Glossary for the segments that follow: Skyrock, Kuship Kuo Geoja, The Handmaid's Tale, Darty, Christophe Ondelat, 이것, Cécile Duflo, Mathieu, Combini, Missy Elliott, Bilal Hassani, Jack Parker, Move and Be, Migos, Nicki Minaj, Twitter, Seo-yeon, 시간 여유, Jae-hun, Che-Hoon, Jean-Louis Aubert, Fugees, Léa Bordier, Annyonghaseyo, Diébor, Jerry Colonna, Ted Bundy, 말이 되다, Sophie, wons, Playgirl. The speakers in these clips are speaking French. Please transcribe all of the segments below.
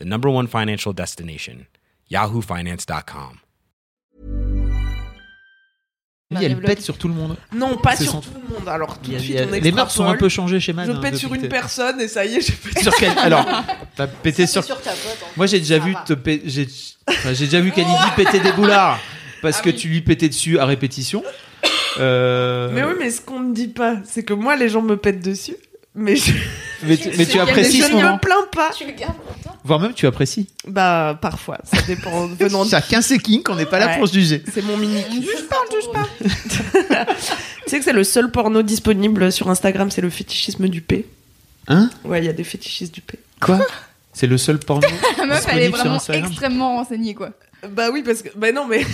the #1 financial destination, yahoofinance.com. Elle pète sur tout le monde. Non, pas sur tout le monde. Alors, tout de suite, on extrapole. Les mœurs sont un peu changées chez Mad. Je pète sur une personne et ça y est, j'ai pété sur quelqu'un. Alors, t'as pété sur ta pote. Moi, j'ai déjà vu Khalidi péter des boulards parce que tu lui pétais dessus à répétition. Mais oui, mais ce qu'on ne dit pas, c'est que moi, les gens me pètent dessus. Mais tu apprécies ce moment. Je ne me plains pas. Tu le gardes pour toi. Voire même tu apprécies. Bah parfois, ça dépend. Chacun ses kinks, on n'est pas là pour se juger. C'est mon mini. Juge pas. Tu sais que c'est le seul porno disponible sur Instagram, c'est le fétichisme du P. Hein ? Ouais, il y a des fétichistes du P. Quoi ? C'est le seul porno. La meuf, elle est vraiment extrêmement renseignée, quoi. Bah oui, parce que. Bah non, mais.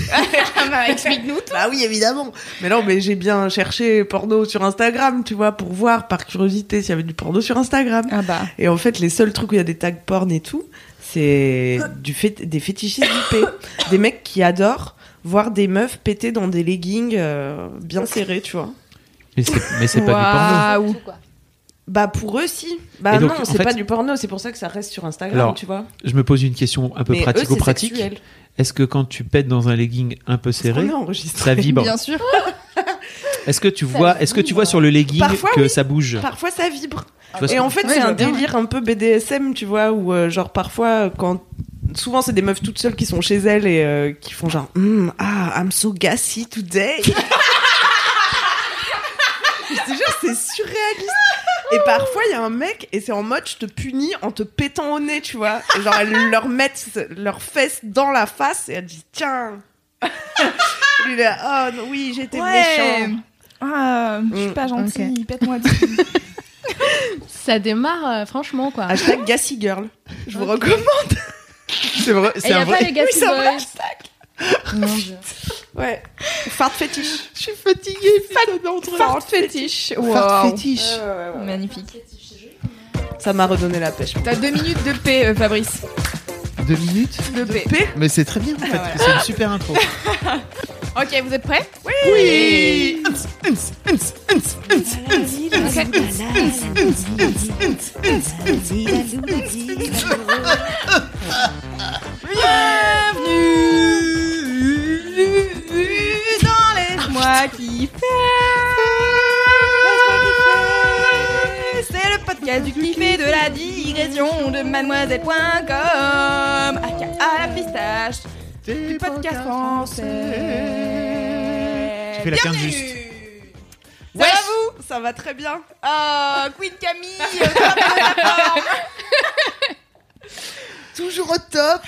Bah explique-nous tout. Bah oui, évidemment. Mais non, mais j'ai bien cherché porno sur Instagram, tu vois, pour voir par curiosité s'il y avait du porno sur Instagram. Ah bah. Et en fait, les seuls trucs où il y a des tags porn et tout, c'est des fétichistes du P. Des mecs qui adorent voir des meufs péter dans des leggings bien serrés, tu vois. Mais c'est pas du porno. Ou quoi. Bah pour eux si. Bah donc, non, c'est pas du porno, c'est pour ça que ça reste sur Instagram, alors, tu vois. Je me pose une question un peu pratico-pratique. Est-ce que quand tu pètes dans un legging un peu serré, ça vibre ? Bien sûr. Est-ce que tu vois sur le legging parfois, que ça bouge ? Parfois ça vibre. Et en fait, c'est un délire un peu BDSM, tu vois, où genre parfois quand souvent c'est des meufs toutes seules qui sont chez elles et qui font genre I'm so gassy today. C'est juste c'est surréaliste. Et parfois, il y a un mec, et c'est en mode, je te punis en te pétant au nez, tu vois. Et genre, elles leur mettent leurs fesses dans la face, et elles disent, tiens. Lui, il est là, oh oui, j'étais méchant. Ah, je suis pas gentille, okay. Pète-moi dessus. Ça démarre, franchement, quoi. Hashtag Gassy Girl. Je vous recommande. C'est vrai, c'est un vrai. Il n'y a pas les Gassy Boys. Mon Dieu. Ouais. Fart fétiche. Je suis fatiguée. Fart fétiche. Wow. Fart fétiche. Ouais. Magnifique. Ça m'a redonné la pêche. T'as 2 minutes de paix, Fabrice. 2 minutes de paix. Mais c'est très bien, en fait. Voilà. C'est une super intro. Ok, vous êtes prêts ? Oui. Bienvenue. Laisse-moi kiffer. C'est le podcast du kiffé de la digression de mademoiselle.com aka la pistache du podcast français. Tu fais la quinte juste. Ça va vous ? Ça va très bien. Oh, Queen Camille au top de la forme. Toujours au top,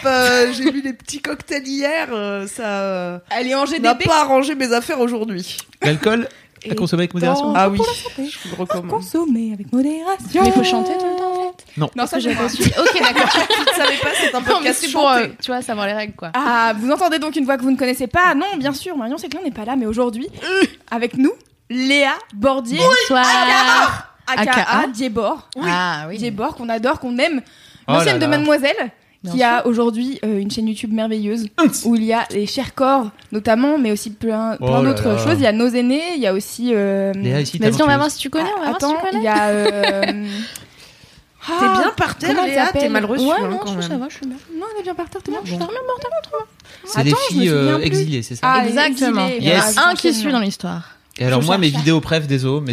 j'ai bu des petits cocktails hier, ça n'a pas arrangé mes affaires aujourd'hui. L'alcool à consommer avec modération. Ah oui, je vous le recommande. Consommer avec modération. Mais il faut chanter tout le temps en fait. Non ça j'ai pas su. Ok d'accord, tu ne savais pas, c'est un podcast chanté. Pour, tu vois, savoir les règles quoi. Ah, vous entendez donc une voix que vous ne connaissez pas ? Non, bien sûr, Marion c'est que l'on n'est pas là, mais aujourd'hui, avec nous, Léa Bordier. Bonsoir. Aka Diébor. Ah oui. Diébor qu'on adore, qu'on aime. L'ancienne de Mademoiselle. Bien qui sûr. A aujourd'hui une chaîne YouTube merveilleuse où il y a les chers corps notamment, mais aussi plein d'autres choses. Il y a Nos Aînés, il y a aussi. Vas-y, on va voir si tu connais. Il y a. T'es bien par terre, Léa, t'es mal reçue. Ouais, non, ça va, je suis bien. Non, elle est bien par terre, t'es bien. Je suis vraiment morte. C'est des filles exilées, c'est ça ? Ah, exactement. Il y a un qui est su dans l'histoire. Et alors moi mes vidéos préf désolé mais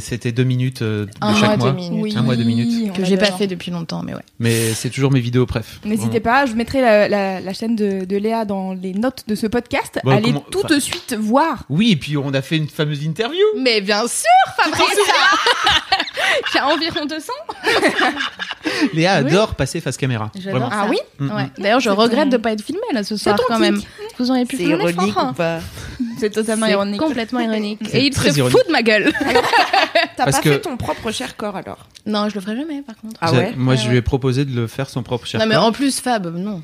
c'était 2 minutes de chaque mois, un mois 2 minutes que j'ai pas fait depuis longtemps mais ouais. Mais c'est toujours mes vidéos préf. N'hésitez pas, je mettrai la chaîne de Léa dans les notes de ce podcast. Bon, allez tout de suite voir. Oui et puis on a fait une fameuse interview. Mais bien sûr Fabrice. Il y a environ 200. Léa adore passer face caméra. Vraiment. Ah oui. Ouais. D'ailleurs je regrette de pas être filmée là ce soir quand même. Vous en avez plus filmé. C'est ironique ou pas ? C'est totalement ironique. Complètement ironique. Et il se fout de ma gueule. T'as parce pas fait ton propre cher corps alors? Non, je le ferai jamais par contre. Ah ouais? Moi, je lui ai proposé de le faire son propre cher corps. Non, mais en plus, Fab, non.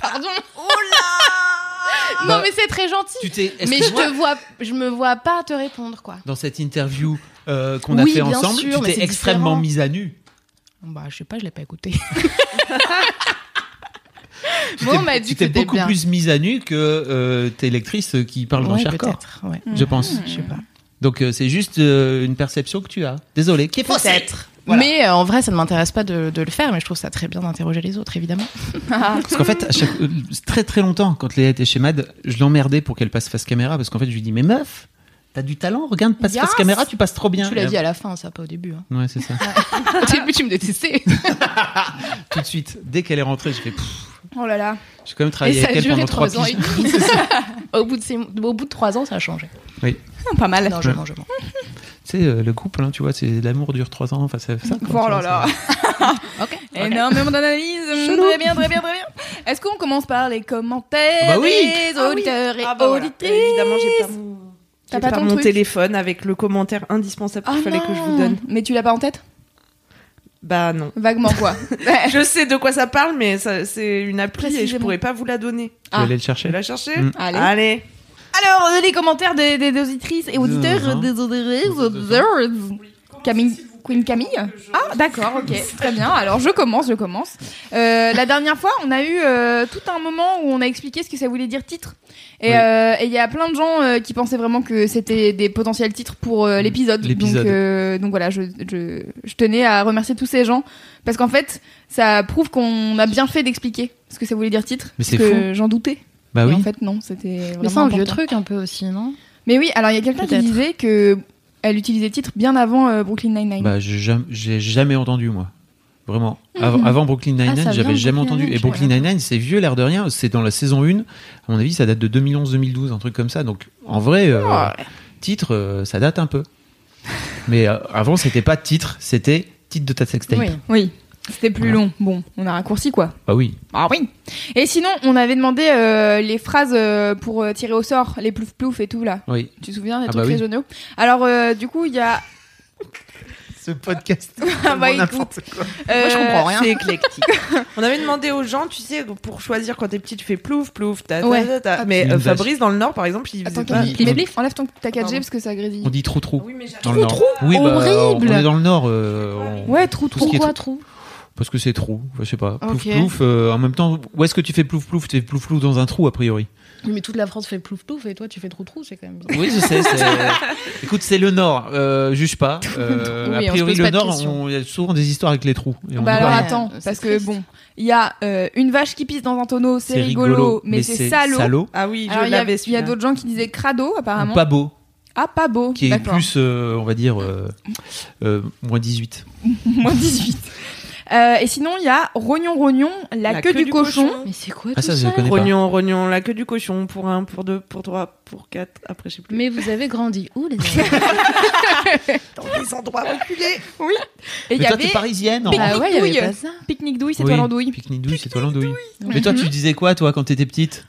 Pardon. Oula. Non, mais c'est très gentil. Mais je me vois pas te répondre quoi. Dans cette interview qu'on a fait ensemble, sûr, tu t'es extrêmement mise à nu. Bah, je sais pas, je l'ai pas écouté. Moi, on m'a dit que t'es beaucoup bien. Plus mise à nu que tes lectrices qui parlent dans cher corps. Ouais. Je pense. Je sais pas. Donc c'est juste une perception que tu as. Désolée, qui est faussée. Voilà. Mais en vrai, ça ne m'intéresse pas de le faire, mais je trouve ça très bien d'interroger les autres, évidemment. Parce qu'en fait, très très longtemps, quand Léa était chez Mad, je l'emmerdais pour qu'elle passe face caméra, parce qu'en fait, je lui dis, mais meuf, t'as du talent, regarde, passe face caméra, tu passes trop bien. Tu l'as dit à la fin, ça, pas au début. Hein. Ouais, c'est ça. Au début, tu me détestais. Tout de suite, dès qu'elle est rentrée, j'ai fait... Oh là là. J'ai quand même travaillé avec elle pendant 3 ans et demi. Au bout de 3 ans, ça a changé. Oui. Ah, pas mal. Non, je mens. Tu sais, le couple, hein, tu vois, c'est l'amour dure 3 ans. Enfin, ça. Oh là là. Ok. Énormément d'analyse. Très bien, très bien, très bien. Est-ce qu'on commence par les commentaires? Bah oui. Les auditeurs et auditrices. Évidemment, j'ai pas mon. T'as pas mon téléphone avec le commentaire indispensable qu'il fallait que je vous donne. Mais tu l'as pas en tête? Bah non. Vaguement quoi. Je sais de quoi ça parle, mais c'est une appli et je pourrais pas vous la donner. Tu vas aller le chercher. Tu vas la chercher. Allez. Alors, les commentaires des auditrices et auditeurs, des auditeurs. Camille, Queen Camille. Ah, d'accord, ok, très bien. Alors, je commence. La dernière fois, on a eu tout un moment où on a expliqué ce que ça voulait dire titre. Et il y a plein de gens qui pensaient vraiment que c'était des potentiels titres pour l'épisode. Donc voilà, je tenais à remercier tous ces gens parce qu'en fait, ça prouve qu'on a bien fait d'expliquer ce que ça voulait dire titre. Mais parce que j'en doutais. Bah oui. En fait, non, c'était vraiment. Mais c'est un vieux truc un peu aussi, non? Mais oui, alors il y a quelqu'un qui disait qu'elle utilisait titre bien avant Brooklyn Nine-Nine. Bah, j'ai jamais entendu, moi. Vraiment. Avant Brooklyn Nine-Nine, j'avais jamais entendu. Et Brooklyn Nine-Nine, c'est vieux, l'air de rien. C'est dans la saison 1. À mon avis, ça date de 2011-2012, un truc comme ça. Donc, en vrai, titre, ça date un peu. Mais avant, c'était pas titre, c'était titre de ta sextape. Oui. C'était plus long. Bon, on a raccourci quoi. Bah oui. Ah oui. Et sinon, on avait demandé les phrases pour tirer au sort, les plouf plouf et tout là. Oui. Tu te souviens des trucs régionaux? Alors du coup, il y a ce podcast. N'importe quoi. Moi, je comprends rien. C'est éclectique. On avait demandé aux gens, tu sais, pour choisir quand t'es petit, tu fais plouf plouf ta. Mais Fabrice dans le Nord, par exemple, il faisait pas. Enlève ta 4G parce que ça grésille. On dit trou trou. Oui, mais trou. Oui, horrible. On est dans le Nord. Ouais, trou trou. Pourquoi trou? Parce que c'est trou, je sais pas. Plouf plouf. En même temps, où est-ce que tu fais plouf plouf? Tu fais plouf plouf dans un trou a priori. Mais toute la France fait plouf plouf et toi tu fais trou trou, c'est quand même bizarre. Oui, je sais. Écoute, c'est le Nord, juge pas. Oui, a priori, le Nord, il y a souvent des histoires avec les trous. Bah alors attends, parce que bon, il y a une vache qui pisse dans un tonneau, c'est rigolo, mais c'est salaud. Ah oui, je l'avais su. Il y a d'autres gens qui disaient crado apparemment. Ou pas beau. Ah, pas beau. Qui est plus, on va dire, moins 18. Moins 18. Et sinon, il y a rognon, la queue du cochon. Mais c'est quoi tout ça? Rognon, la queue du cochon, pour 1, pour 2, pour 3, pour 4, après je sais plus. Mais vous avez grandi où, les amis? Dans des endroits reculés. Oui. Et il y avait... t'es parisienne. Pique-nique douille, c'est toi l'andouille. Pique-nique douille, c'est toi l'andouille. Mais toi, tu disais quoi, toi, quand t'étais petite?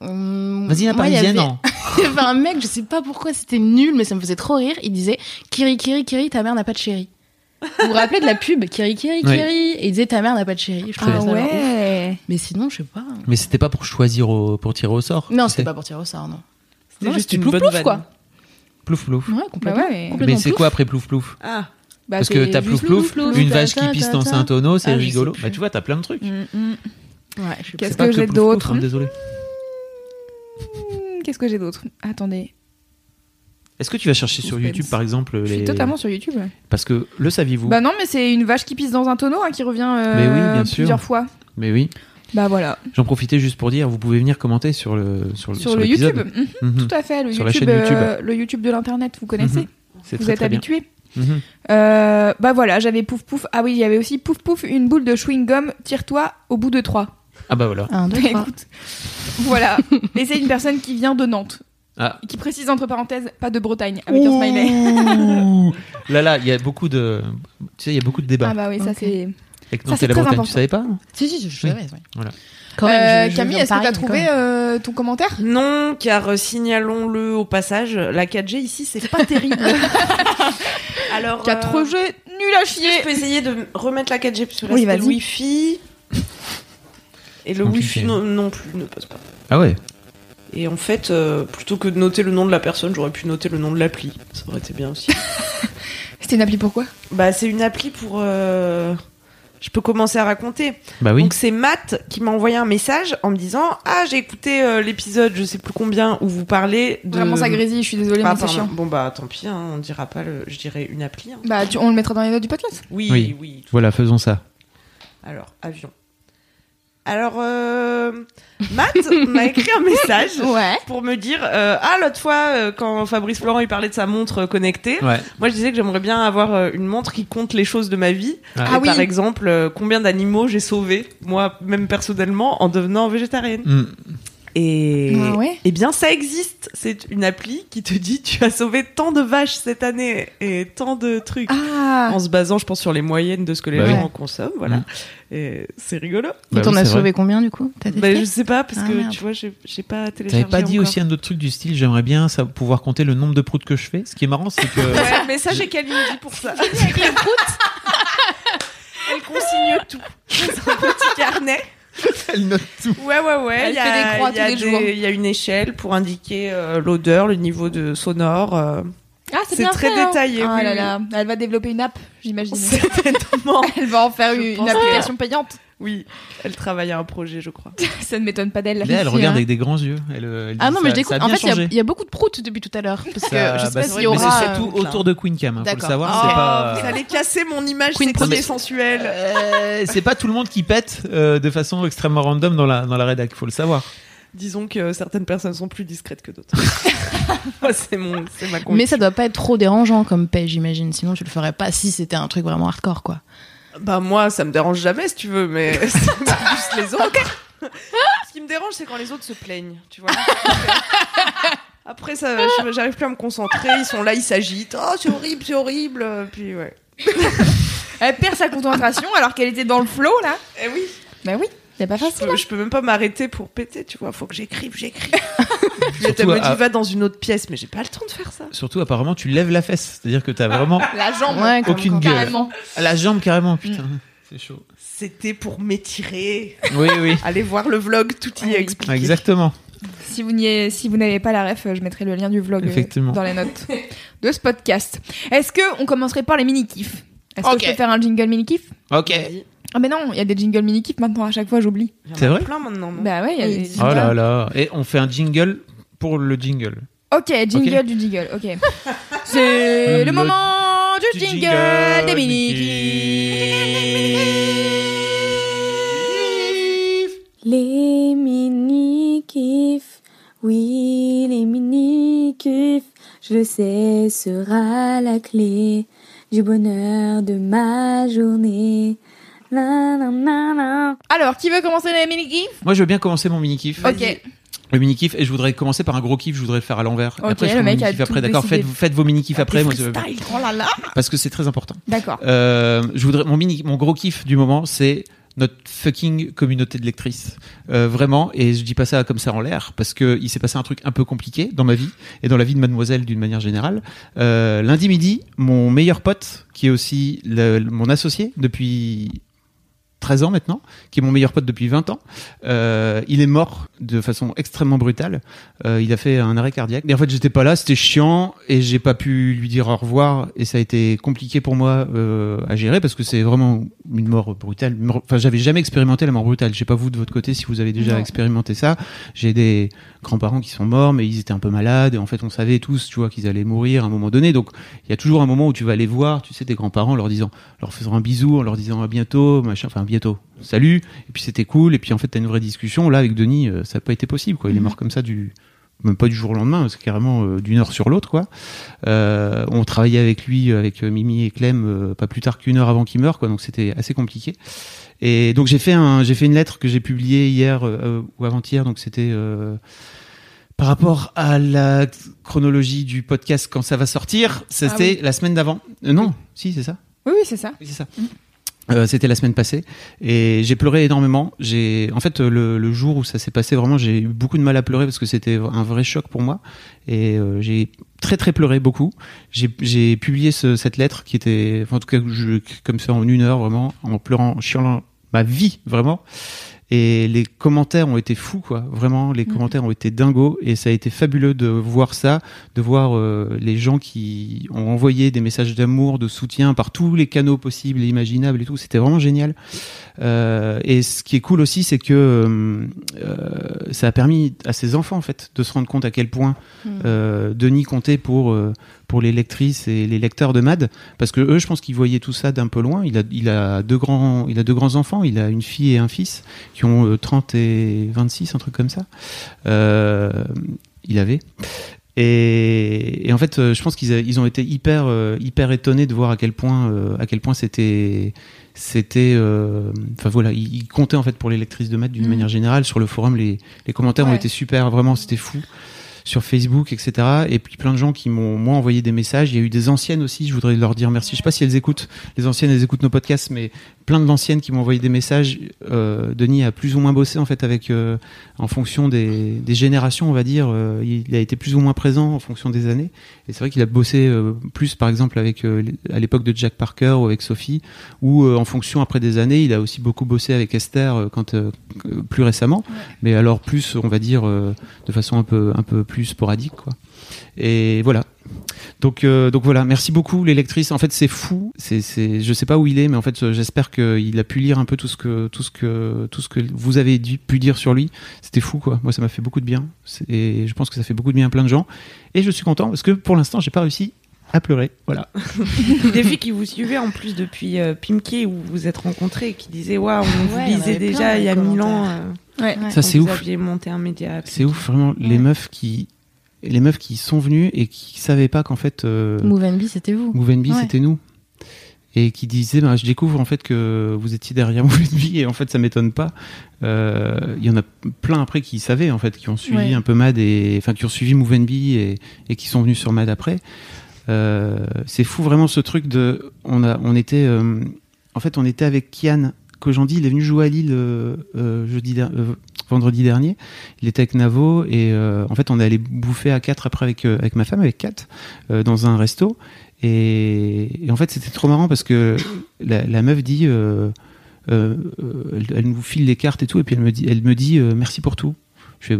Vas-y, la parisienne, non. Il y avait un mec, je sais pas pourquoi, c'était nul, mais ça me faisait trop rire. Il disait, Kiri, Kiri, Kiri, ta mère n'a pas de chérie. Vous vous rappelez de la pub Kiri Kiri Kiri? Et il disait ta mère n'a pas de chérie. Mais sinon je sais pas. Mais c'était pas pour choisir pour tirer au sort. Non, c'était pas pour tirer au sort, non. C'était juste une bonne vanne quoi. Plouf plouf. Ouais, complètement. Mais c'est quoi après plouf plouf? Ah. Parce que t'as plouf plouf, une vache qui pisse dans un tonneau, c'est rigolo. Bah tu vois, t'as plein de trucs. Qu'est-ce que j'ai d'autre? Désolé. Qu'est-ce que j'ai d'autre? Attendez. Est-ce que tu vas chercher sur YouTube, par exemple? Je suis totalement sur YouTube. Parce que, le saviez-vous? Bah non, mais c'est une vache qui pisse dans un tonneau qui revient plusieurs fois. Mais oui. Bah voilà. J'en profitais juste pour dire, vous pouvez venir commenter sur le YouTube. Tout à fait, sur YouTube, la chaîne YouTube. Le YouTube de l'Internet, vous connaissez. Vous êtes habitués. Bah voilà, j'avais pouf pouf. Ah oui, il y avait aussi pouf pouf, une boule de chewing-gum, tire-toi au bout de 3. Ah bah voilà. 1, 2, 3. Voilà. Et c'est une personne qui vient de Nantes. Ah. Qui précise entre parenthèses pas de Bretagne avec un smiley. Là il y a beaucoup de débats. Ah bah oui, ça c'est Avec ton télébretagne, tu savais pas? Si, je savais, oui. Voilà. Quand même, Camille, est-ce que t'as trouvé ton commentaire? Non, car signalons-le au passage, la 4G ici, c'est pas terrible. Alors, 4G, nul à chier. Je peux essayer de remettre la 4G, parce que là, oui, c'est le Wi-Fi. Et le Wi-Fi non plus ne passe pas. Ah ouais? Et en fait, plutôt que de noter le nom de la personne, j'aurais pu noter le nom de l'appli. Ça aurait été bien aussi. C'était une appli pour quoi? Bah, c'est une appli pour... Je peux commencer à raconter. Bah oui. Donc c'est Matt qui m'a envoyé un message en me disant « Ah, j'ai écouté l'épisode, je sais plus combien, où vous parlez de... » Vraiment, ça grésille, je suis désolée, mais c'est chiant. Bon bah tant pis, hein, on dira pas, je dirais une appli. Hein. Bah on le mettra dans les notes du podcast. Oui. Voilà, faisons ça. Alors, avion. Alors, Matt m'a écrit un message pour me dire l'autre fois, quand Fabrice Florent il parlait de sa montre connectée, moi je disais que j'aimerais bien avoir une montre qui compte les choses de ma vie. Ah oui. Par exemple, combien d'animaux j'ai sauvés, moi, même personnellement, en devenant végétarienne. Et bien, ça existe. C'est une appli qui te dit tu as sauvé tant de vaches cette année et tant de trucs. En se basant, je pense, sur les moyennes de ce que les gens consomment. Voilà. Et c'est rigolo. Et t'en as sauvé combien du coup? Je sais pas, parce que tu vois, j'ai pas téléchargé. T'avais pas dit encore aussi un autre truc du style j'aimerais bien pouvoir compter le nombre de proutes que je fais? Ce qui est marrant, c'est que. Ouais, mais ça, j'ai Camille pour ça. Avec les proutes, elle consigne tout. C'est un petit carnet. Elle note tout. Ouais. Elle fait des croix tous les jours. Il y a une échelle pour indiquer l'odeur, le niveau de sonore. Ah, c'est bien très détaillé. Ah là. Elle va développer une app, j'imagine. Certainement. Elle va en faire une application payante. Oui, elle travaille à un projet, je crois. Ça ne m'étonne pas d'elle. Là, elle regarde avec des grands yeux. Elle ah non, mais je découvre. En fait, il y a beaucoup de proutes depuis tout à l'heure. Parce que je sais pas s'il y aura. Mais c'est surtout autour de Queen Cam. Faut le savoir. Vous allez casser mon image sexy et sensuelle. C'est pas tout le monde qui pète de façon extrêmement random dans la rédac. Faut le savoir. Disons que certaines personnes sont plus discrètes que d'autres. C'est ma conviction. Mais ça doit pas être trop dérangeant comme paix, j'imagine. Sinon, tu le ferais pas si c'était un truc vraiment hardcore, quoi. Bah moi ça me dérange jamais si tu veux, mais c'est juste les autres. Ce qui me dérange, c'est quand les autres se plaignent, tu vois. Après ça, j'arrive plus à me concentrer, ils sont là, ils s'agitent. Oh, c'est horrible. Puis ouais. Elle perd sa concentration alors qu'elle était dans le flow là. Eh oui. Bah oui, c'est pas facile. Je peux même pas m'arrêter pour péter, tu vois, faut que j'écrive. Elle me dit va dans une autre pièce, mais j'ai pas le temps de faire ça. Surtout apparemment tu lèves la fesse, c'est-à-dire que t'as vraiment la jambe, aucune gueule. Carrément. La jambe carrément, putain, c'est chaud. C'était pour m'étirer. Oui. Allez voir le vlog, tout y est expliqué. Exactement. Si vous n'avez pas la ref, je mettrai le lien du vlog dans les notes de ce podcast. Est-ce que on commencerait par les mini-kifs? Est-ce que je peux faire un jingle mini-kif? Ok. Ah mais non, il y a des jingles mini-kifs maintenant, à chaque fois j'oublie. C'est vrai? Il y en a plein maintenant. Bah ouais, il y a des jingles. Oh là là, et on fait un jingle pour le jingle. Ok, jingle du jingle, ok. C'est le moment du jingle des mini-kifs. Les mini-kifs, oui les mini-kifs, je le sais, sera la clé du bonheur de ma journée. Alors, qui veut commencer les mini-kifs? Moi, je veux bien commencer mon mini-kif. Ok. Le mini-kif, et je voudrais commencer par un gros kif, je voudrais le faire à l'envers. Ok, après, le mec a tout après, d'accord, faites vos mini-kifs après. Moi, oh là là. Parce que c'est très important. D'accord. Mon gros kif du moment, c'est notre fucking communauté de lectrices. Vraiment, et je dis pas ça comme ça en l'air, parce qu'il s'est passé un truc un peu compliqué dans ma vie, et dans la vie de Mademoiselle d'une manière générale. Lundi midi, mon meilleur pote, qui est aussi mon associé depuis 13 ans maintenant, qui est mon meilleur pote depuis 20 ans. Il est mort de façon extrêmement brutale. Il a fait un arrêt cardiaque. Et en fait, j'étais pas là, c'était chiant et j'ai pas pu lui dire au revoir et ça a été compliqué pour moi à gérer parce que c'est vraiment une mort brutale. Enfin, j'avais jamais expérimenté la mort brutale. Je sais pas vous de votre côté si vous avez déjà expérimenté ça. J'ai des grands-parents qui sont morts mais ils étaient un peu malades et en fait, on savait tous, tu vois, qu'ils allaient mourir à un moment donné. Donc, il y a toujours un moment où tu vas les voir, tu sais, tes grands-parents leur faisant un bisou, en leur disant à bientôt, machin, enfin bientôt, salut, et puis c'était cool, et puis en fait t'as une vraie discussion. Là avec Denis, ça n'a pas été possible, quoi. Il est mort comme ça, même pas du jour au lendemain, c'est carrément d'une heure sur l'autre, quoi. On travaillait avec lui, avec Mimi et Clem, pas plus tard qu'une heure avant qu'il meure, quoi, donc c'était assez compliqué. Et donc j'ai fait une lettre que j'ai publiée hier ou avant-hier, donc c'était... Par rapport à la chronologie du podcast quand ça va sortir, c'était la semaine d'avant. Non, si, c'est ça. Oui, c'est ça. C'était la semaine passée et j'ai pleuré énormément. En fait, le jour où ça s'est passé, vraiment, j'ai eu beaucoup de mal à pleurer parce que c'était un vrai choc pour moi. Et j'ai très très pleuré beaucoup. J'ai publié cette lettre qui était, enfin, en tout cas, comme ça en une heure vraiment, en pleurant, en chialant ma vie vraiment. Et les commentaires ont été fous, quoi. Vraiment, les commentaires ont été dingos. Et ça a été fabuleux de voir ça, de voir les gens qui ont envoyé des messages d'amour, de soutien par tous les canaux possibles et imaginables et tout. C'était vraiment génial. Et ce qui est cool aussi, c'est que ça a permis à ces enfants, en fait, de se rendre compte à quel point Denis comptait pour les lectrices et les lecteurs de Mad, parce que eux, je pense qu'ils voyaient tout ça d'un peu loin. Il a deux grands enfants, il a une fille et un fils qui ont 30 et 26, un truc comme ça. Et en fait, je pense qu'ils ont été hyper étonnés de voir à quel point c'était enfin voilà, ils comptaient en fait pour les lectrices de Mad d'une manière générale. Sur le forum, les commentaires ont été super, vraiment, c'était fou. Sur Facebook, etc. Et puis plein de gens qui m'ont, moi, envoyé des messages. Il y a eu des anciennes aussi, je voudrais leur dire merci. Je sais pas si elles écoutent, les anciennes, elles écoutent nos podcasts, mais plein d'anciennes qui m'ont envoyé des messages. Denis a plus ou moins bossé, en fait, avec, en fonction des générations, on va dire. Il a été plus ou moins présent en fonction des années. Et c'est vrai qu'il a bossé plus, par exemple, avec, à l'époque de Jack Parker ou avec Sophie, ou en fonction, après des années, il a aussi beaucoup bossé avec Esther plus récemment. Ouais. Mais alors plus, on va dire, de façon un peu plus sporadique, quoi. Et voilà. Donc voilà, merci beaucoup les lectrices. En fait, c'est fou. Je sais pas où il est, mais en fait, j'espère qu'il a pu lire un peu tout ce que vous avez pu dire sur lui. C'était fou, quoi. Moi, ça m'a fait beaucoup de bien. Et je pense que ça fait beaucoup de bien à plein de gens. Et je suis content parce que pour l'instant, j'ai pas réussi à pleurer. Voilà. Des filles qui vous suivaient en plus depuis Pimkie, où vous êtes rencontrés, qui disaient waouh, on vous lisait déjà il y a 1000 ans. Ouais. Ça, c'est ouf. Vous aviez monté un média. C'est ouf, vraiment. Ouais. Les meufs qui sont venues et qui savaient pas qu'en fait Move and Be, c'était vous. Move and Be, c'était nous. Et qui disaient je découvre en fait que vous étiez derrière Move and Be, et en fait ça m'étonne pas. Il y en a plein après qui savaient, en fait, qui ont suivi un peu Mad, et enfin qui ont suivi Move and Be et qui sont venus sur Mad après. C'est fou vraiment ce truc de on était avec Kian Kojandi, il est venu jouer à Lille vendredi dernier, il était avec Navo et en fait on est allé bouffer à 4 après avec ma femme, avec Kat, dans un resto, et en fait c'était trop marrant parce que la meuf dit elle nous file les cartes et tout, et puis elle me dit merci pour tout. Je fais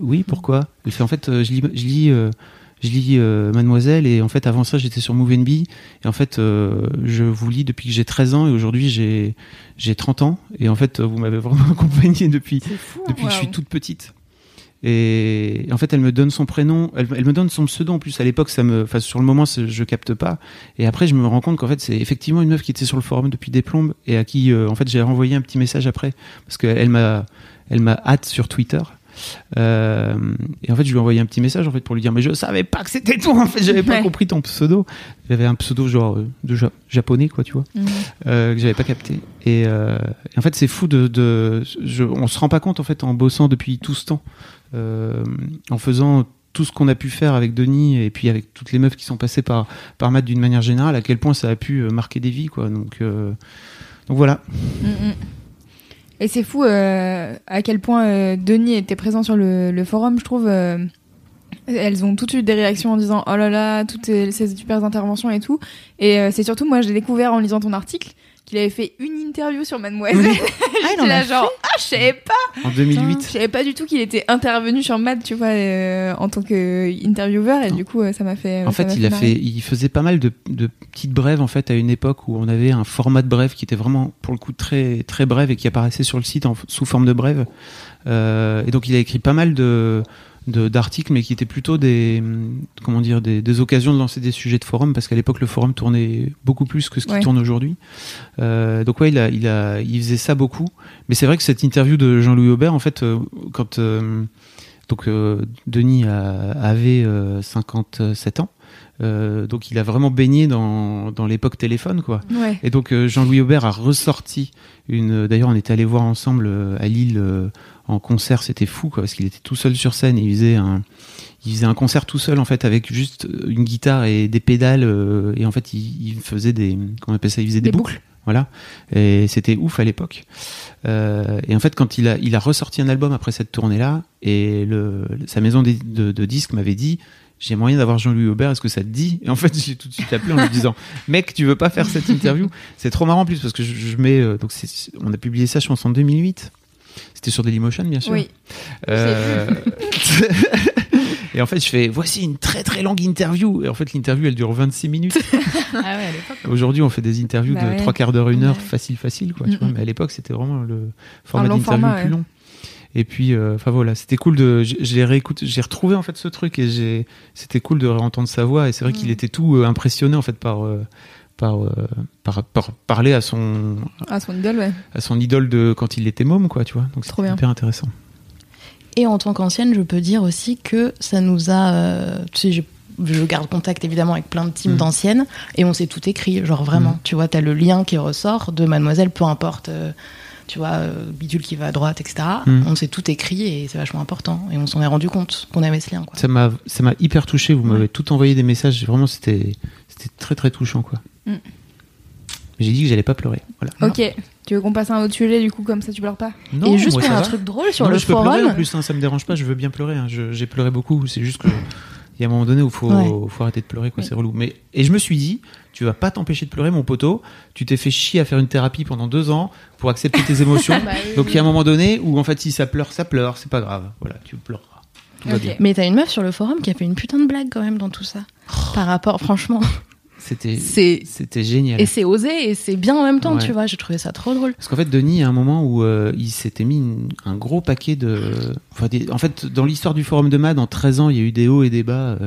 oui, pourquoi? Elle fait en fait je lis Mademoiselle, et en fait avant ça j'étais sur Move and Be, et en fait je vous lis depuis que j'ai 13 ans et aujourd'hui j'ai 30 ans, et en fait vous m'avez vraiment accompagnée depuis que je suis toute petite. Et en fait elle me donne son prénom, elle me donne son pseudo en plus. À l'époque sur le moment je capte pas, et après je me rends compte qu'en fait c'est effectivement une meuf qui était sur le forum depuis des plombes, et à qui en fait j'ai renvoyé un petit message après parce qu'elle m'a hâte sur Twitter. Et en fait je lui ai envoyé un petit message en fait pour lui dire mais je savais pas que c'était toi, en fait j'avais pas compris ton pseudo, j'avais un pseudo genre de japonais, quoi, tu vois, que j'avais pas capté, et en fait c'est fou on se rend pas compte en fait en bossant depuis tout ce temps, en faisant tout ce qu'on a pu faire avec Denis et puis avec toutes les meufs qui sont passées par Matt d'une manière générale, à quel point ça a pu marquer des vies, quoi. Donc voilà. Et c'est fou à quel point Denis était présent sur le forum, je trouve. Elles ont toutes eu des réactions en disant oh là là, toutes ces super interventions et tout. Et c'est surtout, moi, j'ai découvert en lisant ton article qu'il avait fait une interview sur Mademoiselle. J'étais là genre « Ah, je savais pas !» En 2008. Je savais pas du tout qu'il était intervenu sur Mad, tu vois, en tant qu'intervieweur, et du coup, ça m'a fait... En fait, il faisait pas mal de petites brèves, en fait, à une époque où on avait un format de brève qui était vraiment, pour le coup, très, très brève, et qui apparaissait sur le site sous forme de brève. Et donc, il a écrit pas mal d'articles, mais qui étaient plutôt des occasions de lancer des sujets de forum, parce qu'à l'époque le forum tournait beaucoup plus que ce qui tourne aujourd'hui. Donc il faisait ça beaucoup. Mais c'est vrai que cette interview de Jean-Louis Aubert, en fait, quand Denis avait 57 ans, donc il a vraiment baigné dans l'époque téléphone, quoi. Ouais. Et donc Jean-Louis Aubert a ressorti d'ailleurs on était allés voir ensemble à Lille en concert, c'était fou, quoi, parce qu'il était tout seul sur scène, et il faisait un concert tout seul, en fait, avec juste une guitare et des pédales, et en fait il faisait des boucles. Voilà. Et c'était ouf à l'époque. Et en fait, quand il a ressorti un album après cette tournée-là, et sa maison de disques m'avait dit « J'ai moyen d'avoir Jean-Louis Aubert, est-ce que ça te dit ?» Et en fait, j'ai tout de suite appelé en lui disant « Mec, tu veux pas faire cette interview ?» C'est trop marrant en plus, parce que je mets... donc on a publié ça, je pense, en 2008. C'était sur Dailymotion, bien sûr. Oui. Et en fait, je fais « Voici une très très longue interview !» Et en fait, l'interview, elle dure 26 minutes. Ah ouais, à l'époque. Aujourd'hui, on fait des interviews de 3 quarts d'heure, 1 heure, facile, quoi. Mm-hmm. Tu vois, mais à l'époque, c'était vraiment le format d'interview plus long. Et puis, enfin voilà, c'était cool de... J'ai retrouvé en fait ce truc et c'était cool de réentendre sa voix. Et c'est vrai qu'il était tout impressionné en fait par parler à son idole, ouais. À son idole de quand il était môme, quoi, tu vois. Donc c'était hyper intéressant. Et en tant qu'ancienne, je peux dire aussi que ça nous a... tu sais, je garde contact évidemment avec plein de teams d'anciennes et on s'est tout écrit, genre vraiment. Tu vois, t'as le lien qui ressort de Mademoiselle, peu importe... tu vois, bidule qui va à droite, etc. On s'est tout écrit et c'est vachement important. Et on s'en est rendu compte qu'on avait ce lien, quoi. Ça m'a hyper touché. Vous m'avez tout envoyé des messages. Vraiment, c'était très, très touchant, quoi. J'ai dit que j'allais pas pleurer. Voilà. Ok. Tu veux qu'on passe à un autre sujet, du coup, comme ça, tu pleures pas ? Non, et juste moi, pour un truc drôle sur le forum... pleurer, en plus, ça me dérange pas. Je veux bien pleurer. Hein. J'ai pleuré beaucoup. C'est juste que... il y a un moment donné où faut arrêter de pleurer, quoi, c'est relou. Mais, et je me suis dit, tu vas pas t'empêcher de pleurer, mon poteau. Tu t'es fait chier à faire une thérapie pendant 2 ans pour accepter tes émotions. Donc il y a un moment donné où, en fait, si ça pleure, c'est pas grave. Voilà, tu pleureras. Tout va bien. Mais t'as une meuf sur le forum qui a fait une putain de blague quand même dans tout ça. Par rapport, franchement. C'était génial. Et c'est osé et c'est bien en même temps, tu vois. J'ai trouvé ça trop drôle. Parce qu'en fait, Denis, il y a un moment où il s'était mis un gros paquet de... Enfin, en fait, dans l'histoire du Forum de Mad, en 13 ans, il y a eu des hauts et des bas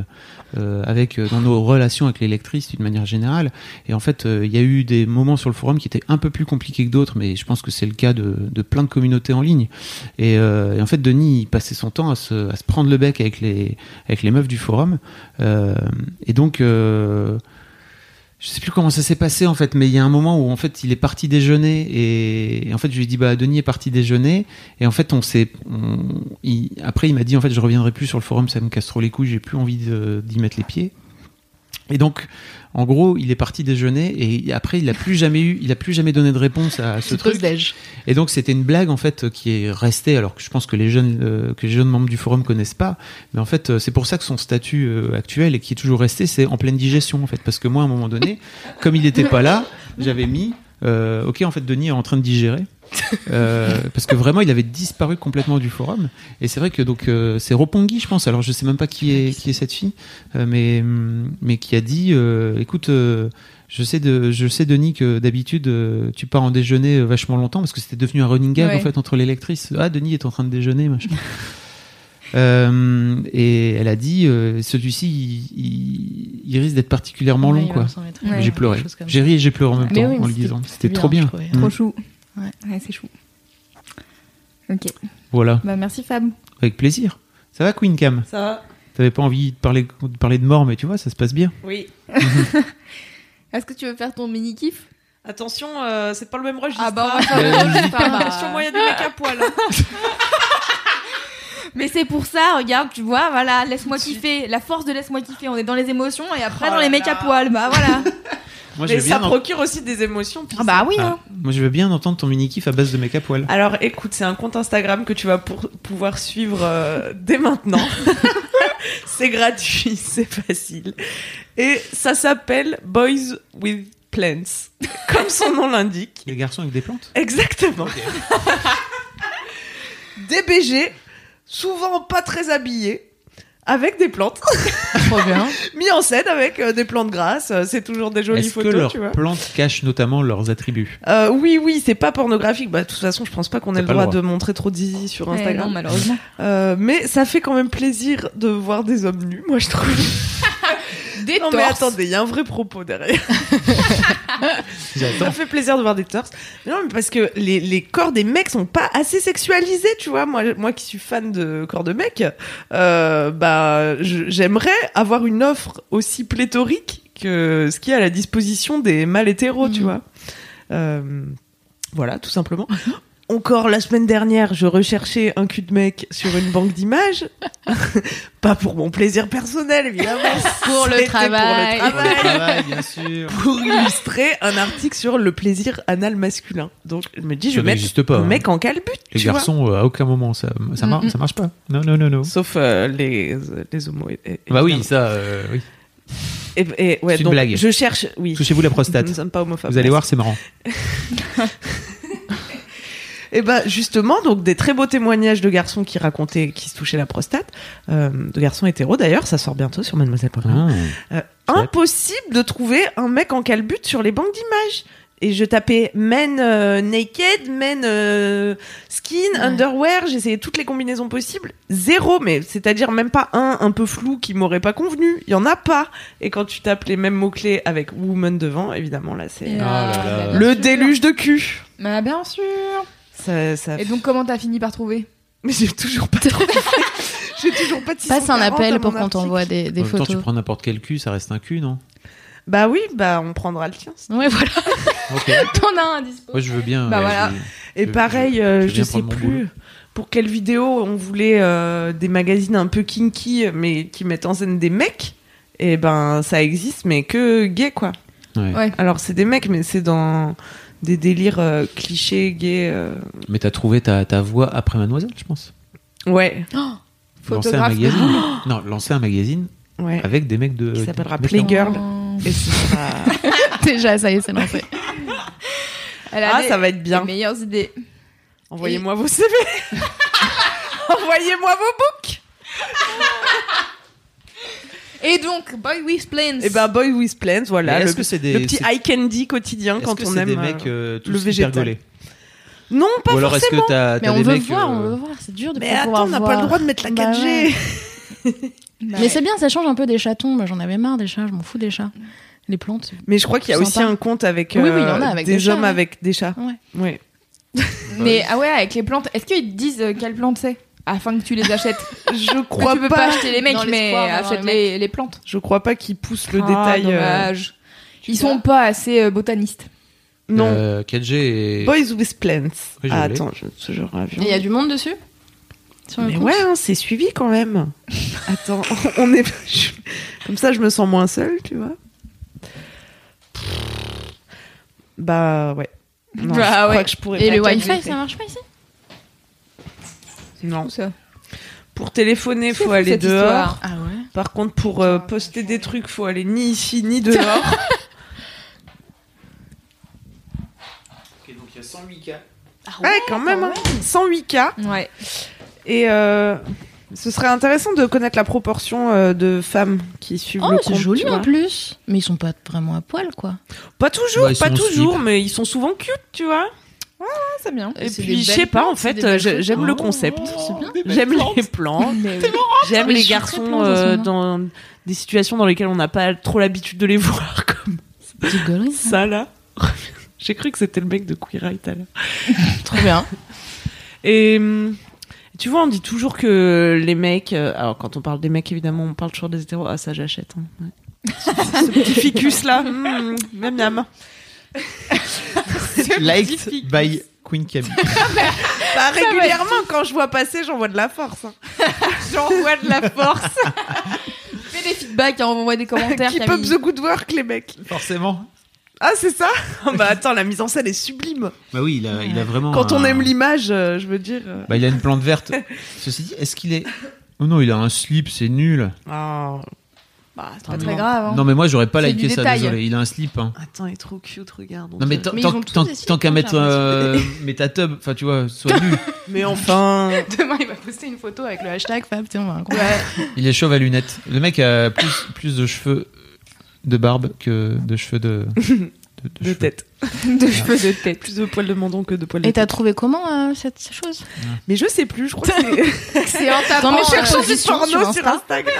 dans nos relations avec les lectrices d'une manière générale. Et en fait, il y a eu des moments sur le forum qui étaient un peu plus compliqués que d'autres, mais je pense que c'est le cas de plein de communautés en ligne. Et en fait, Denis, il passait son temps à se prendre le bec avec les meufs du forum. Et donc... je sais plus comment ça s'est passé en fait, mais il y a un moment où en fait il est parti déjeuner et en fait je lui ai dit bah Denis est parti déjeuner et en fait après il m'a dit en fait je reviendrai plus sur le forum, ça me casse trop les couilles, j'ai plus envie d'y mettre les pieds. Et donc en gros il est parti déjeuner et après il a plus jamais donné de réponse à ce truc. Et donc c'était une blague en fait qui est restée, alors que je pense que les jeunes membres du forum connaissent pas, mais en fait c'est pour ça que son statut actuel et qui est toujours resté, c'est en pleine digestion en fait, parce que moi à un moment donné comme il était pas là j'avais mis ok en fait Denis est en train de digérer. Parce que vraiment il avait disparu complètement du forum et c'est vrai que donc c'est Roppongi je pense, alors je sais même pas qui est cette fille mais qui a dit écoute je sais Denis que d'habitude tu pars en déjeuner vachement longtemps parce que c'était devenu un running gag en fait entre les lectrices, ah Denis est en train de déjeuner machin. Et elle a dit celui-ci il risque d'être particulièrement long quoi. J'ai pleuré, j'ai ri et j'ai pleuré en même temps en le disant, c'était trop bien, trop chou. Ouais, c'est chou. Ok. Voilà. Bah, merci Fab. Avec plaisir. Ça va Queen Cam ? Ça va. T'avais pas envie de parler de mort, mais tu vois, ça se passe bien. Oui. Est-ce que tu veux faire ton mini kiff ? Attention, c'est pas le même registre. Ah bah, moi, il y a des mecs à poil. Mais c'est pour ça, regarde, tu vois, voilà, laisse-moi kiffer. La force de laisse-moi kiffer. On est dans les émotions et après dans les mecs à poil. Bah voilà. Moi, mais ça procure aussi des émotions. Ah bah oui. Ah. Moi je veux bien entendre ton mini kiff à base de mec à poil. Alors écoute, c'est un compte Instagram que tu vas pouvoir suivre dès maintenant. C'est gratuit, c'est facile. Et ça s'appelle Boys with Plants, comme son nom l'indique. Les garçons avec des plantes. Exactement. Okay. DBG, souvent pas très habillés. Avec des plantes. Trop bien. Mis en scène avec des plantes grasses. C'est toujours des jolies photos, tu vois. Est-ce que leurs plantes cachent notamment leurs attributs ? Oui, c'est pas pornographique. Bah, de toute façon, je pense pas qu'on ait le droit de montrer trop de zizi sur Instagram. Non, malheureusement. Mais ça fait quand même plaisir de voir des hommes nus, moi, je trouve. Des torses. Non, mais attendez, il y a un vrai propos derrière. Ça fait plaisir de voir des torses. Non, mais parce que les corps des mecs sont pas assez sexualisés, tu vois. Moi qui suis fan de corps de mecs, j'aimerais avoir une offre aussi pléthorique que ce qui est à la disposition des mâles hétéros, tu vois. Voilà, tout simplement. Encore la semaine dernière, je recherchais un cul de mec sur une banque d'images. Pas pour mon plaisir personnel, évidemment. Pour le travail, bien sûr. Pour illustrer un article sur le plaisir anal masculin. Donc, je me dis, je vais mettre un mec en calbute. Les garçons, à aucun moment, ça marche pas. Non. Sauf les homos. Oui. Et, c'est une blague. Je cherche, oui. Touchez-vous la prostate. Nous ne sommes pas homophobes. Vous allez voir, c'est marrant. Et bah justement, donc des très beaux témoignages de garçons qui racontaient, qui se touchaient la prostate, de garçons hétéros d'ailleurs, ça sort bientôt sur Mademoiselle.com. Impossible de trouver un mec en calbute sur les banques d'images. Et je tapais men naked, men skin, underwear, j'essayais toutes les combinaisons possibles. Zéro, mais c'est-à-dire même pas un peu flou qui m'aurait pas convenu. Il y en a pas. Et quand tu tapes les mêmes mots-clés avec woman devant, évidemment, là, c'est le déluge de cul. Bah, bien sûr. Ça... Et donc, comment t'as fini par trouver ? Mais j'ai toujours pas trouvé. J'ai toujours pas de 640. Passe un appel pour qu'on t'envoie des photos. En même temps, tu prends n'importe quel cul, ça reste un cul, non ? Bah oui, bah on prendra le tien. Oui, voilà. Okay. T'en as un dispo. Moi, je veux bien. Bah voilà. Et pareil, je sais plus pour quelle vidéo on voulait des magazines un peu kinky, mais qui mettent en scène des mecs. Et ben, ça existe, mais que gay, quoi. Ouais. Alors, c'est des mecs, mais c'est dans... des délires clichés, gays. Mais t'as trouvé ta voix après Mademoiselle, je pense. Ouais. Oh, photographe. Lancer un magazine avec des mecs de... Qui s'appellera Playgirl. Et ce sera... Déjà, ça y est, c'est lancé. Ça va être bien. Les meilleures idées. Envoyez-moi vos CV. Envoyez-moi vos books. Et donc, Boys with Plants. Et ben, Boys with Plants, voilà. Mais le petit eye candy quotidien quand on aime le végétal. Non, pas forcément. Est-ce que t'as des mecs... on veut voir, c'est dur de pouvoir voir. Mais attends, on n'a pas le droit de mettre la 4G. Ouais. Mais c'est bien, ça change un peu des chatons. Bah, j'en avais marre des chats, je m'en fous des chats. Les plantes. Mais je crois qu'il y a aussi un compte avec des hommes avec des chats. Ouais. Mais avec les plantes, est-ce qu'ils te disent quelles plantes c'est ? Afin que tu les achètes. Je crois pas. Tu peux pas acheter les mecs, mais achète les plantes. Je crois pas qu'ils poussent le détail. Dommage. Ils sont pas assez botanistes. Non. 4G et... Boys with Plants. Oui, attends, je te jure. Il y a du monde dessus ? Mais ouais, c'est suivi quand même. Attends, on est... Comme ça, je me sens moins seule, tu vois. Bah ouais. Non, je crois que je pourrais. Et le Wi-Fi, ça marche pas ici ? Non. Ça. Pour téléphoner, il faut aller dehors. Ah ouais. Par contre, pour poster des trucs, faut aller ni ici ni dehors. Ok, donc il y a 108K. Ah ouais, quand même. Hein. 108K. Ouais. Et ce serait intéressant de connaître la proportion de femmes qui suivent le compte. C'est joli en plus. Mais ils sont pas vraiment à poil, quoi. Pas toujours, mais ils sont souvent cute, tu vois. Ouais, c'est bien. Et puis, je sais pas, en fait, j'aime le concept. C'est bien. J'aime les plans. J'aime les garçons dans des situations dans lesquelles on n'a pas trop l'habitude de les voir. Comme ça, là. J'ai cru que c'était le mec de Queer Eye, là. Trop bien. Et tu vois, on dit toujours que les mecs... Alors, quand on parle des mecs, évidemment, on parle toujours des hétéros. Ah, ça, j'achète. Hein. Ouais. Ce petit ficus-là. Miam, miam. Liked by Queen Camille. Bah, régulièrement, quand je vois passer, j'envoie de la force. Hein. J'envoie de la force. Fais des feedbacks, envoie des commentaires. Keep up the good work, les mecs. Forcément. Ah, c'est ça ? Bah attends, la mise en scène est sublime. Bah oui, il a vraiment... Quand on aime l'image, je veux dire... Bah il a une plante verte. Ceci dit, est-ce qu'il est... Oh non, il a un slip, c'est nul. Oh... Bah, c'est pas très grave. Hein. Non, mais moi j'aurais pas liké ça, désolé. Il a un slip. Hein. Attends, il est trop cute, regarde. Non, mais tant qu'à mettre Métatub, enfin tu vois, soit nu. Mais enfin. Demain il va poster une photo avec le hashtag Fab, tiens, on va Il est chauve à lunettes. Le mec a plus de cheveux de barbe que de cheveux de tête. De cheveux de tête. Plus de poils de menton que de poils de tête. Et t'as trouvé comment cette chose ? Mais je sais plus, je crois que c'est en tapant porno sur Instagram.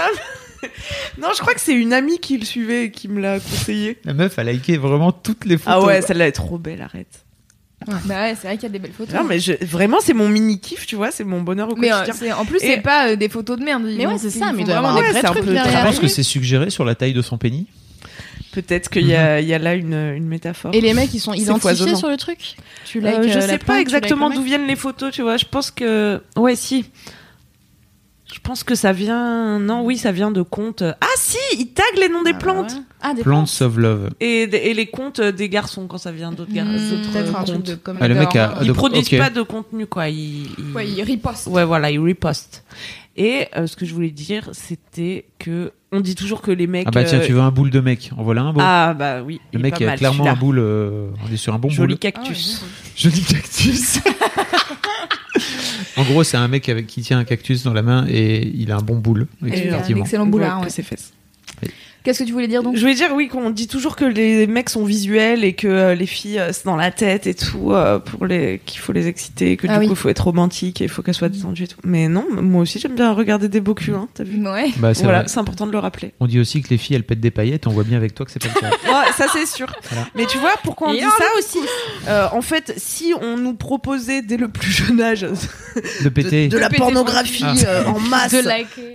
Non, je crois que c'est une amie qui le suivait et qui me l'a conseillé. La meuf a liké vraiment toutes les photos. Ah ouais, celle-là est trop belle, arrête. Ouais. Bah ouais, c'est vrai qu'il y a des belles photos. Non, mais vraiment, c'est mon mini-kiff, tu vois, c'est mon bonheur au quotidien. Mais en plus, c'est pas des photos de merde. Mais ouais, c'est ça, mais il doit y avoir des vrais trucs derrière. Tu penses que c'est suggéré sur la taille de son pénis ? Peut-être qu'il y a là une métaphore. Et les mecs, ils sont identifiés sur le truc. Tu likes, je sais pas exactement d'où viennent les photos, tu vois. Je pense que... Ouais, si. Je pense que ça vient... Non, oui, ça vient de comptes... Ah si, ils taguent les noms des plantes. Ouais. Ah, des Plants of Love. Et les comptes des garçons, quand ça vient d'autres garçons. Peut-être un truc de comédien. Ils produisent pas de contenu, quoi. Ouais, ils ripostent. Ouais, voilà, ils ripostent. Et ce que je voulais dire, c'était que... On dit toujours que les mecs... Ah bah tiens, tu veux un boule de mec. En voilà un beau. Ah bah oui. Le mec est clairement un boule. On est sur un bon boule. Joli cactus. Joli cactus. En gros, c'est un mec qui tient un cactus dans la main et il a un bon boule. Un excellent boulard, ouais. Ses fesses. Oui. Qu'est-ce que tu voulais dire donc ? Je voulais dire, oui, qu'on dit toujours que les mecs sont visuels et que les filles, c'est dans la tête et tout, qu'il faut les exciter, que du coup, il faut être romantique et il faut qu'elles soient détendues et tout. Mais non, moi aussi, j'aime bien regarder des beaux culs, hein, t'as vu ? Ouais. Bah, c'est important de le rappeler. On dit aussi que les filles, elles pètent des paillettes, on voit bien avec toi que c'est pas le cas. Ouais, ça, c'est sûr. Voilà. Mais tu vois, pourquoi on dit ça aussi ? En fait, si on nous proposait dès le plus jeune âge de la pornographie en masse,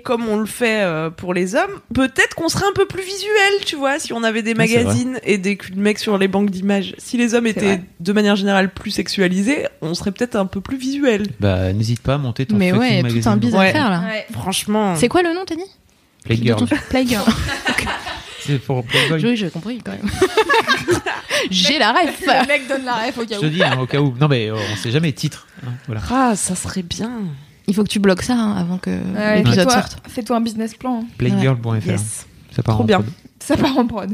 comme on le fait pour les hommes, peut-être qu'on serait un peu plus visuel, tu vois, si on avait des magazines et des culs de mecs sur les banques d'images. Si les hommes étaient de manière générale plus sexualisés, on serait peut-être un peu plus visuel. Bah, n'hésite pas à monter ton fucking magazine. Mais ouais, tout un bise à faire là. Ouais. Franchement. C'est quoi le nom, Tony ? Playgirl. Playgirl. C'est pour Playgirl. Oui, j'ai compris quand même. J'ai la ref. Le mec donne la ref au cas où. Je te dis, hein, au cas où. Non mais on sait jamais, titre. Hein, voilà. Ah, ça serait bien. Il faut que tu bloques ça hein, avant que l'épisode sorte. Fais-toi un business plan. Hein. Playgirl.fr. Ouais. Yes. Ça part trop en bien. Prod. Ça part en prod.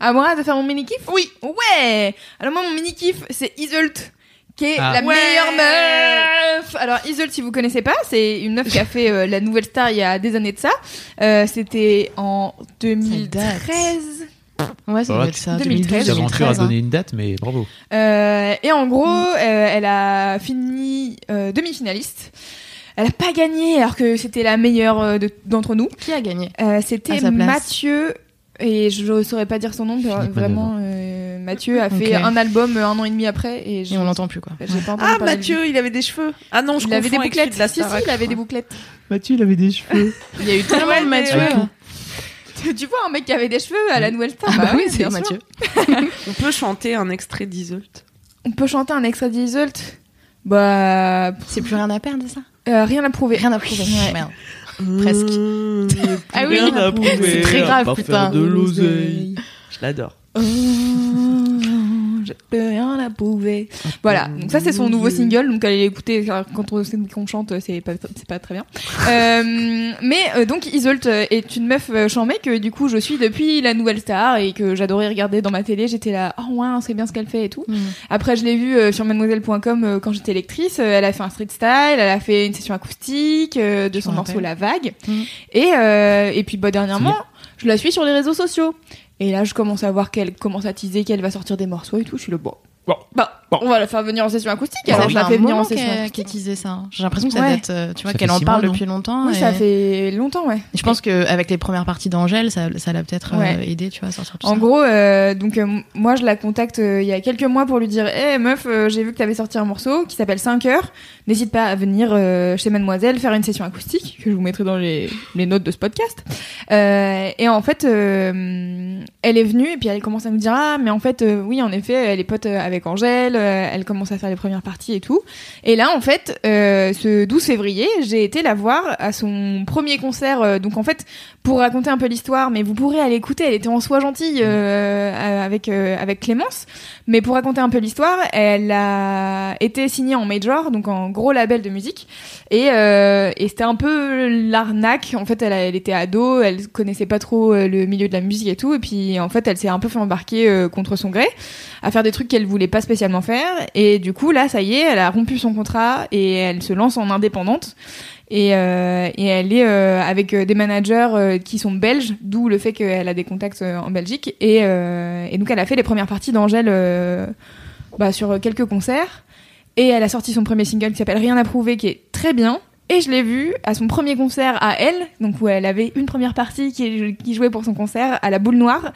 À moi de faire mon mini-kiff ? Oui. Ouais. Alors moi, mon mini-kiff, c'est Iseult, qui est la meilleure meuf. Alors Iseult, si vous connaissez pas, c'est une meuf qui a fait la Nouvelle Star il y a des années de ça. C'était en 2013. Ouais, ça doit être ça. 2013. L'aventure a donné une date, mais bravo. Et en gros, elle a fini demi-finaliste. Elle a pas gagné alors que c'était la meilleure d'entre nous. Qui a gagné ? C'était Mathieu et je saurais pas dire son nom. Vraiment, Mathieu a fait un album un an et demi après et on l'entend plus quoi. J'ai pas entendu parler Mathieu, de lui. Il avait des cheveux. Ah non, je confonds avec celui de la Star. Il avait des bouclettes. Mathieu, il avait des cheveux. Il y a eu tellement de Mathieu. Tu vois un mec qui avait des cheveux à la Nouvelle Star. Ah bah oui, c'est Mathieu. On peut chanter un extrait d'Iseult. Bah, c'est plus rien à perdre ça. Rien à prouver. Ouais. Merde. Presque. Ah oui, rien à prouver. C'est très grave, à putain. De l'oseille. Je l'adore. Oh, j'ai plus rien à prouver. Voilà. Donc ça, c'est son nouveau single. Donc allez l'écouter. Quand on chante, c'est pas très bien. Mais donc Iseult est une meuf chambée que du coup je suis depuis la Nouvelle Star et que j'adorais regarder dans ma télé. J'étais là, oh ouais, c'est bien ce qu'elle fait et tout. Après, je l'ai vue sur Mademoiselle.com quand j'étais lectrice. Elle a fait un street style, elle a fait une session acoustique de son morceau La Vague. Et puis dernièrement, je la suis sur les réseaux sociaux. Et là, je commence à voir qu'elle commence à teaser qu'elle va sortir des morceaux et tout. Je suis là, bon. On va la faire venir en session acoustique. Alors, je la fais venir en session acoustique. Qui teasait ça. J'ai l'impression que ça date, tu vois, qu'elle en parle depuis longtemps. Oui, ça fait longtemps, ouais. Je pense qu'avec les premières parties d'Angèle, ça l'a peut-être aidé, tu vois, à sortir tout ça. En gros, moi, je la contacte il y a quelques mois pour lui dire, hé, meuf, j'ai vu que t'avais sorti un morceau qui s'appelle 5 heures. N'hésite pas à venir chez Mademoiselle faire une session acoustique, que je vous mettrai dans les notes de ce podcast. Et en fait, elle est venue et puis elle commence à nous dire, ah, mais en fait, oui, en effet, elle est pote avec Angèle, elle commence à faire les premières parties et tout. Et là, en fait, ce 12 février, j'ai été la voir à son premier concert. Donc, en fait, pour raconter un peu l'histoire, mais vous pourrez aller écouter, elle était en soi gentille avec Clémence. Mais pour raconter un peu l'histoire, elle a été signée en major, donc en gros label de musique. Et c'était un peu l'arnaque. En fait, elle était ado, elle connaissait pas trop le milieu de la musique et tout. Et puis, en fait, elle s'est un peu fait embarquer contre son gré à faire des trucs qu'elle voulait pas spécialement faire. Et du coup, là, ça y est, elle a rompu son contrat et elle se lance en indépendante. Et elle est avec des managers qui sont belges, d'où le fait qu'elle a des contacts en Belgique. Et donc, elle a fait les premières parties d'Angèle sur quelques concerts. Et elle a sorti son premier single qui s'appelle Rien à prouver, qui est très bien. Et je l'ai vue à son premier concert à elle, donc où elle avait une première partie qui jouait pour son concert à la Boule Noire.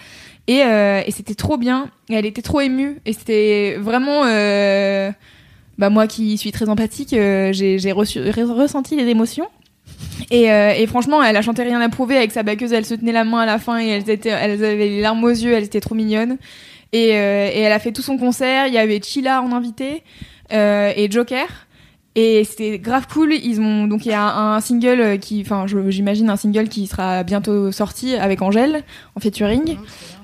Et c'était trop bien. Et elle était trop émue. Et c'était vraiment... moi qui suis très empathique, j'ai ressenti les émotions. Et franchement, elle a chanté Rien à prouver avec sa backeuse, elle se tenait la main à la fin et elles avaient les larmes aux yeux, elles étaient trop mignonnes. Et elle a fait tout son concert, il y avait Chilla en invité et Joker. Et c'était grave cool. Ils ont donc il y a un single qui, enfin, j'imagine un single qui sera bientôt sorti avec Angèle en featuring.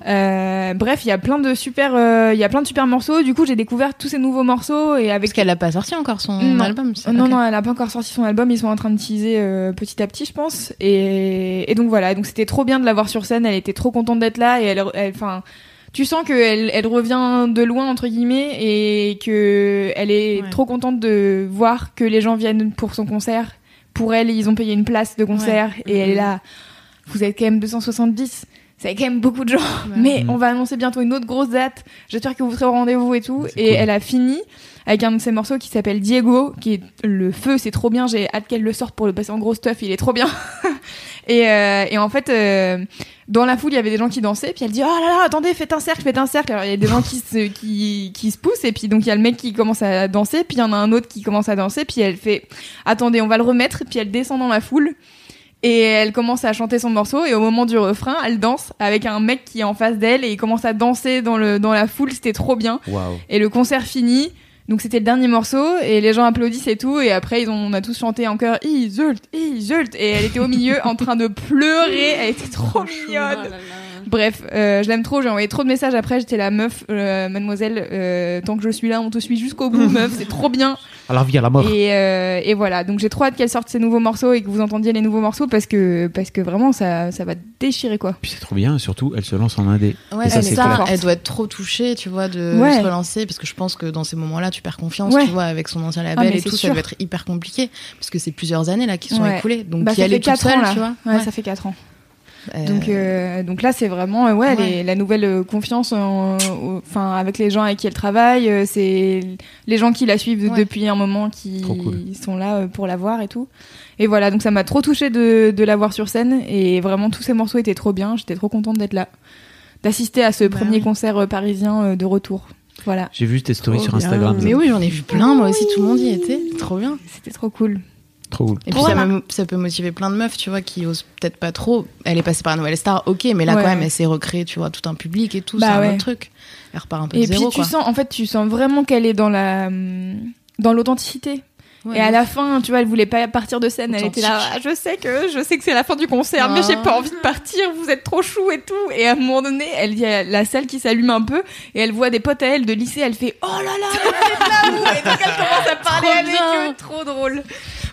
Bref, il y a plein de super, il y a plein de super morceaux. Du coup, j'ai découvert tous ces nouveaux morceaux et avec. Parce qu'elle a pas sorti encore son album. Ça. Non, okay. Elle a pas encore sorti son album. Ils sont en train de teaser petit à petit, je pense. Et donc voilà. Donc c'était trop bien de la voir sur scène. Elle était trop contente d'être là et elle, enfin. Tu sens qu'elle revient de loin, entre guillemets, et qu'elle est trop contente de voir que les gens viennent pour son concert. Pour elle, ils ont payé une place de concert, et elle est là. Vous êtes quand même 270, c'est quand même beaucoup de gens, mais on va annoncer bientôt une autre grosse date. J'espère que vous serez au rendez-vous et tout. C'est cool. Elle a fini avec un de ses morceaux qui s'appelle Diego, qui est le feu, c'est trop bien. J'ai hâte qu'elle le sorte pour le passer en gros stuff, il est trop bien. Et en fait... dans la foule, il y avait des gens qui dansaient, puis elle dit « Oh là là, attendez, faites un cercle !» Alors, il y a des gens qui se poussent, et puis donc il y a le mec qui commence à danser, puis il y en a un autre qui commence à danser, puis elle fait « Attendez, on va le remettre », puis elle descend dans la foule, et elle commence à chanter son morceau, et au moment du refrain, elle danse avec un mec qui est en face d'elle, et il commence à danser dans la foule, c'était trop bien. Wow. Et le concert finit, donc c'était le dernier morceau, et les gens applaudissent et tout, et après on a tous chanté en chœur Iseult, et elle était au milieu en train de pleurer, elle était trop mignonne. Bref, je l'aime trop, j'ai envoyé trop de messages après, j'étais la meuf, mademoiselle, tant que je suis là, on te suit jusqu'au bout, meuf, c'est trop bien. Alors viens la mort. Et voilà, donc j'ai trop hâte qu'elle sorte ses nouveaux morceaux et que vous entendiez les nouveaux morceaux parce que vraiment ça va déchirer quoi. Puis c'est trop bien, surtout elle se lance en indé. Ouais, et ça, c'est ça, elle doit être trop touchée, tu vois, de se relancer parce que je pense que dans ces moments-là, tu perds confiance, tu vois, avec son ancien label et tout, sûr. Ça doit être hyper compliqué parce que c'est plusieurs années là qui sont écoulées. Donc y aller toute seule, tu vois. Ouais, ça fait 4 ans. Donc là c'est vraiment la nouvelle confiance enfin avec les gens avec qui elle travaille, c'est les gens qui la suivent depuis un moment qui sont là pour la voir et tout. Et voilà, donc ça m'a trop touchée de la voir sur scène et vraiment tous ces morceaux étaient trop bien, j'étais trop contente d'être là, d'assister à ce premier concert parisien de retour. Voilà. J'ai vu tes stories sur Instagram. Mais oui, j'en ai vu plein moi aussi, tout le monde y était, trop bien, c'était trop cool. Cool. Et puis ça peut motiver plein de meufs, tu vois, qui osent peut-être pas trop. Elle est passée par la Nouvelle Star, ok, mais là quand même, elle s'est recréée, tu vois, tout un public et tout, c'est un autre truc. Elle repart un peu de zéro. Et puis tu sens vraiment qu'elle est dans l'authenticité. Ouais, et à la fin, tu vois, elle voulait pas partir de scène, elle était là, je sais que c'est la fin du concert, mais j'ai pas envie de partir, vous êtes trop chou et tout. Et à un moment donné, il y a la salle qui s'allume un peu, et elle voit des potes à elle de lycée, elle fait « Oh là là, vous êtes là !» Et donc elle commence à parler avec eux, trop drôle.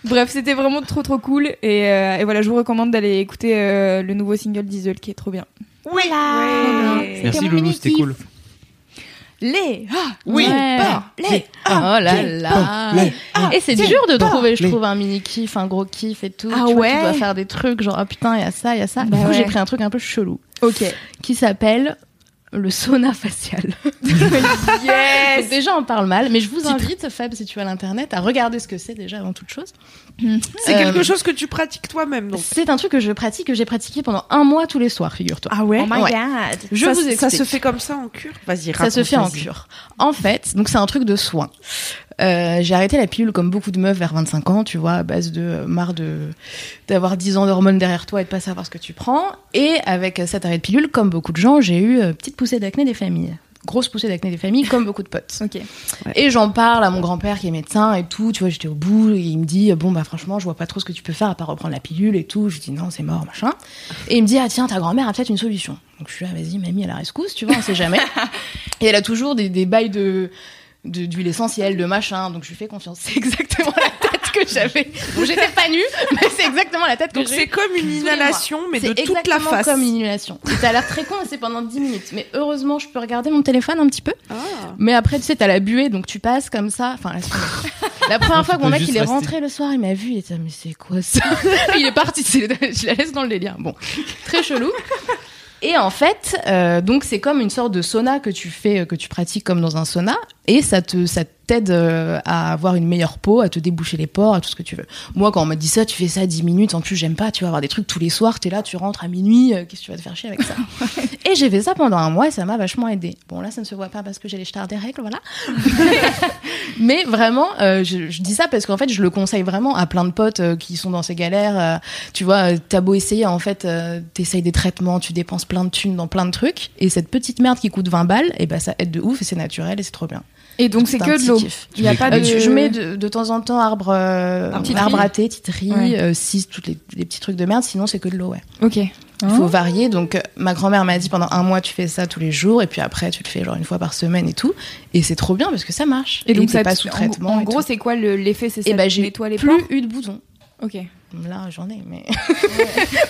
Bref, c'était vraiment trop trop cool, et voilà, je vous recommande d'aller écouter le nouveau single d'Iseult qui est trop bien. Oui, merci Loulou, c'était cool. Les ah, oui pas les ah, oh là là les, ah, et c'est dur de trouver je trouve un mini kiff, un gros kiff et tout, tu dois faire des trucs genre ah putain il y a ça bah du coup j'ai pris un truc un peu chelou qui s'appelle le sauna facial. Yes. Déjà on parle mal, mais je vous invite Fab, si tu vas à l'internet, à regarder ce que c'est déjà avant toute chose. C'est quelque chose que tu pratiques toi-même donc. C'est un truc que je pratique, que j'ai pratiqué pendant 1 mois tous les soirs, figure-toi. Ah ouais. Oh my god. Ça se fait comme ça en cure. Vas-y, raconte. Ça se fait en cure. En fait, donc c'est un truc de soin. J'ai arrêté la pilule comme beaucoup de meufs vers 25 ans, tu vois, à base de marre d'avoir 10 ans d'hormones derrière toi et de pas savoir ce que tu prends. Et avec cet arrêt de pilule, comme beaucoup de gens, j'ai eu petite poussée d'acné des familles. Grosse poussée d'acné des familles, comme beaucoup de potes. Okay. Ouais. Et j'en parle à mon grand-père qui est médecin et tout, tu vois, j'étais au bout et il me dit, bon bah franchement, je vois pas trop ce que tu peux faire à part reprendre la pilule et tout. Je dis non, c'est mort, machin. Et il me dit, ah tiens, ta grand-mère a peut-être une solution. Donc je suis là, vas-y, mamie à la rescousse, tu vois, on sait jamais. Et elle a toujours des bails de d'huile essentielle, de machin, donc je lui fais confiance. C'est exactement la tête que j'avais. Bon, j'étais pas nue, mais c'est exactement la tête que j'ai. Donc c'est comme une inhalation, mais de toute la face. C'est exactement comme une inhalation. Ça a l'air très con, mais c'est pendant 10 minutes. Mais heureusement, je peux regarder mon téléphone un petit peu. Ah. Mais après, tu sais, t'as la buée, donc tu passes comme ça. Enfin, la première fois que mon mec, il est rentré le soir, il m'a vu, il était là, mais c'est quoi ça? Il est parti, je la laisse dans le délire. Bon, très chelou. Et en fait, donc c'est comme une sorte de sauna que tu pratiques comme dans un sauna. Et ça t'aide à avoir une meilleure peau, à te déboucher les pores, à tout ce que tu veux. Moi, quand on m'a dit ça, tu fais ça 10 minutes, en plus, j'aime pas, tu vas avoir des trucs tous les soirs, t'es là, tu rentres à minuit, qu'est-ce que tu vas te faire chier avec ça? Et j'ai fait ça pendant un mois et ça m'a vachement aidée. Bon, là, ça ne se voit pas parce que j'ai les ch'tards des règles, voilà. Mais vraiment, je dis ça parce qu'en fait, je le conseille vraiment à plein de potes qui sont dans ces galères. Tu vois, t'as beau essayer, en fait, t'essayes des traitements, tu dépenses plein de thunes dans plein de trucs. Et cette petite merde qui coûte 20 balles, et ben, ça aide de ouf et c'est naturel et c'est trop bien. Et donc c'est que de l'eau. Il y a pas de... Je mets de temps en temps arbre à thé, titri, ouais. Cisse, tous les petits trucs de merde. Sinon c'est que de l'eau, ouais. Ok. Il faut varier. Donc ma grand-mère m'a dit pendant un mois tu fais ça tous les jours et puis après tu le fais genre une fois par semaine et tout. Et c'est trop bien parce que ça marche. Et donc ça pas sous traitement. En gros c'est quoi l'effet? C'est ça. Et bah j'ai plus eu de boutons. Ok. Là, j'en ai, mais... Ouais.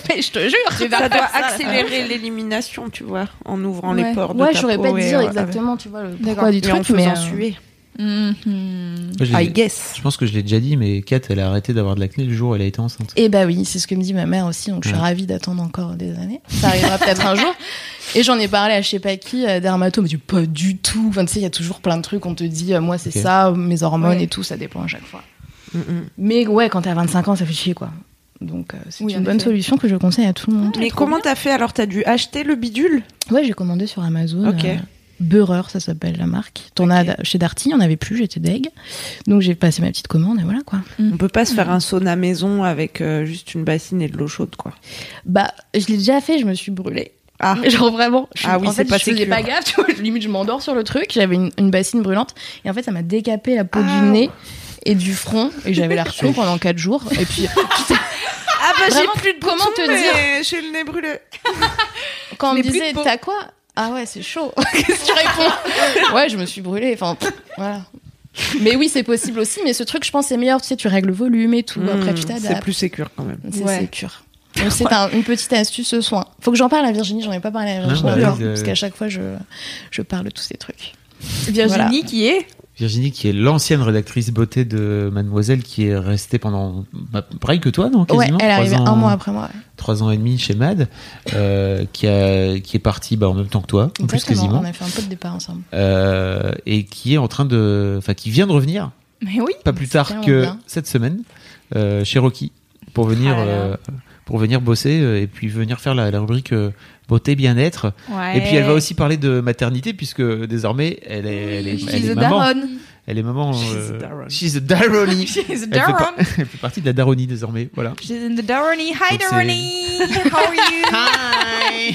Mais je te jure, ça doit accélérer l'élimination, tu vois, en ouvrant les pores de ta peau. Ouais, j'aurais pas dire exactement, tu vois, le pourquoi du truc, mais... en suer. I guess. Je pense que je l'ai déjà dit, mais Kat, elle a arrêté d'avoir de l'acné le jour où elle a été enceinte. Et bah oui, c'est ce que me dit ma mère aussi, donc je suis ravie d'attendre encore des années. Ça arrivera peut-être un jour. Et j'en ai parlé à je sais pas qui, dermato, mais tu pas du tout. Enfin, tu sais, il y a toujours plein de trucs, on te dit, moi c'est ça, mes hormones et tout, ça dépend à chaque fois. Mais ouais, quand t'as 25 ans, ça fait chier, quoi. Donc c'est une bonne solution que je conseille à tout le monde. Mais comment t'as fait alors? T'as dû acheter le bidule? Ouais, j'ai commandé sur Amazon. Beurreur, ça s'appelle la marque. T'en as chez Darty, il n'y en avait plus, j'étais deg. Donc j'ai passé ma petite commande et voilà, quoi. On peut pas se faire un sauna maison avec juste une bassine et de l'eau chaude, quoi. Bah, je l'ai déjà fait, je me suis brûlée. Ah. Genre vraiment, je faisais pas gaffe, tu vois, limite je m'endors sur le truc, j'avais une bassine brûlante et en fait ça m'a décapé la peau du nez et du front et j'avais l'air chaud pendant 4 jours et puis ah bah vraiment, j'ai plus de boutons, comment te dire, j'ai le nez brûlé. Quand on me disait t'as quoi? Ah ouais, c'est chaud. Qu'est-ce que tu réponds? Ouais, je me suis brûlée, enfin voilà. Mais oui, c'est possible aussi, mais ce truc je pense c'est meilleur, tu sais, tu règles le volume et tout, après tu t'adaptes. C'est plus sécure quand même. C'est sécure. Donc c'est une petite astuce, ce soin. Faut que j'en parle à Virginie, j'en ai pas parlé à Virginie parce qu'à chaque fois je parle de tous ces trucs. Virginie qui est l'ancienne rédactrice beauté de Mademoiselle, qui est restée pendant pareil que toi, non, quasiment. Ouais, elle est arrivée 1 mois après moi. 3 ans et demi chez Mad, qui est partie en même temps que toi, en plus quasiment. On a fait un peu de départ ensemble. Et qui est en train de, enfin qui vient de revenir. Mais oui. Pas plus tard que cette semaine chez Rocky pour venir. Pour venir bosser et puis venir faire la rubrique beauté bien-être et puis elle va aussi parler de maternité puisque désormais elle est maman. Elle est maman. She's a darony. Elle fait partie de la darony désormais, voilà. She's in the darony. Hi darony, how are you? Hi.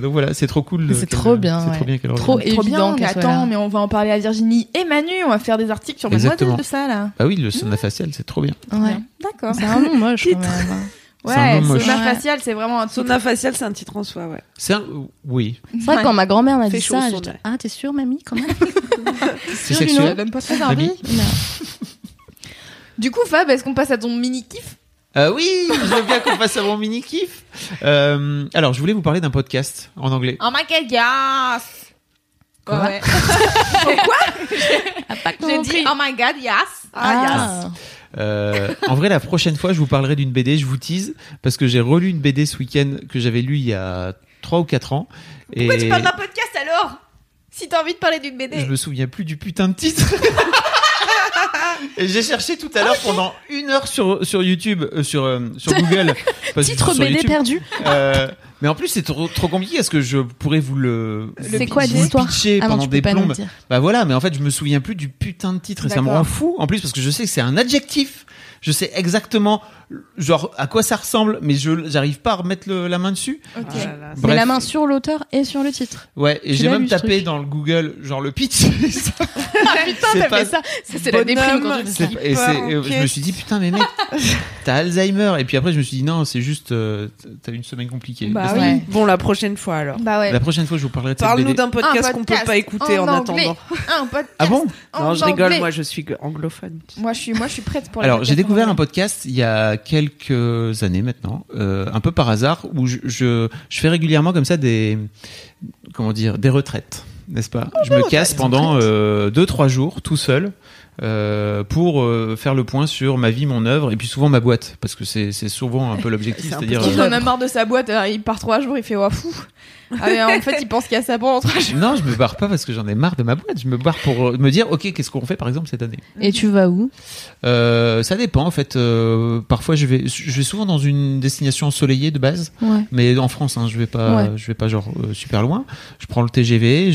Donc voilà, c'est trop cool. C'est trop bien. C'est trop bien qu'elle revienne. Trop évident qu'elle soit là. Attends, mais on va en parler à Virginie et Manu. On va faire des articles sur Mademoiselle de ça là. Ah oui, le sauna facial, c'est trop bien. Ouais, d'accord. C'est un nom moche quand même. Ouais, sauna facial, c'est vraiment un titre. Sauna facial, c'est un titre en soi, ouais. C'est un... Oui. C'est vrai, quand ma grand-mère m'a dit ça, j'ai dit « Ah, t'es sûre, mamie, quand même ?» C'est sexuel. Elle donne pas trop envie. Du coup, Fab, est-ce qu'on passe à ton mini-kiff? Oui, je veux bien qu'on passe à mon mini-kiff. Alors, je voulais vous parler d'un podcast en anglais. Oh my god, yes! Ouais. Pourquoi? J'ai dit oh my god, yes! Ah, yes! En vrai, la prochaine fois, je vous parlerai d'une BD, je vous tease, parce que j'ai relu une BD ce week-end que j'avais lue il y a 3 ou 4 ans. Pourquoi tu parles d'un podcast alors? Si t'as envie de parler d'une BD. Je me souviens plus du putain de titre. Et j'ai cherché tout à l'heure pendant 1 heure sur YouTube, sur Google. Titre BD YouTube, perdu. Mais en plus, c'est trop compliqué. Est-ce que je pourrais vous le c'est quoi l'histoire pendant des plombes? Bah voilà, mais en fait, je me souviens plus du putain de titre. D'accord. Et ça me rend fou. En plus, parce que je sais que c'est un adjectif. Je sais exactement, genre, à quoi ça ressemble, mais j'arrive pas à remettre la main dessus. Ok. Ah là là. Mais la main sur l'auteur et sur le titre. Ouais, et j'ai même tapé dans le Google, genre, le pitch. Ah putain, t'as fait ça. Ça, c'est la déprime quand tu dis ça. Et je me suis dit, putain, mais mec, t'as Alzheimer. Et puis après, je me suis dit, non, c'est juste, t'as une semaine compliquée. Bah oui. Ouais. Bon, la prochaine fois, alors. Bah ouais. La prochaine fois, je vous parlerai de cette BD. Parle-nous d'un podcast qu'on peut pas écouter en attendant. Un podcast. Ah bon? Non, je rigole, moi, je suis anglophone. Moi, je suis prête pour la podcast. J'ai découvert un podcast il y a quelques années maintenant, un peu par hasard, où je fais régulièrement comme ça des retraites, n'est-ce pas? Je me casse pendant 2-3 jours tout seul pour faire le point sur ma vie, mon œuvre et puis souvent ma boîte, parce que c'est souvent un peu l'objectif. C'est-à-dire, il en a marre de sa boîte, il part 3 jours, il fait « Ouah, fou !» Ah mais en fait, il pense qu'il y a ça bon entre eux. Non, je me barre pas parce que j'en ai marre de ma boîte. Je me barre pour me dire, ok, qu'est-ce qu'on fait par exemple cette année ? Et tu vas où ? Ça dépend en fait. Parfois, je vais souvent dans une destination ensoleillée de base, ouais. Mais en France, hein, je vais pas genre super loin. Je prends le TGV,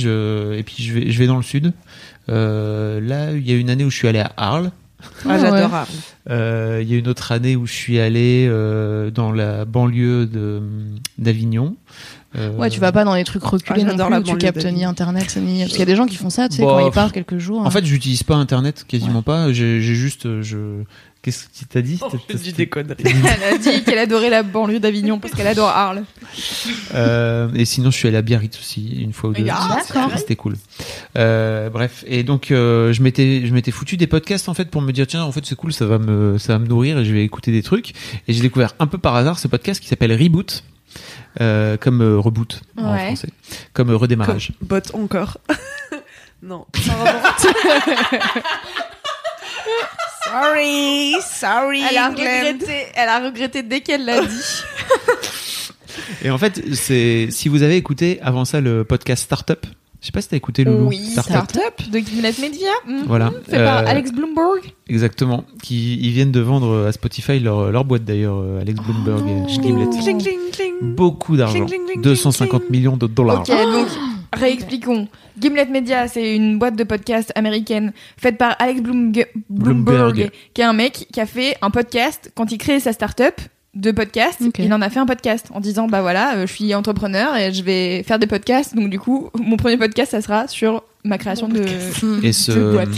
et puis je vais dans le sud. Là, il y a une année où je suis allé à Arles. Ah, j'adore Arles. Il y a une autre année où je suis allé dans la banlieue d'Avignon. Ouais, tu vas pas dans les trucs reculés non plus où tu captes ni internet ni... Parce qu'il y a des gens qui font ça, tu sais, quand ils partent quelques jours. En fait, j'utilise pas internet, quasiment pas. J'ai juste... Qu'est-ce que t'as dit ? J'ai dit des conneries. Elle a dit qu'elle adorait la banlieue d'Avignon parce qu'elle adore Arles. Et sinon, je suis allé à Biarritz aussi, une fois ou deux. D'accord. C'était cool. Bref. Et donc, je m'étais foutu des podcasts, en fait, pour me dire, tiens, en fait, c'est cool, ça va me nourrir et je vais écouter des trucs. Et j'ai découvert un peu par hasard ce podcast qui s'appelle Reboot. Comme Reboot en français. Comme redémarrage. Comme bot encore. Non. Sorry. Elle a regretté dès qu'elle l'a dit. Et en fait, si vous avez écouté avant ça le podcast Startup, je sais pas si t'as écouté le Startup de Gimlet Media. Voilà. Fait par Alex Bloomberg. Exactement. Ils viennent de vendre à Spotify leur boîte d'ailleurs, Alex Bloomberg et Gimlet. Cling, cling, cling. Beaucoup d'argent. Cling, cling, cling, 250 cling. Millions de dollars. Ok, donc... Réexpliquons. Gimlet Media, c'est une boîte de podcast américaine faite par Alex Bloomberg, qui est un mec qui a fait un podcast quand il créait sa start-up de podcast. Okay. Il en a fait un podcast en disant bah voilà, je suis entrepreneur et je vais faire des podcasts. Donc du coup, mon premier podcast, ça sera sur ma création de boîte.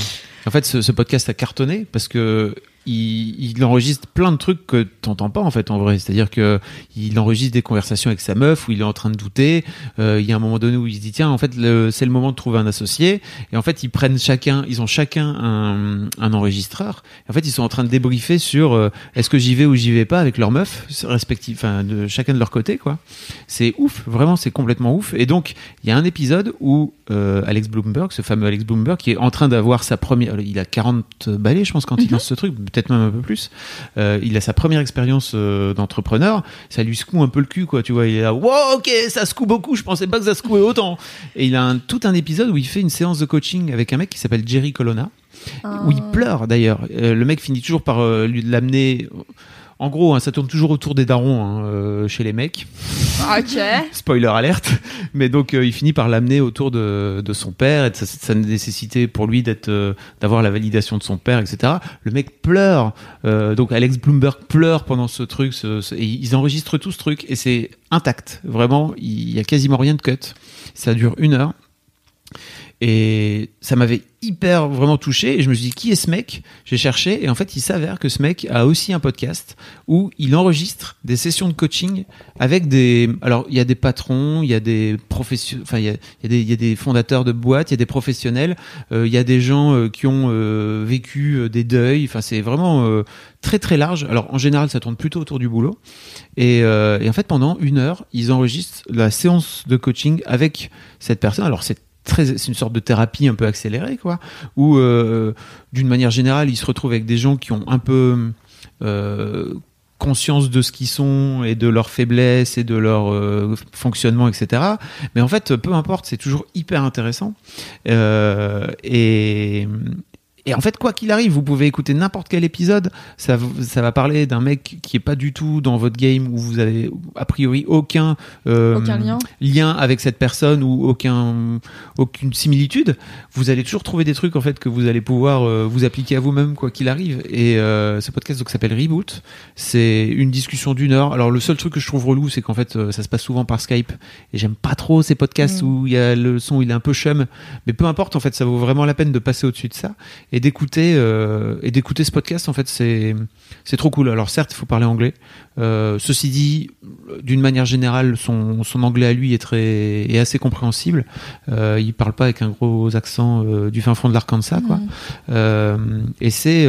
En fait, ce podcast a cartonné parce que il enregistre plein de trucs que t'entends pas en fait en vrai, c'est-à-dire que il enregistre des conversations avec sa meuf où il est en train de douter, il y a un moment donné où il se dit tiens en fait c'est le moment de trouver un associé et en fait ils ont chacun un enregistreur. En fait ils sont en train de débriefer sur est-ce que j'y vais ou j'y vais pas avec leur meuf respective, enfin de chacun de leur côté quoi. C'est ouf, vraiment c'est complètement ouf. Et donc il y a un épisode où Alex Bloomberg, ce fameux Alex Bloomberg qui est en train d'avoir sa première, il a 40 balais je pense quand il lance ce truc, peut-être même un peu plus, il a sa première expérience d'entrepreneur, ça lui secoue un peu le cul, quoi, tu vois, il est là, wow, ok, ça secoue beaucoup, je pensais pas que ça secouait autant. Et il a tout un épisode où il fait une séance de coaching avec un mec qui s'appelle Jerry Colonna, où il pleure d'ailleurs. Le mec finit toujours par lui l'amener... En gros, hein, ça tourne toujours autour des darons chez les mecs. Ok. Spoiler alerte. Mais donc, il finit par l'amener autour de son père et de sa nécessité pour lui d'avoir la validation de son père, etc. Le mec pleure. Donc, Alex Bloomberg pleure pendant ce truc. Et ils enregistrent tout ce truc et c'est intact. Vraiment, il n'y a quasiment rien de cut. Ça dure 1 heure. Et ça m'avait hyper vraiment touché et je me suis dit qui est ce mec ? J'ai cherché et en fait il s'avère que ce mec a aussi un podcast où il enregistre des sessions de coaching avec des, alors il y a des patrons, il y a des professionnels, enfin il y a des fondateurs de boîtes, il y a des professionnels, il y a des gens qui ont vécu des deuils, enfin c'est vraiment très très large. Alors en général ça tourne plutôt autour du boulot et en fait pendant 1 heure ils enregistrent la séance de coaching avec cette personne. Alors c'est une sorte de thérapie un peu accélérée quoi, où d'une manière générale ils se retrouvent avec des gens qui ont un peu conscience de ce qu'ils sont et de leurs faiblesses et de leur fonctionnement etc, mais en fait peu importe c'est toujours hyper intéressant et en fait, quoi qu'il arrive, vous pouvez écouter n'importe quel épisode. Ça va parler d'un mec qui est pas du tout dans votre game où vous avez a priori aucun lien avec cette personne ou aucune similitude. Vous allez toujours trouver des trucs en fait que vous allez pouvoir vous appliquer à vous-même quoi qu'il arrive. Et ce podcast donc s'appelle Reboot. C'est une discussion d'1 heure. Alors le seul truc que je trouve relou, c'est qu'en fait ça se passe souvent par Skype et j'aime pas trop ces podcasts où il y a le son, il est un peu chum. Mais peu importe, en fait, ça vaut vraiment la peine de passer au-dessus de ça. Et d'écouter ce podcast en fait c'est trop cool. Alors certes il faut parler anglais, ceci dit d'une manière générale son anglais à lui est assez compréhensible, il parle pas avec un gros accent du fin fond de l'Arkansas quoi. Et c'est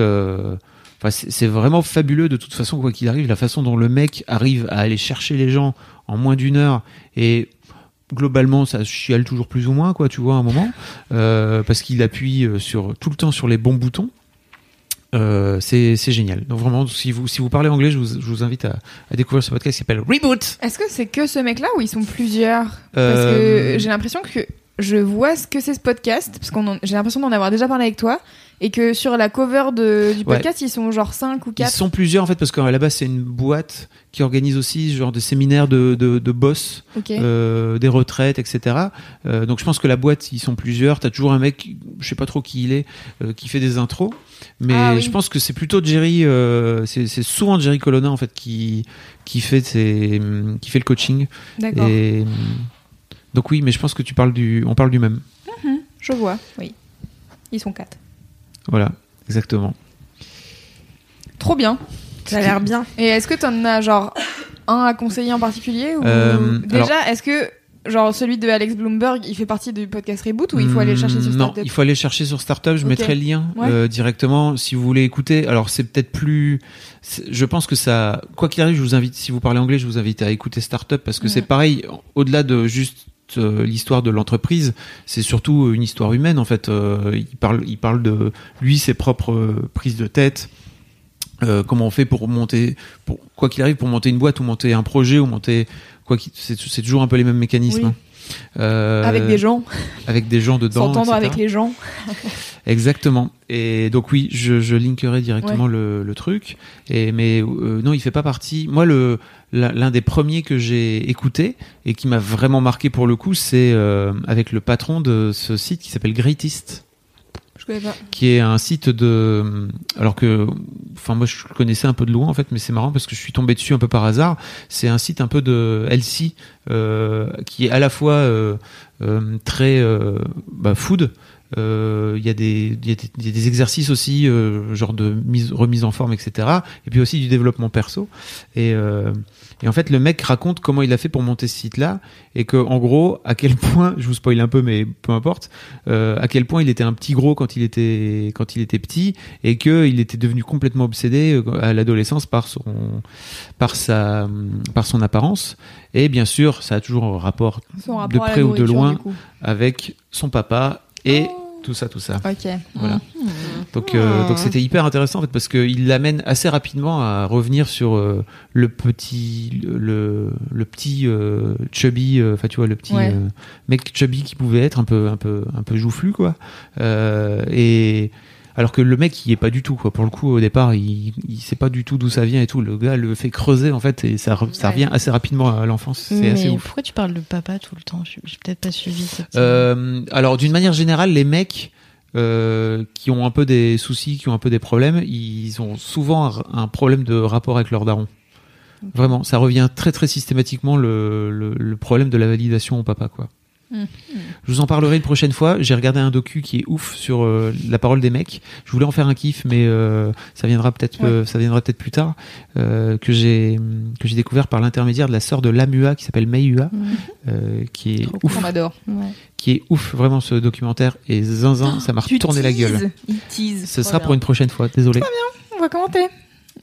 vraiment fabuleux de toute façon quoi qu'il arrive, la façon dont le mec arrive à aller chercher les gens en moins d'1 heure et globalement ça chiale toujours plus ou moins quoi tu vois à un moment parce qu'il appuie sur tout le temps sur les bons boutons C'est génial. Donc vraiment, si vous parlez anglais, je vous invite à découvrir ce podcast qui s'appelle Reboot. Est-ce que c'est que ce mec-là ou ils sont plusieurs ? Parce que j'ai l'impression que je vois ce que c'est ce podcast, parce que j'ai l'impression d'en avoir déjà parlé avec toi, et que sur la cover du podcast, ils sont genre 5 ou 4. Ils sont plusieurs en fait, parce qu'à la base, c'est une boîte qui organise aussi genre des séminaires de boss, des retraites, etc. Donc je pense que la boîte, ils sont plusieurs. T'as toujours un mec, je sais pas trop qui il est, qui fait des intros. Mais je pense que c'est plutôt Jerry, c'est souvent Jerry Colonna en fait, qui fait le coaching. D'accord. Et, donc oui, mais je pense que on parle du même. Mmh, je vois, oui. Ils sont 4. Voilà, exactement. Trop bien. Ça a l'air bien. Et est-ce que t'en as genre un à conseiller en particulier ou... est-ce que genre celui de Alex Bloomberg, il fait partie du podcast Reboot ou il faut aller le chercher sur Startup ? Non, il faut aller chercher sur Startup. Je mettrai le lien directement si vous voulez écouter. Alors c'est peut-être plus... Je pense que ça... Quoi qu'il arrive, je vous invite, si vous parlez anglais, je vous invite à écouter Startup parce que c'est pareil, au-delà de juste l'histoire de l'entreprise, c'est surtout une histoire humaine en fait. Il parle de lui, ses propres prises de tête. Comment on fait pour monter une boîte ou monter un projet ou monter c'est toujours un peu les mêmes mécanismes. Oui. Avec des gens dedans. S'entendre etc. avec les gens. Exactement. Et donc oui, je linkerai directement le truc. Non, il fait pas partie. Moi, l'un des premiers que j'ai écouté et qui m'a vraiment marqué pour le coup, c'est avec le patron de ce site qui s'appelle Greatist. Qui est un site de... Alors que... Enfin, moi, je le connaissais un peu de loin, en fait, mais c'est marrant parce que je suis tombé dessus un peu par hasard. C'est un site un peu de LC qui est à la fois très food. Il y a des exercices aussi, genre de remise en forme, etc. Et puis aussi du développement perso. Et en fait, le mec raconte comment il a fait pour monter ce site-là et que, en gros, à quel point, je vous spoil un peu, mais peu importe, à quel point il était un petit gros quand il était petit et que il était devenu complètement obsédé à l'adolescence par son apparence. Et bien sûr, ça a toujours un rapport de près ou de loin avec son papa et tout ça. Ok. Voilà. Donc c'était hyper intéressant en fait parce que il l'amène assez rapidement à revenir sur le petit chubby, enfin tu vois le petit mec chubby qui pouvait être un peu joufflu quoi. Et alors que le mec il est pas du tout quoi. Pour le coup au départ il sait pas du tout d'où ça vient et tout. Le gars le fait creuser en fait et ça revient assez rapidement à l'enfance. Mais assez ouf. Pourquoi tu parles de papa tout le temps ? Je n'ai peut-être pas suivi cette... Alors d'une manière générale les mecs qui ont un peu des soucis, qui ont un peu des problèmes, ils ont souvent un problème de rapport avec leur daron. Vraiment, ça revient très très systématiquement le problème de la validation au papa quoi. Mmh. Je vous en parlerai une prochaine fois. J'ai regardé un docu qui est ouf sur la parole des mecs. Je voulais en faire un kiff, mais ça viendra peut-être plus tard. Que j'ai découvert par l'intermédiaire de la sœur de Lamua qui s'appelle Mayua, qui est trop ouf. On adore. Ouais. Qui est ouf, vraiment ce documentaire et zinzin, ça m'a retourné la gueule. Ce sera pour une prochaine fois. Désolé. Très bien, on va commenter.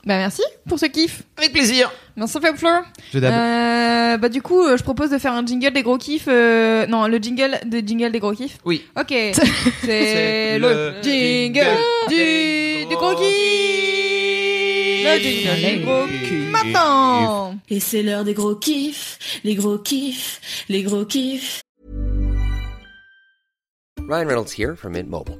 Bah merci pour ce kiff. Avec plaisir. Merci Fleur. Je dab. Du coup, je propose de faire un jingle des gros kiffs. Non, le jingle des gros kiffs. Oui. Ok. C'est le jingle des gros kiffs. Le jingle des gros kiffs. Maintenant. Et c'est l'heure des gros kiffs. Les gros kiffs. Les gros kiffs. Ryan Reynolds here from Mint Mobile.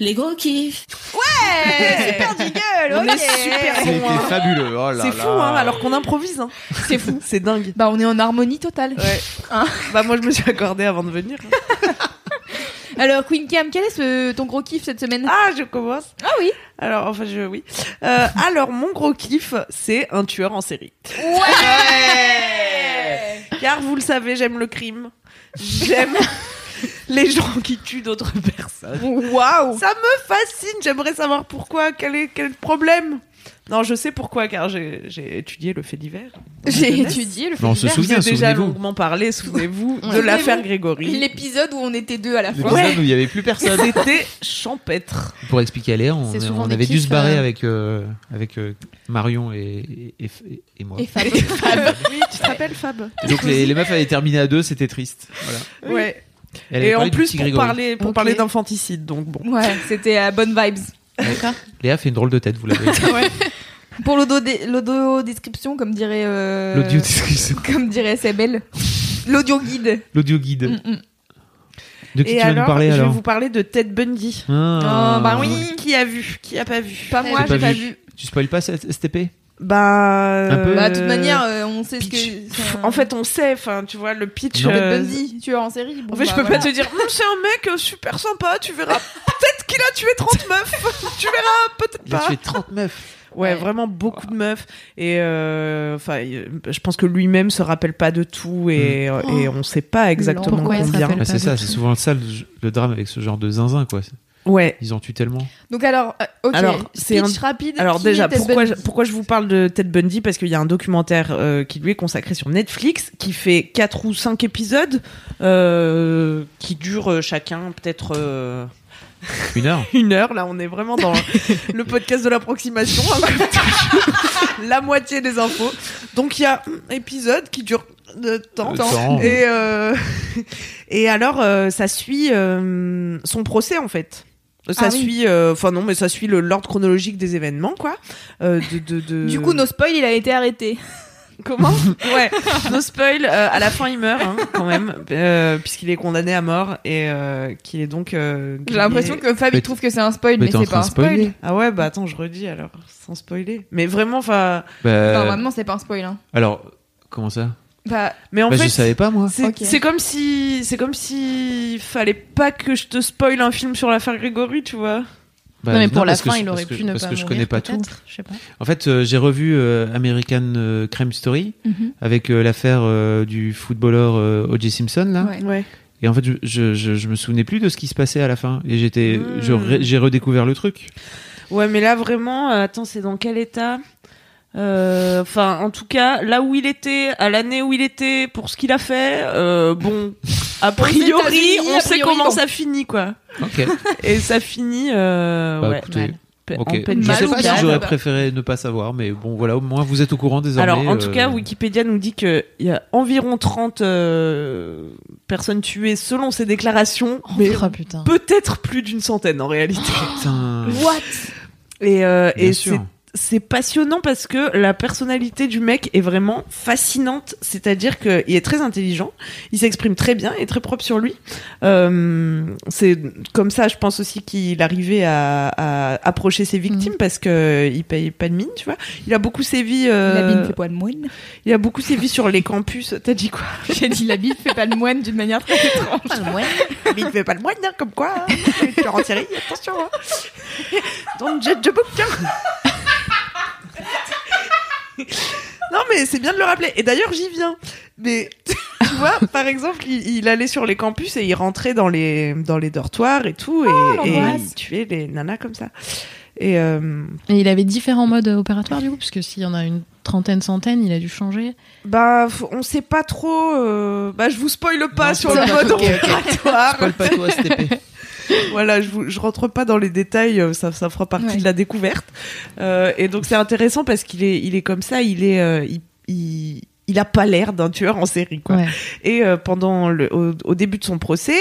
Les gros kiffs. Ouais, super jingle. On est super bon. C'était fabuleux. Oh là, c'est fou, là. Hein, alors qu'on improvise. Hein. C'est fou, c'est dingue. Bah, on est en harmonie totale. Ouais. Hein bah, moi, je me suis accordée avant de venir. Hein. Alors, Queen Cam, quel est ton gros kiff cette semaine ? Ah, je commence. Ah oui. Alors, enfin, oui. Alors, mon gros kiff, c'est un tueur en série. Ouais. Car vous le savez, j'aime le crime. J'aime. les gens qui tuent d'autres personnes. Waouh! Ça me fascine, j'aimerais savoir pourquoi, quel est le problème? Non, je sais pourquoi, car j'ai étudié le fait divers. On a déjà longuement parlé, souvenez-vous, de l'affaire Grégory. L'épisode où on était deux à la fois. L'épisode où il n'y avait plus personne. C'était champêtre. Pour expliquer à Léa, on avait dû se barrer avec Marion et moi. Et Fab. Oui, tu te rappelles, Fab. Donc les meufs avaient terminé à deux, c'était triste. Voilà. Ouais. Et en plus, pour parler d'infanticide, donc bon. Ouais, c'était à bonne vibes. D'accord. Léa fait une drôle de tête, vous l'avez dit. Ouais. Pour l'audio-description, comme dirait... l'audio-description. Comme dirait Sebel. L'audio-guide. L'audio-guide. Mm-mm. De qui tu vas nous parler, alors? Je vais vous parler de Ted Bundy. Ah. Oh, bah oui. Qui a vu? Qui a pas vu? Pas moi, j'ai pas vu. Tu spoil pas cette épée? Bah, de toute manière, on sait pitch. En fait, on sait, enfin, tu vois, le pitch. Bundy, tueur en série. Bon, en fait, je peux pas te dire, c'est un mec super sympa, tu verras. Peut-être qu'il a tué 30 meufs. Tu verras, peut-être pas. Il a tué 30 meufs. Ouais, vraiment beaucoup de meufs. Et, enfin, je pense que lui-même se rappelle pas de tout et on sait pas exactement combien. Bah, c'est ça, c'est souvent ça le drame avec ce genre de zinzin, quoi. Ouais. Ils en tuent tellement. Donc alors, ok, alors, c'est pitch rapide. Alors déjà, pourquoi je vous parle de Ted Bundy? Parce qu'il y a un documentaire qui lui est consacré sur Netflix, qui fait 4 ou 5 épisodes, qui durent chacun peut-être... Une heure, là on est vraiment dans le podcast de l'approximation. La moitié des infos. Donc il y a un épisode qui dure de temps. Et alors ça suit son procès en fait. Ça suit l'ordre chronologique des événements quoi. Du coup no spoil, il a été arrêté. Comment? Ouais, no spoil, à la fin il meurt hein, quand même, puisqu'il est condamné à mort et qu'il est donc... J'ai l'impression que Fab il trouve que c'est un spoil, mais c'est pas un spoil. Ah ouais, bah attends, je redis alors, sans spoiler. Mais vraiment, enfin... Normalement c'est pas un spoil. Hein. Alors, comment ça? Mais en fait, je savais pas moi. C'est comme si fallait pas que je te spoil un film sur l'affaire Grégory, tu vois. Non, mais pour la fin, il aurait pu ne pas mourir. Parce que je connais pas tout. Je sais pas. En fait, j'ai revu American Crime Story avec l'affaire du footballeur O.J. Simpson là. Ouais. Et en fait, je me souvenais plus de ce qui se passait à la fin. Et j'ai redécouvert le truc. Ouais, mais là vraiment, attends, c'est dans quel état? Enfin, en tout cas, là où il était, à l'année où il était, pour ce qu'il a fait, bon. A priori, on sait comment ça finit, quoi. Okay. Et ça finit, écoutez, mal. Okay. En peine de mal. Je sais pas si j'aurais préféré ne pas savoir, mais bon, voilà, au moins vous êtes au courant désormais. Alors, en tout cas, Wikipédia nous dit qu'il y a environ 30 personnes tuées selon ses déclarations, mais peut-être plus d'une centaine en réalité. Putain. What? Et c'est passionnant parce que la personnalité du mec est vraiment fascinante, c'est-à-dire qu'il est très intelligent, il s'exprime très bien, il est très propre sur lui. C'est comme ça, je pense aussi qu'il arrivait à approcher ses victimes parce qu'il paye pas de mine, tu vois. Il a beaucoup sévi. La bine fait pas de moine. Il a beaucoup sévi sur les campus. T'as dit quoi? J'ai dit la bine fait pas de moine d'une manière très étrange. Pas de moine. La bine fait pas de moine, hein, comme quoi. Hein, tu en série, attention. Hein. Don't judge the book, tiens. Non mais c'est bien de le rappeler. Et d'ailleurs j'y viens. Mais tu vois, par exemple, il allait sur les campus et il rentrait dans les dortoirs et tout et il tuait les nanas comme ça. Et il avait différents modes opératoires du coup, parce que s'il y en a une trentaine, centaine, il a dû changer. Bah, on sait pas trop. Je vous spoile pas sur le mode opératoire. Spoil pas toi, STP. Voilà, je rentre pas dans les détails, ça fera partie de la découverte. Et donc c'est intéressant parce qu'il est comme ça, il a pas l'air d'un tueur en série quoi. Ouais. Et pendant au début de son procès,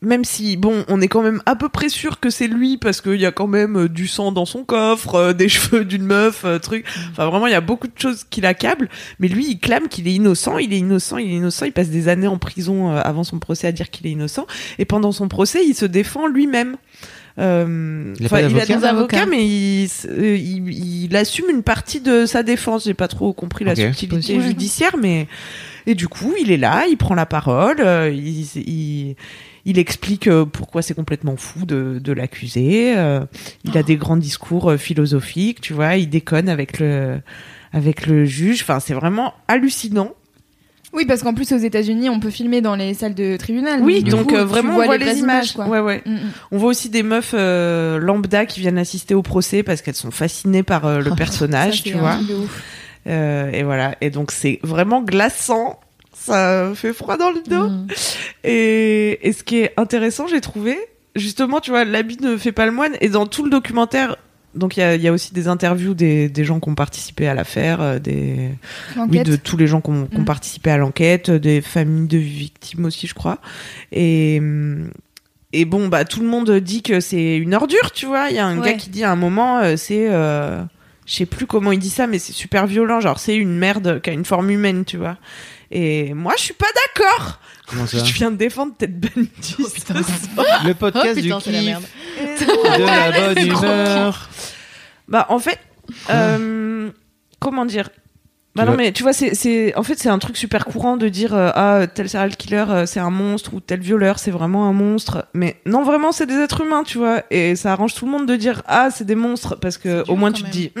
même si bon, on est quand même à peu près sûr que c'est lui parce qu'il y a quand même du sang dans son coffre, des cheveux d'une meuf, truc. Enfin vraiment, il y a beaucoup de choses qui l'accablent. Mais lui, il clame qu'il est innocent, il est innocent. Il passe des années en prison avant son procès à dire qu'il est innocent. Et pendant son procès, il se défend lui-même. Il a des avocats, mais il assume une partie de sa défense. J'ai pas trop compris la subtilité judiciaire, mais et du coup, il est là, il prend la parole, il explique pourquoi c'est complètement fou de l'accuser. Il a des grands discours philosophiques, tu vois. Il déconne avec le juge. Enfin, c'est vraiment hallucinant. Oui, parce qu'en plus aux États-Unis, on peut filmer dans les salles de tribunal. Oui, donc vraiment, on voit les images. Quoi. Ouais, ouais. Mm-hmm. On voit aussi des meufs lambda qui viennent assister au procès parce qu'elles sont fascinées par le personnage, ça, tu vois. Et voilà. Et donc c'est vraiment glaçant. Ça fait froid dans le dos. Mm. Et ce qui est intéressant, j'ai trouvé, justement, tu vois, l'habit ne fait pas le moine. Et dans tout le documentaire, donc il y a aussi des interviews des gens qui ont participé à l'affaire, de tous les gens qui ont participé à l'enquête, des familles de victimes aussi, je crois. Et bon, bah tout le monde dit que c'est une ordure, tu vois. Il y a un gars qui dit à un moment, je sais plus comment il dit ça, mais c'est super violent. Genre, c'est une merde qui a une forme humaine, tu vois. Et moi, je suis pas d'accord. Comment ça ? Je viens de défendre Ted Bundy. Le podcast du kiff, de la bonne humeur. Bah, en fait, comment dire ? Bah non, mais tu vois, en fait, c'est un truc super courant de dire tel serial killer, c'est un monstre, ou tel violeur, c'est vraiment un monstre. Mais non, vraiment, c'est des êtres humains, tu vois. Et ça arrange tout le monde de dire c'est des monstres, parce que au moins tu te dis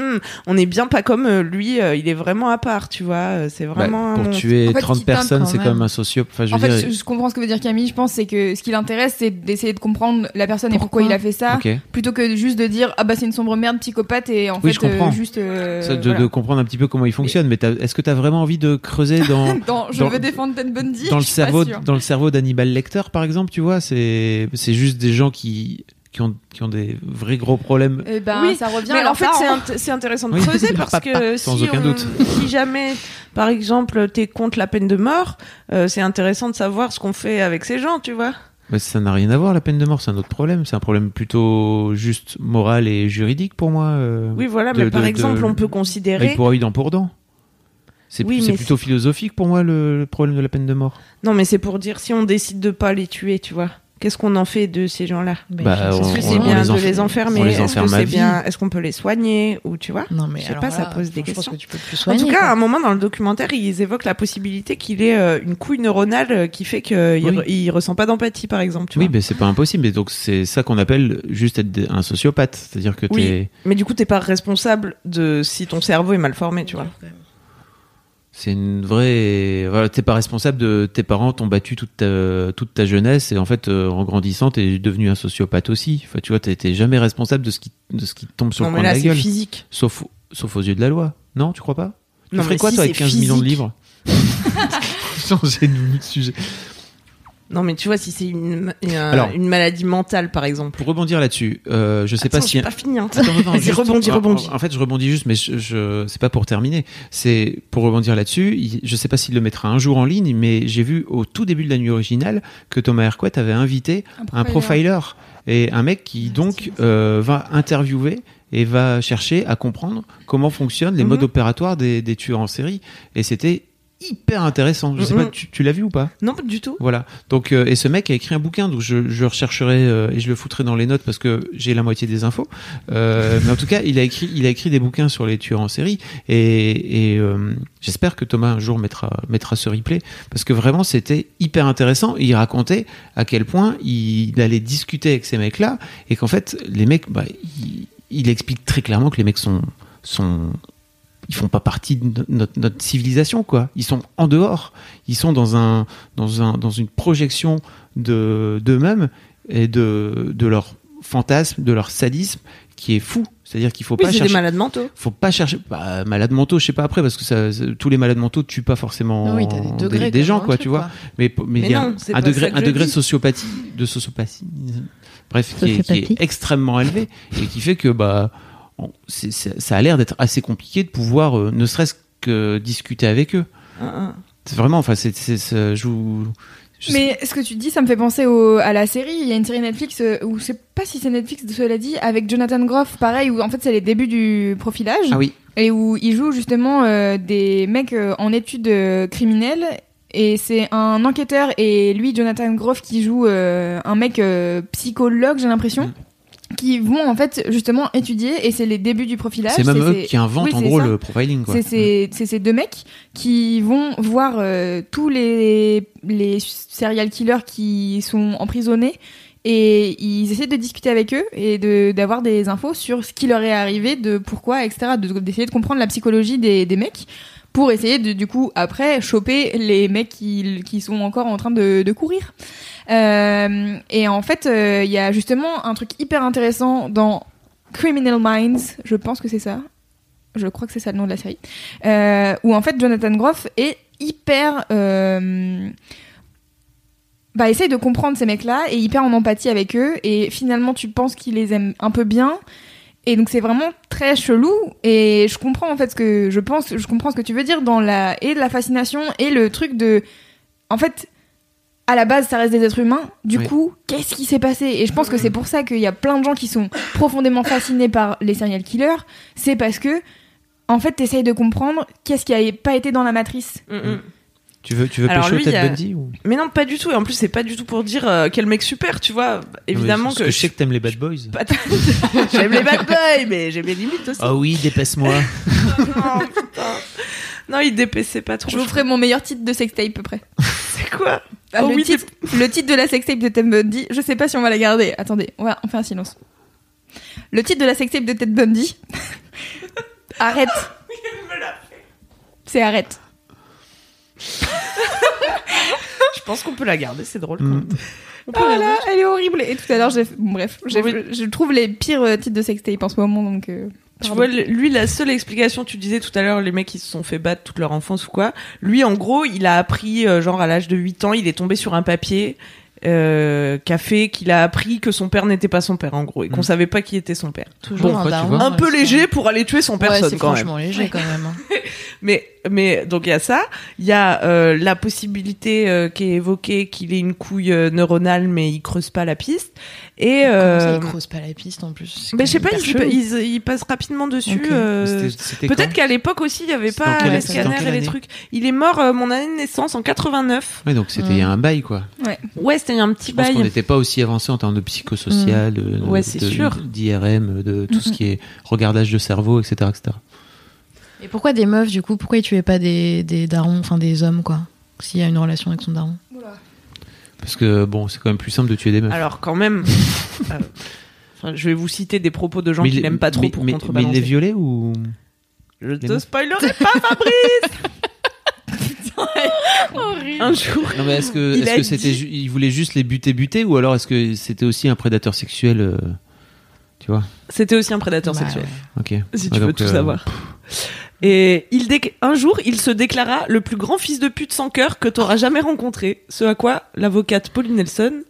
on est bien pas comme lui, il est vraiment à part, tu vois. C'est vraiment pour tuer 30 personnes, c'est quand même un sociopathe. Enfin, je comprends ce que veut dire Camille. Je pense c'est que ce qui l'intéresse, c'est d'essayer de comprendre la personne et pourquoi il a fait ça, plutôt que juste de dire c'est une sombre merde, psychopathe, et en fait juste de comprendre un petit peu comment il fonctionne, mais est-ce que t'as vraiment envie de creuser dans le cerveau d'Hannibal Lecter, par exemple, tu vois, c'est juste des gens qui ont des vrais gros problèmes. Et ça revient. Mais en fait, c'est intéressant de creuser parce que si jamais, par exemple, t'es contre la peine de mort, c'est intéressant de savoir ce qu'on fait avec ces gens, tu vois. Mais ça n'a rien à voir, la peine de mort, c'est un autre problème. C'est un problème plutôt juste moral et juridique pour moi. Oui, voilà, mais par exemple, on peut considérer. Pour dent. C'est plutôt philosophique pour moi le problème de la peine de mort. Non, mais c'est pour dire si on décide de pas les tuer, tu vois, qu'est-ce qu'on en fait de ces gens-là ? Est-ce que c'est bien de les enfermer ? Est-ce qu'on peut les soigner ? Ou tu vois ? Non, mais je sais pas, ça pose des questions. Je pense que tu peux plus soigner, en tout cas, à un moment dans le documentaire, ils évoquent la possibilité qu'il ait une couille neuronale qui fait qu'il ressent pas d'empathie, par exemple. Tu vois ? Mais c'est pas impossible. Mais donc c'est ça qu'on appelle juste être un sociopathe, c'est-à-dire que mais du coup, t'es pas responsable de si ton cerveau est mal formé, tu vois. C'est une vraie. Voilà, t'es pas responsable de tes parents, t'ont battu toute ta jeunesse, et en fait, en grandissant, t'es devenu un sociopathe aussi. Enfin, tu vois, t'es jamais responsable de ce qui tombe sur le coin de la gueule. Physique. Sauf aux yeux de la loi. Non, tu crois pas ? Tu ferais quoi, toi, avec 15 millions de livres ? Changer de sujet. Non, mais tu vois, si c'est une maladie mentale, par exemple. Pour rebondir là-dessus, je sais pas si. Pas fini. Hein. Attends, vas-y, rebondis. En fait, je rebondis juste, mais c'est pas pour terminer. C'est pour rebondir là-dessus. Je sais pas s'il le mettra un jour en ligne, mais j'ai vu au tout début de la nuit originale que Thomas Hercouet avait invité un profiler et un mec qui va interviewer et va chercher à comprendre comment fonctionnent les modes opératoires des tueurs en série. Et c'était hyper intéressant. Je sais pas, tu l'as vu ou pas ? Non, pas du tout. Voilà. Donc, et ce mec a écrit un bouquin, donc je rechercherai et je le foutrai dans les notes parce que j'ai la moitié des infos. Mais en tout cas, il a écrit des bouquins sur les tueurs en série et j'espère que Thomas un jour mettra ce replay parce que vraiment c'était hyper intéressant. Il racontait à quel point il allait discuter avec ces mecs-là et qu'en fait les mecs, il explique très clairement que les mecs sont ils font pas partie de notre civilisation, quoi. Ils sont en dehors. Ils sont dans une projection d'eux-mêmes et de leur fantasme, de leur sadisme qui est fou. C'est-à-dire qu'il faut pas chercher. C'est des malades mentaux. Faut pas chercher. Bah, malades mentaux, je sais pas après, parce que tous les malades mentaux tuent pas forcément des gens, quoi, tu vois. Mais il y a un degré de sociopathie, bref, qui est extrêmement élevé et qui fait que, ça a l'air d'être assez compliqué de pouvoir ne serait-ce que discuter avec eux. C'est vraiment, enfin, ça joue. Mais ce que tu dis, ça me fait penser à la série. Il y a une série Netflix où je sais pas si c'est Netflix, cela dit, avec Jonathan Groff, pareil, où en fait c'est les débuts du profilage. Ah oui. Et où il joue justement des mecs en études criminelles. Et c'est un enquêteur et lui, Jonathan Groff, qui joue un mec psychologue, j'ai l'impression. Qui vont en fait justement étudier et c'est les débuts du profilage. C'est même eux qui inventent en gros le profiling, quoi. C'est ces deux mecs qui vont voir tous les serial killers qui sont emprisonnés et ils essaient de discuter avec eux et d'avoir des infos sur ce qui leur est arrivé, de pourquoi, etc. D'essayer de comprendre la psychologie des mecs pour essayer de, du coup, après, choper les mecs qui sont encore en train de courir. Et en fait, il y a justement un truc hyper intéressant dans Criminal Minds, je pense que c'est ça. Je crois que c'est ça le nom de la série. Où en fait, Jonathan Groff est hyper... essaye de comprendre ces mecs-là et hyper en empathie avec eux. Et finalement, tu penses qu'il les aime un peu bien. Et donc, c'est vraiment très chelou. Et je comprends en fait ce que... Je comprends ce que tu veux dire dans la fascination et le truc de... En fait... À la base, ça reste des êtres humains. Du coup, qu'est-ce qui s'est passé ? Et je pense que c'est pour ça qu'il y a plein de gens qui sont profondément fascinés par les serial killers. C'est parce que, en fait, t'essayes de comprendre qu'est-ce qui n'a pas été dans la matrice. Mm-hmm. Tu veux alors pêcher au Ted Bundy ou... Mais non, pas du tout. Et en plus, c'est pas du tout pour dire quel mec super, tu vois. Évidemment que je sais que t'aimes les bad boys. J'aime les bad boys, mais j'aime les limites aussi. Oh oui, dépasse-moi. Oh non, putain. Non, il dépassait pas trop. Je vous ferai mon meilleur titre de sextape, à peu près. C'est quoi ? Ah, oh, le titre de la sextape de Ted Bundy, je sais pas si on va la garder. Attendez, on fait un silence. Le titre de la sextape de Ted Bundy. Arrête. Il me l'a fait. C'est arrête. Je pense qu'on peut la garder, c'est drôle. Voilà, elle est horrible. Et tout à l'heure, je trouve les pires titres de sextape en ce moment, donc. Tu vois, lui, la seule explication, tu disais tout à l'heure, les mecs, ils se sont fait battre toute leur enfance ou quoi. Lui, en gros, il a appris, genre, à l'âge de 8 ans, il est tombé sur un papier qu'a fait qu'il a appris que son père n'était pas son père, en gros, et qu'on savait pas qui était son père. Toujours bon, un peu léger pour aller tuer son père, ouais, c'est quand franchement même. Léger, quand même. Mais donc, il y a ça. Il y a la possibilité qui est évoquée qu'il ait une couille neuronale, mais il creuse pas la piste. Et comment ça, il creuse pas la piste en plus. Mais je sais pas, il passe rapidement dessus. Okay. C'était peut-être qu'à l'époque aussi, il y avait pas les scanners et les trucs. Il est mort mon année de naissance en 89. Ouais, donc c'était un bail quoi. Ouais, c'était un petit bail. Je pense qu'on n'était pas aussi avancé en termes de psychosocial, d'IRM, de tout ce qui est regardage de cerveau, etc., etc. Et pourquoi des meufs du coup ? Pourquoi ils tuaient pas des darons, enfin des hommes quoi, s'il y a une relation avec son daron ? Oula. Parce que bon, c'est quand même plus simple de tuer des meufs. Alors quand même, je vais vous citer des propos de gens qui n'aiment pas trop pour contrebalancer. Mais il les violait ou... Je te spoilerai pas, Fabrice. Horrible. Un jour. Non mais est-ce que c'était il voulait juste les buter ou alors est-ce que c'était aussi un prédateur sexuel tu vois ? C'était aussi un prédateur sexuel. Ok. Si tu veux tout savoir. Et un jour, il se déclara le plus grand fils de pute sans cœur que t'auras jamais rencontré. Ce à quoi l'avocate Pauline Nelson,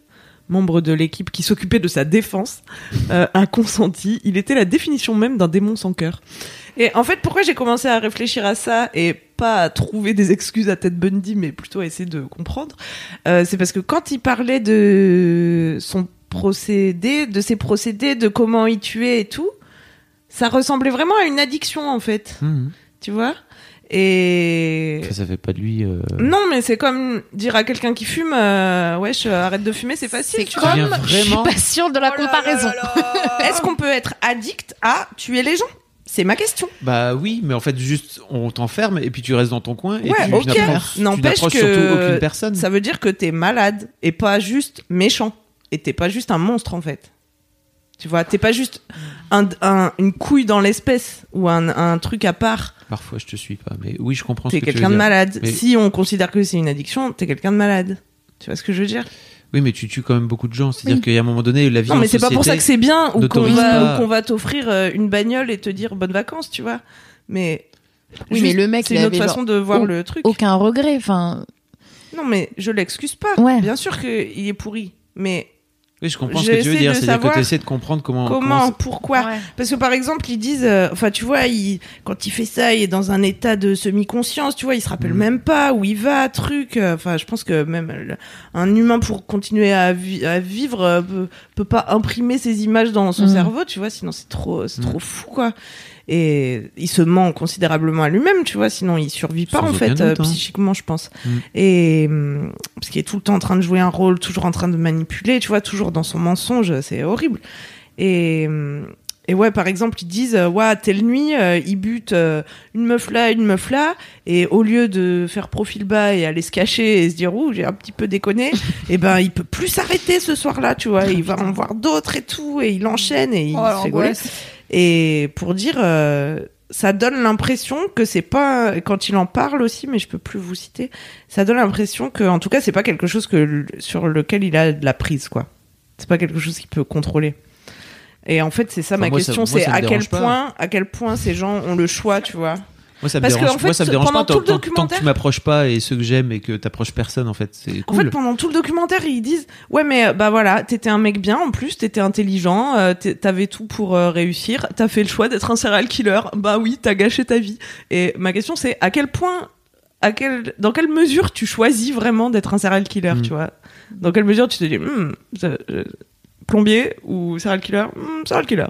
membre de l'équipe qui s'occupait de sa défense, a consenti. Il était la définition même d'un démon sans cœur. Et en fait, pourquoi j'ai commencé à réfléchir à ça et pas à trouver des excuses à Ted Bundy, mais plutôt à essayer de comprendre, c'est parce que quand il parlait de son procédé, de ses procédés, de comment il tuait et tout, ça ressemblait vraiment à une addiction, en fait. Mmh. Tu vois ? Et... Ça fait pas de lui... Non, mais c'est comme dire à quelqu'un qui fume, wesh, arrête de fumer, c'est facile. C'est comme... Vraiment... Je suis pas sûre de la comparaison. Là. Est-ce qu'on peut être addict à tuer les gens ? C'est ma question. Bah oui, mais en fait, juste, on t'enferme et puis tu restes dans ton coin et tu n'approches surtout aucune personne. Ça veut dire que t'es malade et pas juste méchant. Et t'es pas juste un monstre, en fait. Tu vois, t'es pas juste une couille dans l'espèce ou un truc à part. Parfois, je te suis pas, mais oui, je comprends ce que tu veux dire. T'es quelqu'un de malade. Mais... Si on considère que c'est une addiction, t'es quelqu'un de malade. Tu vois ce que je veux dire ? Oui, mais tu tues quand même beaucoup de gens. C'est-à-dire qu'à un moment donné, la vie en société... Non, mais c'est pas pour ça que c'est bien ou qu'on va t'offrir une bagnole et te dire bonnes vacances, tu vois. Mais, oui, mais le mec, c'est une autre façon de voir le truc. Aucun regret, enfin... Non, mais je l'excuse pas. Ouais. Bien sûr qu'il est pourri, mais... Oui, je comprends ce que tu veux dire, c'est-à-dire que tu essaies de comprendre comment pourquoi. Ouais. Parce que par exemple, ils disent, tu vois, quand il fait ça, il est dans un état de semi-conscience, tu vois, il se rappelle même pas où il va, truc. Enfin, je pense que même un humain pour continuer à vivre peut pas imprimer ses images dans son cerveau, tu vois, sinon c'est trop fou, quoi. Et il se ment considérablement à lui-même, tu vois, sinon il survit pas en fait psychiquement, je pense. Et parce qu'il est tout le temps en train de jouer un rôle, toujours en train de manipuler, tu vois, toujours dans son mensonge, c'est horrible. Et Et ouais, par exemple, ils disent « Ouah, telle nuit, ils butent une meuf là ». Et au lieu de faire profil bas et aller se cacher et se dire « Ouh, j'ai un petit peu déconné », et ben, il peut plus s'arrêter ce soir-là, tu vois. Il va en voir d'autres et tout, et il enchaîne et il se fait gauler. Et pour dire... ça donne l'impression que c'est pas... Quand il en parle aussi, mais je peux plus vous citer, ça donne l'impression que, en tout cas, c'est pas quelque chose que, sur lequel il a de la prise, quoi. C'est pas quelque chose qu'il peut contrôler. Et en fait, c'est ça, enfin, ma question, c'est à quel point ces gens ont le choix, tu vois. Moi, ça me dérange, moi, ça me dérange pas, tant que tu m'approches pas et ceux que j'aime et que t'approches personne, en fait, c'est cool. En fait, pendant tout le documentaire, ils disent « Ouais, mais bah voilà, t'étais un mec bien, en plus, t'étais intelligent, t'avais tout pour réussir, t'as fait le choix d'être un serial killer, bah oui, t'as gâché ta vie. » Et ma question, c'est à quel point, dans quelle mesure tu choisis vraiment d'être un serial killer, tu vois ? Dans quelle mesure tu te dis plombier ou serial killer ? Serial killer.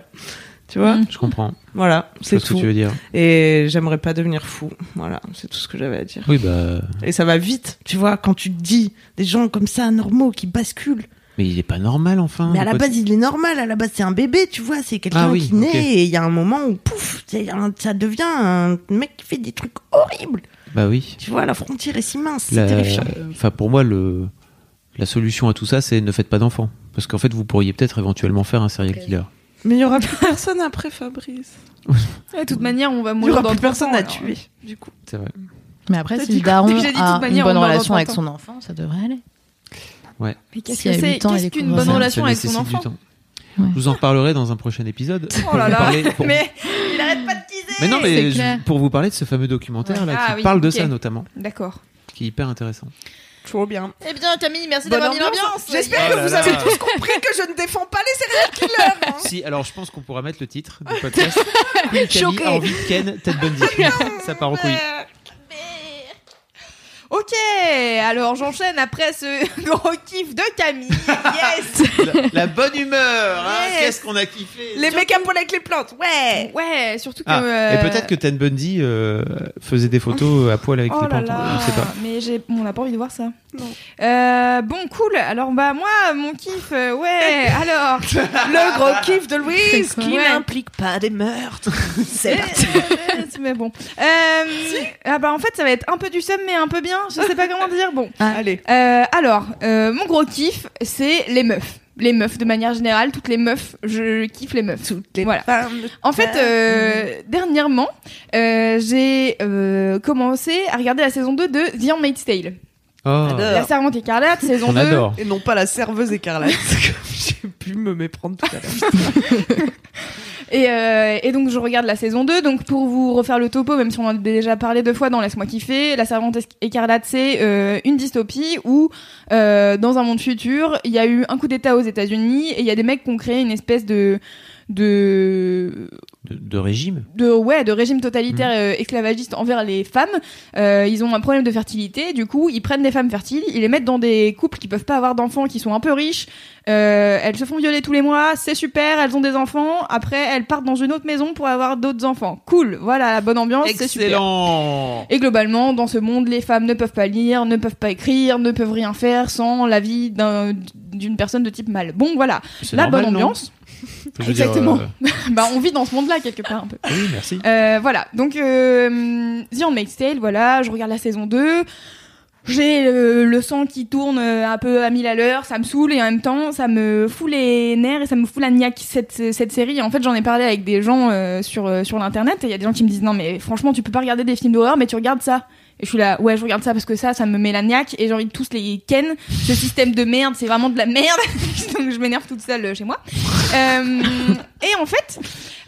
Tu vois ? Je comprends. Voilà, c'est tout. Ce que tu veux dire. Et j'aimerais pas devenir fou. Voilà, c'est tout ce que j'avais à dire. Oui, bah... Et ça va vite, tu vois, quand tu te dis des gens comme ça, normaux, qui basculent. Mais il est pas normal, enfin. Mais à la base, il est normal. À la base, c'est un bébé, tu vois. C'est quelqu'un qui naît et il y a un moment où, pouf, ça devient un mec qui fait des trucs horribles. Bah oui. Tu vois, la frontière est si mince, c'est terrifiant. Enfin, pour moi, la solution à tout ça, c'est ne faites pas d'enfants. Parce qu'en fait, vous pourriez peut-être éventuellement faire un serial killer. Mais il n'y aura plus personne après Fabrice. De toute manière, on va mourir. Il n'y aura plus personne à tuer, du coup. C'est vrai. Mais après, si le daron a une bonne relation avec son enfant, ça devrait aller. Ouais. Mais qu'est-ce qu'une bonne relation avec son enfant ? Ouais. Je vous en reparlerai dans un prochain épisode. Oh là là, mais il arrête pas de teaser. Mais non, mais pour vous parler de ce fameux documentaire là qui parle de ça notamment. D'accord. Qui est hyper intéressant. Trop bien. Eh bien, Camille, merci d'avoir mis l'ambiance. J'espère que vous avez tous compris que je ne défends pas les serial killers. Hein. Si, alors je pense qu'on pourra mettre le titre du podcast. Camille a envie de Ken Ted Bundy. Ça part en couille. Ok, alors j'enchaîne après ce gros kiff de Camille. Yes. La bonne humeur. Hein, yes. Qu'est-ce qu'on a kiffé. Les mécapoles avec les plantes. Ouais. Ouais, surtout que. Et peut-être que Ted Bundy faisait des photos à poil avec les plantes. Je sais pas. Mais on n'a pas envie de voir ça. Non. Bon, cool. Alors bah moi, mon kiff, alors le gros kiff de Louise qui n'implique pas des meurtres. C'est parti. Mais bon. En fait, ça va être un peu du seum, mais un peu bien. Je sais pas comment dire. Bon. Allez. Mon gros kiff, c'est les meufs. Les meufs, de manière générale, toutes les meufs. Je kiffe les meufs. Toutes les femmes. En fait, dernièrement, j'ai commencé à regarder la saison 2 de The Handmaid's Tale. Oh. La servante écarlate, saison 2. Et non pas la serveuse écarlate. J'ai pu me méprendre tout à l'heure. Et donc je regarde la saison 2, donc pour vous refaire le topo, même si on en a déjà parlé deux fois dans Laisse-moi kiffer, la servante écarlate, c'est une dystopie où dans un monde futur il y a eu un coup d'état aux États-Unis et il y a des mecs qui ont créé une espèce de régime de régime totalitaire esclavagiste envers les femmes. Ils ont un problème de fertilité, du coup ils prennent des femmes fertiles, ils les mettent dans des couples qui peuvent pas avoir d'enfants, qui sont un peu riches, elles se font violer tous les mois, c'est super, elles ont des enfants, après elles partent dans une autre maison pour avoir d'autres enfants. Cool, voilà, la bonne ambiance. Excellent. C'est super. Et globalement dans ce monde, les femmes ne peuvent pas lire, ne peuvent pas écrire, ne peuvent rien faire sans l'avis d'une personne de type mâle. Bon voilà, c'est la bonne ambiance. Exactement. On vit dans ce monde-là quelque part un peu. Oui, merci. Voilà. Donc The Handmaid's Tale, voilà, je regarde la saison 2. J'ai le sang qui tourne un peu à 1000 à l'heure, ça me saoule et en même temps ça me fout les nerfs et ça me fout la niaque cette série. En fait, j'en ai parlé avec des gens sur l'internet et il y a des gens qui me disent non mais franchement, tu peux pas regarder des films d'horreur mais tu regardes ça. Et je suis là, ouais, je regarde ça parce que ça me met la niaque et j'ai envie de tous les ken. Ce système de merde, c'est vraiment de la merde. Donc je m'énerve toute seule chez moi. Et en fait,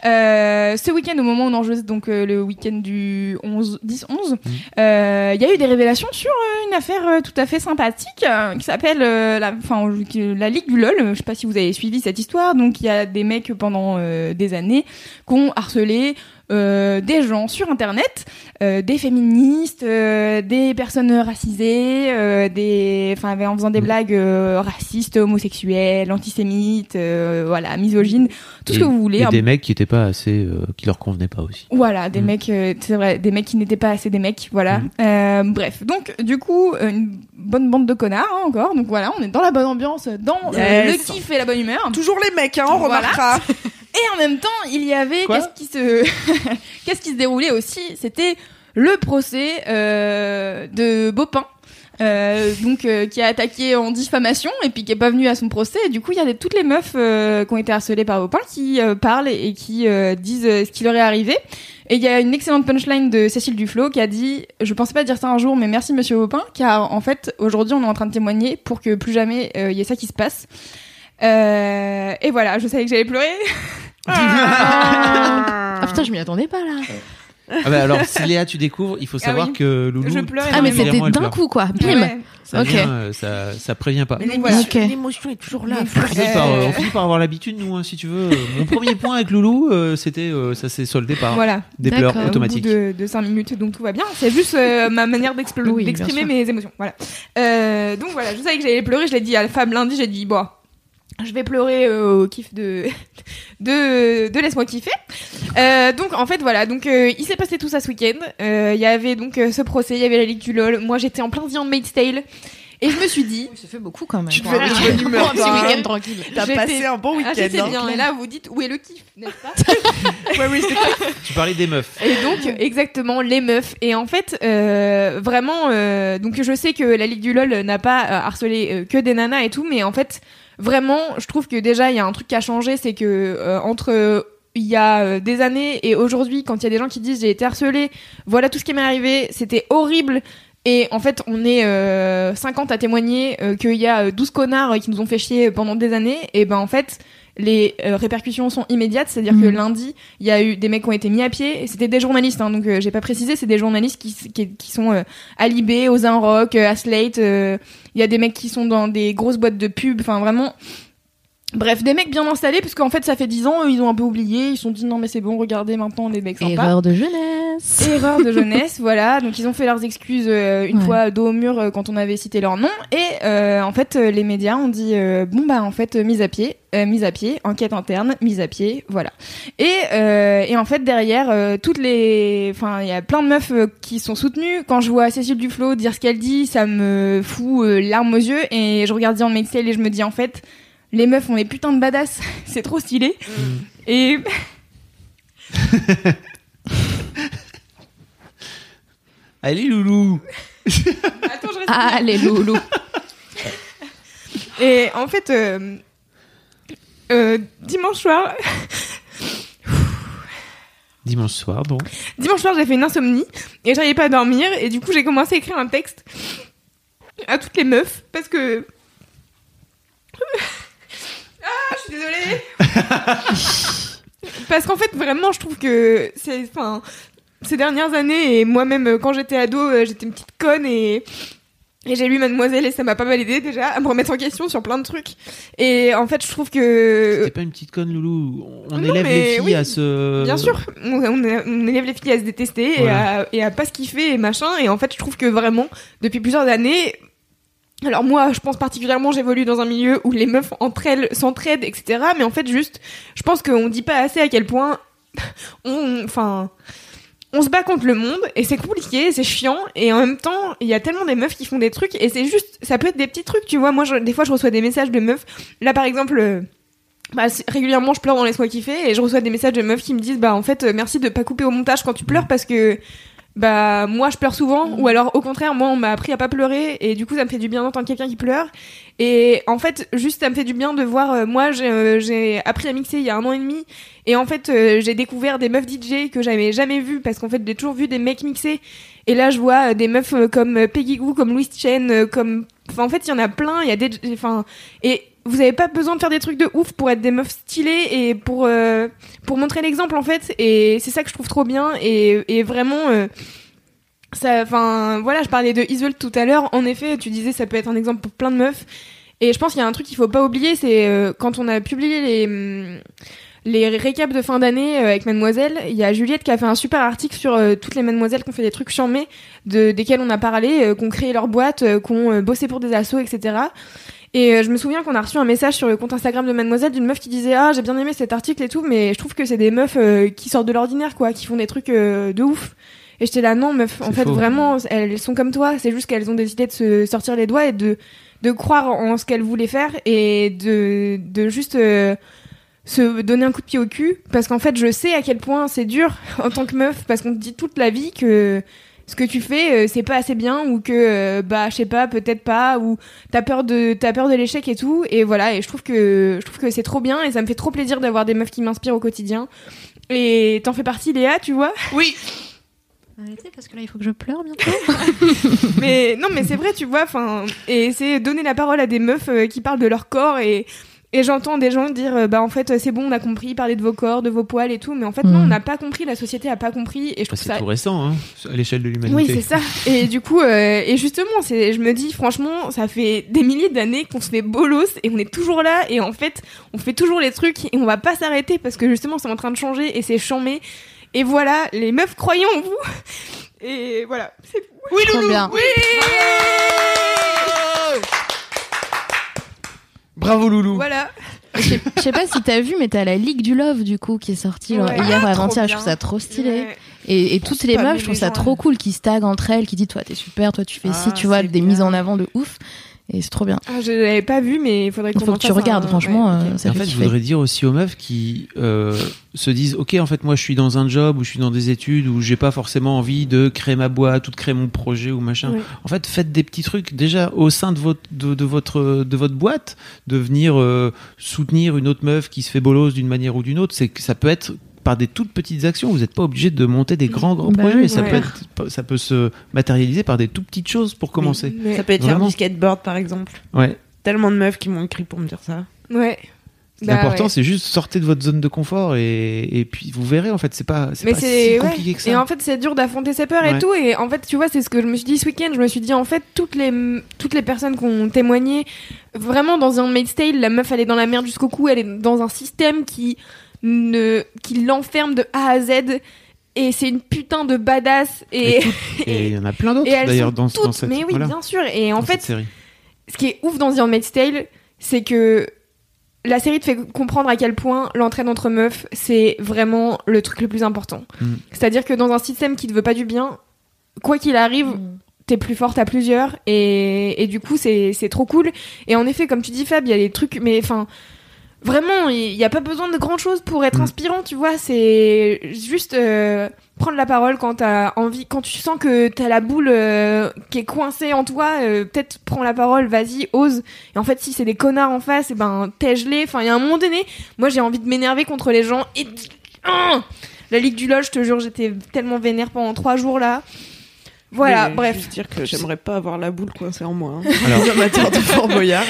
ce week-end, au moment où on enregistre, donc le week-end du 10-11, y a eu des révélations sur une affaire tout à fait sympathique qui s'appelle la Ligue du LOL. Je sais pas si vous avez suivi cette histoire. Donc il y a des mecs pendant des années qui ont harcelé des gens sur internet, des féministes, des personnes racisées, en faisant des blagues racistes, homosexuelles, antisémites, misogynes, tout ce que vous voulez. Et des mecs qui étaient pas assez, qui leur convenaient pas aussi. Voilà, des mecs, c'est vrai, des mecs qui n'étaient pas assez des mecs, voilà. Bref, donc du coup, une bonne bande de connards hein, encore. Donc voilà, on est dans la bonne ambiance, dans le kiff et la bonne humeur. Toujours les mecs, hein, on remarquera. Et en même temps, il y avait qu'est-ce qui se déroulait aussi. C'était le procès de Baupin. Donc qui a attaqué en diffamation et puis qui est pas venu à son procès, et du coup il y a toutes les meufs qui ont été harcelées par Baupin qui parlent et qui disent ce qui leur est arrivé. Et il y a une excellente punchline de Cécile Duflo qui a dit: je pensais pas dire ça un jour, mais merci monsieur Baupin, car en fait aujourd'hui on est en train de témoigner pour que plus jamais il y ait ça qui se passe. Et voilà, je savais que j'allais pleurer. Ah putain, je m'y attendais pas là. Ah bah alors, si Léa, tu découvres, il faut savoir que Loulou... Ah mais c'était d'un coup, quoi. Bim. Ouais. Ça, ça prévient pas. Voilà. L'émotion est toujours là. On finit par avoir l'habitude, nous, hein, si tu veux. Mon premier point avec Loulou, c'était... ça s'est soldé par des pleurs automatiques. Au bout de 5 minutes, donc tout va bien. C'est juste ma manière d'exprimer mes émotions. Voilà. Donc voilà, je savais que j'allais pleurer. Je l'ai dit à la femme lundi, j'ai dit... Bon, je vais pleurer au kiff de Laisse-moi kiffer. Donc en fait voilà, donc il s'est passé tout ça ce week-end. Il y avait donc ce procès, il y avait la Ligue du LOL. Moi j'étais en plein The Handmaid's Tale et je me suis dit, ça fait beaucoup quand même. Tu devais être bonne humeur, un petit week-end tranquille. T'as passé un bon week-end. J'étais bien. Mais là vous dites où est le kiff, n'est-ce pas? Ouais, oui, c'est vrai. Tu parlais des meufs. Et donc exactement les meufs. Et en fait vraiment donc je sais que la Ligue du LOL n'a pas harcelé que des nanas et tout, mais en fait vraiment, je trouve que déjà il y a un truc qui a changé, c'est que entre il y a des années et aujourd'hui, quand il y a des gens qui disent j'ai été harcelée, voilà tout ce qui m'est arrivé, c'était horrible, et en fait on est 50 à témoigner qu'il y a 12 connards qui nous ont fait chier pendant des années, et ben en fait les répercussions sont immédiates, c'est-à-dire que lundi il y a eu des mecs qui ont été mis à pied, et c'était des journalistes, hein, donc j'ai pas précisé, c'est des journalistes qui sont à Libé, aux Un Rock, à Slate, il y a des mecs qui sont dans des grosses boîtes de pub, enfin vraiment, bref, des mecs bien installés, parce qu'en fait ça fait 10 ans, ils ont un peu oublié, ils se sont dit non mais c'est bon, regardez maintenant des mecs sympas. Erreur de jeunesse, voilà, donc ils ont fait leurs excuses une fois dos au mur quand on avait cité leur nom, et en fait les médias ont dit bon bah en fait mise à pied, enquête interne, mise à pied, voilà. Et en fait derrière il y a plein de meufs qui sont soutenues. Quand je vois Cécile Duflo dire ce qu'elle dit, ça me fout larmes aux yeux, et je regarde The Handmaid's Tale et je me dis en fait les meufs on est putain de badass, c'est trop stylé. Et allez Loulou. Attends, je reste. Allez Loulou. Et en fait dimanche soir j'ai fait une insomnie et j'arrivais pas à dormir, et du coup j'ai commencé à écrire un texte à toutes les meufs parce que ah, je suis désolée. Parce qu'en fait, vraiment, je trouve que ces dernières années, et moi-même, quand j'étais ado, j'étais une petite conne, et j'ai lu Mademoiselle, et ça m'a pas mal aidé déjà à me remettre en question sur plein de trucs. Et en fait, je trouve que... C'était pas une petite conne, Loulou. Bien sûr, on élève les filles à se détester, voilà, et à pas se kiffer, et machin. Et en fait, je trouve que vraiment, depuis plusieurs années... Alors moi, je pense particulièrement, j'évolue dans un milieu où les meufs entre elles s'entraident, etc. Mais en fait, juste, je pense qu'on dit pas assez à quel point on se bat contre le monde, et c'est compliqué, c'est chiant, et en même temps, il y a tellement des meufs qui font des trucs, et c'est juste, ça peut être des petits trucs, tu vois. Moi, des fois, je reçois des messages de meufs. Là, par exemple, régulièrement, je pleure dans Laisse-moi kiffer, et je reçois des messages de meufs qui me disent, en fait, merci de pas couper au montage quand tu pleures, parce que... moi je pleure souvent, ou alors au contraire moi on m'a appris à pas pleurer, et du coup ça me fait du bien d'entendre quelqu'un qui pleure, et en fait juste ça me fait du bien de voir moi j'ai appris à mixer il y a 1 an et demi, et en fait j'ai découvert des meufs DJ que j'avais jamais vues, parce qu'en fait j'ai toujours vu des mecs mixer, et là je vois des meufs comme Peggy Goo, comme Louise Chen, comme en fait il y en a plein, il y a des et vous avez pas besoin de faire des trucs de ouf pour être des meufs stylées, et pour montrer l'exemple en fait, et c'est ça que je trouve trop bien, et vraiment ça, je parlais de Iseult tout à l'heure, en effet tu disais ça peut être un exemple pour plein de meufs, et je pense qu'il y a un truc qu'il faut pas oublier, c'est quand on a publié les récaps de fin d'année avec Mademoiselle, il y a Juliette qui a fait un super article sur toutes les Mademoiselles qui ont fait des trucs charmés, desquelles on a parlé, qui ont créé leur boîte, qui ont bossé pour des assos, etc. Et je me souviens qu'on a reçu un message sur le compte Instagram de Mademoiselle d'une meuf qui disait « Ah, j'ai bien aimé cet article et tout, mais je trouve que c'est des meufs qui sortent de l'ordinaire, quoi, qui font des trucs de ouf. » Et j'étais là « Non, meuf, en fait, vraiment, elles sont comme toi. C'est juste qu'elles ont décidé de se sortir les doigts et de croire en ce qu'elles voulaient faire, et de juste... se donner un coup de pied au cul, parce qu'en fait je sais à quel point c'est dur en tant que meuf, parce qu'on te dit toute la vie que ce que tu fais c'est pas assez bien, ou que bah je sais pas, peut-être pas, ou t'as peur de l'échec et tout, et voilà. Et je trouve que c'est trop bien, et ça me fait trop plaisir d'avoir des meufs qui m'inspirent au quotidien, et t'en fais partie, Léa, tu vois. Oui. Arrêtez, parce que là il faut que je pleure bientôt. Mais non, mais c'est vrai, tu vois, enfin, et c'est donner la parole à des meufs qui parlent de leur corps, et j'entends des gens dire bah en fait c'est bon, on a compris, parler de vos corps, de vos poils et tout, mais en fait non, on n'a pas compris, la société a pas compris, et je trouve c'est tout récent, hein, à l'échelle de l'humanité. Oui, c'est ça. Et du coup et justement, je me dis franchement, ça fait des milliers d'années qu'on se fait bolos, et on est toujours là, et en fait on fait toujours les trucs, et on va pas s'arrêter, parce que justement c'est en train de changer, et c'est chambé. Et voilà, les meufs, croyons en vous. Et voilà, c'est tout. Oui, Loulou. Oui. Bravo, Loulou. Voilà. Je sais pas si t'as vu, mais t'as la Ligue du LOL, du coup, qui est sortie hier ou avant-hier. Je trouve ça trop stylé. Ouais. Et toutes les meufs, je trouve ça trop cool, qui se taguent entre elles, qui disent toi t'es super, toi tu fais ci, tu vois, des mises en avant de ouf. Et c'est trop bien. Ah, je l'avais pas vu, mais il faut que tu regardes, franchement. Ouais, okay. En fait, je voudrais dire aussi aux meufs qui se disent ok, en fait, moi je suis dans un job, ou je suis dans des études, ou j'ai pas forcément envie de créer ma boîte, ou de créer mon projet, ou machin. Ouais. En fait, faites des petits trucs déjà au sein de votre boîte, de venir soutenir une autre meuf qui se fait bolosse d'une manière ou d'une autre. C'est que ça peut être par des toutes petites actions. Vous n'êtes pas obligé de monter des grands projets. Oui, ça peut se matérialiser par des toutes petites choses pour commencer. Mais ça peut être faire du skateboard, par exemple. Ouais. Tellement de meufs qui m'ont écrit pour me dire ça. Ouais. L'important, c'est juste sortez de votre zone de confort, et puis vous verrez, en fait, c'est pas si compliqué que ça. Et en fait, c'est dur d'affronter ses peurs et tout. Et en fait, tu vois, c'est ce que je me suis dit ce week-end. Je me suis dit, en fait, toutes les personnes qui ont témoigné, vraiment dans The Handmaid's Tale, la meuf, elle est dans la merde jusqu'au cou, elle est dans un système qui l'enferme de A à Z, et c'est une putain de badass, et il y en a plein d'autres d'ailleurs dans cette, mais oui, voilà, bien sûr. Et en fait, ce qui est ouf dans The Handmaid's Tale, c'est que la série te fait comprendre à quel point l'entraide entre meufs, c'est vraiment le truc le plus important. C'est-à-dire que dans un système qui te veut pas du bien, quoi qu'il arrive, t'es plus forte à plusieurs, et du coup c'est trop cool. Et en effet, comme tu dis, Fab, il y a des trucs, mais enfin, vraiment, il n'y a pas besoin de grand chose pour être inspirant, tu vois. C'est juste prendre la parole quand t'as envie, quand tu sens que t'as la boule qui est coincée en toi, peut-être prends la parole, vas-y, ose. Et en fait, si c'est des connards en face, et ben tège-les. Enfin, il y a un moment donné, moi j'ai envie de m'énerver contre les gens. Et la Ligue du LOL, je te jure, j'étais tellement vénère pendant 3 jours là. Voilà, mais bref. Je veux dire que j'aimerais pas avoir la boule coincée en moi. Hein. Alors, en matière de Fort Boyard.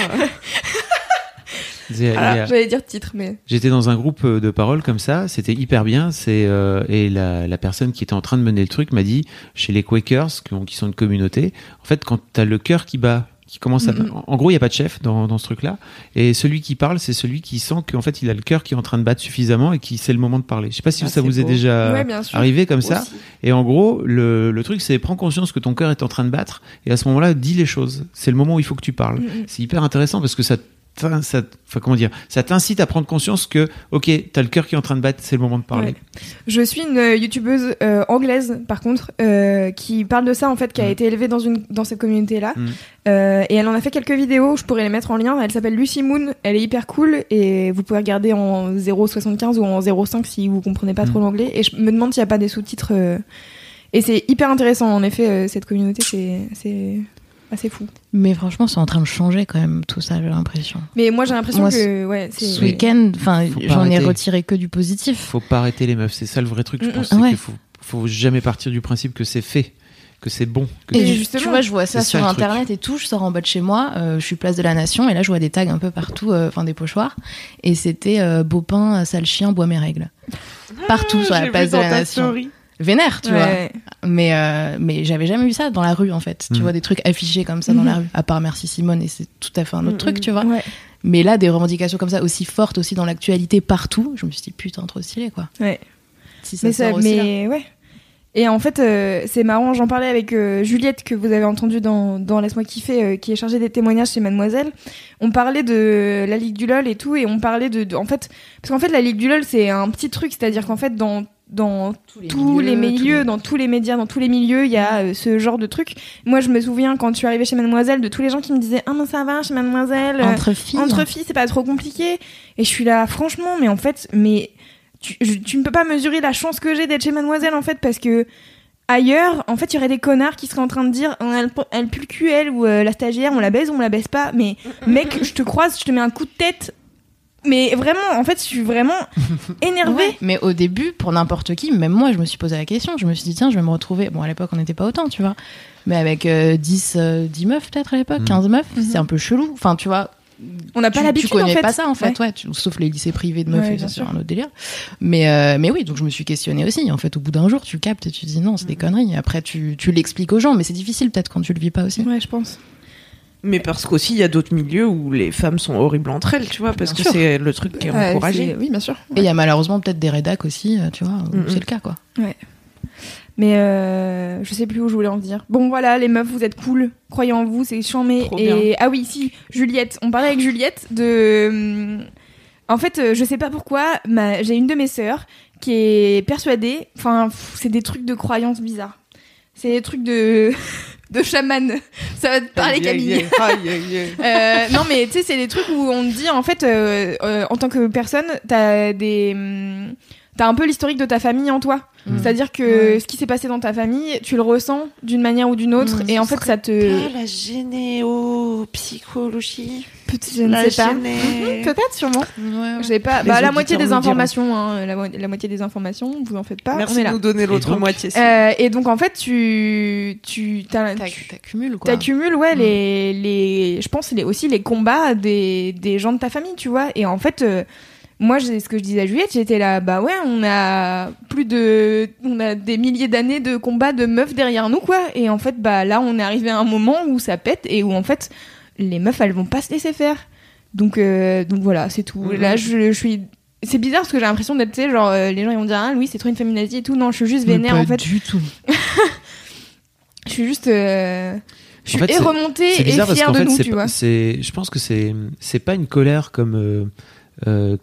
J'allais dire titre, mais j'étais dans un groupe de parole comme ça, c'était hyper bien. Et la personne qui était en train de mener le truc m'a dit, chez les Quakers, qui sont une communauté, en fait, quand t'as le cœur qui bat, qui commence à... En gros, il n'y a pas de chef dans ce truc-là. Et celui qui parle, c'est celui qui sent qu'en fait, il a le cœur qui est en train de battre suffisamment et qui sait le moment de parler. Je ne sais pas si ça vous est déjà arrivé comme ça. Et en gros, le truc, c'est prends conscience que ton cœur est en train de battre, et à ce moment-là, dis les choses. C'est le moment où il faut que tu parles. C'est hyper intéressant, parce que ça t'incite à prendre conscience que ok, t'as le cœur qui est en train de battre, c'est le moment de parler. Ouais. Je suis une youtubeuse anglaise, par contre, qui parle de ça, en fait, qui a été élevée dans cette communauté là, et elle en a fait quelques vidéos, je pourrais les mettre en lien. Elle s'appelle Lucy Moon, elle est hyper cool, et vous pouvez regarder en 0.75 ou en 0.5 si vous comprenez pas trop l'anglais, et je me demande s'il n'y a pas des sous-titres, et c'est hyper intéressant en effet. Cette communauté, c'est assez fou. Mais franchement, c'est en train de changer quand même tout ça, j'ai l'impression. Mais moi, j'ai l'impression que ce week-end, j'en ai retiré que du positif. Faut pas arrêter les meufs, c'est ça le vrai truc, je pense. C'est qu'il faut jamais partir du principe que c'est fait, que c'est bon. Et justement, tu vois, je vois ça sur internet et tout, je sors en bas de chez moi, je suis place de la Nation, et là je vois des tags un peu partout, des pochoirs, et c'était Baupin, sale chien, bois mes règles. Partout sur la place de la Nation. Story. Vénère, tu vois, mais j'avais jamais vu ça dans la rue, en fait. Tu vois, des trucs affichés comme ça dans la rue, à part Merci Simone, et c'est tout à fait un autre truc, tu vois. Ouais. Mais là, des revendications comme ça aussi fortes, aussi dans l'actualité, partout, je me suis dit putain, trop stylé, quoi. Ouais. Si ça sort aussi, mais là. Ouais. Et en fait, c'est marrant, j'en parlais avec Juliette, que vous avez entendue dans Laisse-moi kiffer, qui est chargée des témoignages chez Mademoiselle. On parlait de la Ligue du LOL et tout, et on parlait en fait, parce qu'en fait, la Ligue du LOL, c'est un petit truc, c'est-à-dire qu'en fait, dans dans tous les milieux, dans tous les médias, dans tous les milieux, il y a ce genre de truc. Moi, je me souviens quand je suis arrivée chez Mademoiselle, de tous les gens qui me disaient « Ah, non, ça va, chez Mademoiselle. » Entre filles, c'est pas trop compliqué. Et je suis là, franchement, mais en fait, tu ne peux pas mesurer la chance que j'ai d'être chez Mademoiselle, en fait, parce que ailleurs, en fait, il y aurait des connards qui seraient en train de dire « Elle pue le cul, elle, ou la stagiaire, on la baise ou on la baise pas. » Mais mec, je te croise, je te mets un coup de tête. Mais vraiment, en fait, je suis vraiment énervée. Ouais, mais au début, pour n'importe qui, même moi, je me suis posé la question. Je me suis dit, tiens, je vais me retrouver... Bon, à l'époque, on n'était pas autant, tu vois. Mais avec 10 meufs, peut-être, à l'époque, 15 meufs, c'est un peu chelou. Enfin, tu vois... On n'a pas l'habitude, en fait. Tu connais pas ça, en fait, ouais. Sauf les lycées privés de meufs, ouais, c'est un autre délire. Mais oui, donc je me suis questionnée aussi. En fait, au bout d'un jour, tu captes et tu dis, non, c'est des conneries. Après, tu l'expliques aux gens, mais c'est difficile, peut-être, quand tu le vis pas aussi. Ouais, je pense. Mais parce qu'aussi, il y a d'autres milieux où les femmes sont horribles entre elles, tu vois, parce que c'est le truc qui est encouragé. Oui, bien sûr. Ouais. Et il y a malheureusement peut-être des rédacs aussi, tu vois, où c'est le cas, quoi. Ouais. Mais je sais plus où je voulais en venir. Bon, voilà, les meufs, vous êtes cool. Croyez en vous, c'est chiant, mais... Ah oui, si, Juliette. On parlait avec Juliette de... En fait, je sais pas pourquoi, j'ai une de mes sœurs qui est persuadée... Enfin, c'est des trucs de croyances bizarres. C'est des trucs de chaman, ça va te parler Camille. Non mais tu sais, c'est des trucs où on te dit en fait en tant que personne, t'as un peu l'historique de ta famille en toi. C'est-à-dire que ce qui s'est passé dans ta famille, tu le ressens d'une manière ou d'une autre et en fait ça te... Pas la généopsychologie. Je ne sais pas. Peut-être, sûrement. Ouais. J'ai pas. La moitié des informations, hein, la moitié des informations, vous en faites pas. Merci de nous donner l'autre moitié. Et donc en fait, t'accumules quoi. T'accumules, ouais, je pense aussi les combats des gens de ta famille, tu vois. Et en fait, moi, ce que je disais à Juliette, j'étais là, on a des milliers d'années de combats de meufs derrière nous, quoi. Et en fait, là, on est arrivé à un moment où ça pète et où en fait. Les meufs, elles vont pas se laisser faire. Donc voilà, c'est tout. Là, je suis... C'est bizarre parce que j'ai l'impression d'être, tu sais, genre, les gens, ils vont dire « Ah, Louis, c'est trop une féminazie et tout. » Non, je suis juste vénère, en fait. Pas du tout. Je suis juste... je suis remontée et fière de nous, tu vois. Je pense que c'est pas une colère comme...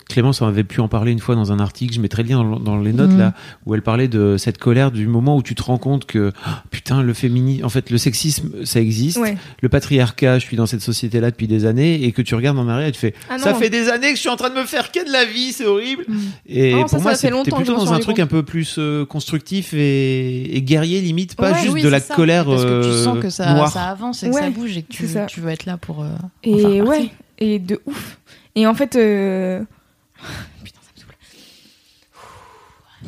Clémence avait pu en parler une fois dans un article, je mettrai le lien dans les notes là, où elle parlait de cette colère du moment où tu te rends compte que le féminisme, en fait le sexisme ça existe, le patriarcat, je suis dans cette société là depuis des années et que tu regardes en arrière et tu fais ça fait des années que je suis en train de me faire qu'est de la vie, c'est horrible. Et non, pour moi c'est plutôt dans un truc un peu plus constructif et guerrier limite, pas juste de la colère noire. Parce que tu sens que ça avance et que ça bouge et que tu veux être là pour et ouais, et de ouf. Et en fait, putain, ça me saoule. On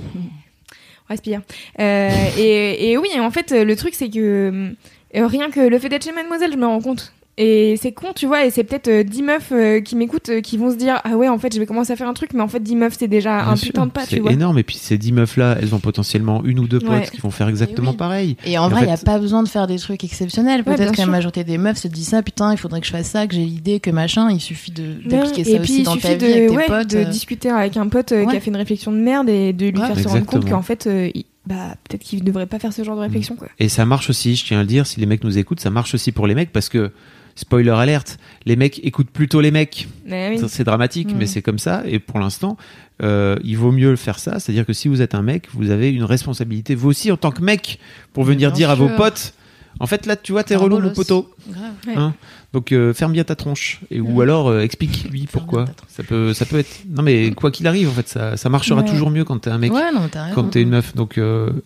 respire. Et oui, en fait, le truc, c'est que rien que le fait d'être chez Mademoiselle, je me rends compte. Et c'est con, tu vois, et c'est peut-être 10 meufs qui m'écoutent qui vont se dire « Ah ouais, en fait, je vais commencer à faire un truc, mais en fait, 10 meufs, c'est déjà putain de pas, tu vois. » C'est énorme, et puis ces 10 meufs-là, elles ont potentiellement une ou deux potes qui vont faire exactement pareil. Et en vrai, il n'y a pas besoin de faire des trucs exceptionnels. Peut-être que la majorité des meufs se disent ça, putain, il faudrait que je fasse ça, que j'ai l'idée, que machin. Il suffit d'appliquer ça aussi dans ta vie avec tes potes. De discuter avec un pote qui a fait une réflexion de merde et de lui faire se rendre compte qu'en fait... peut-être qu'ils ne devraient pas faire ce genre de réflexion, quoi. Et ça marche aussi, je tiens à le dire, si les mecs nous écoutent, ça marche aussi pour les mecs parce que, spoiler alerte, les mecs écoutent plutôt les mecs. Oui. Ça, c'est dramatique, mais c'est comme ça. Et pour l'instant, il vaut mieux faire ça. C'est-à-dire que si vous êtes un mec, vous avez une responsabilité, vous aussi, en tant que mec, pour venir dire à vos potes, en fait, là, tu vois, t'es relou, le poteau. Grave. Hein, donc, ferme bien ta tronche. Et, ou alors, explique-lui pourquoi. Ça peut être... Non, mais quoi qu'il arrive, en fait, ça marchera toujours mieux quand t'es un mec. Ouais, non, t'as raison. Quand t'es une meuf. Donc,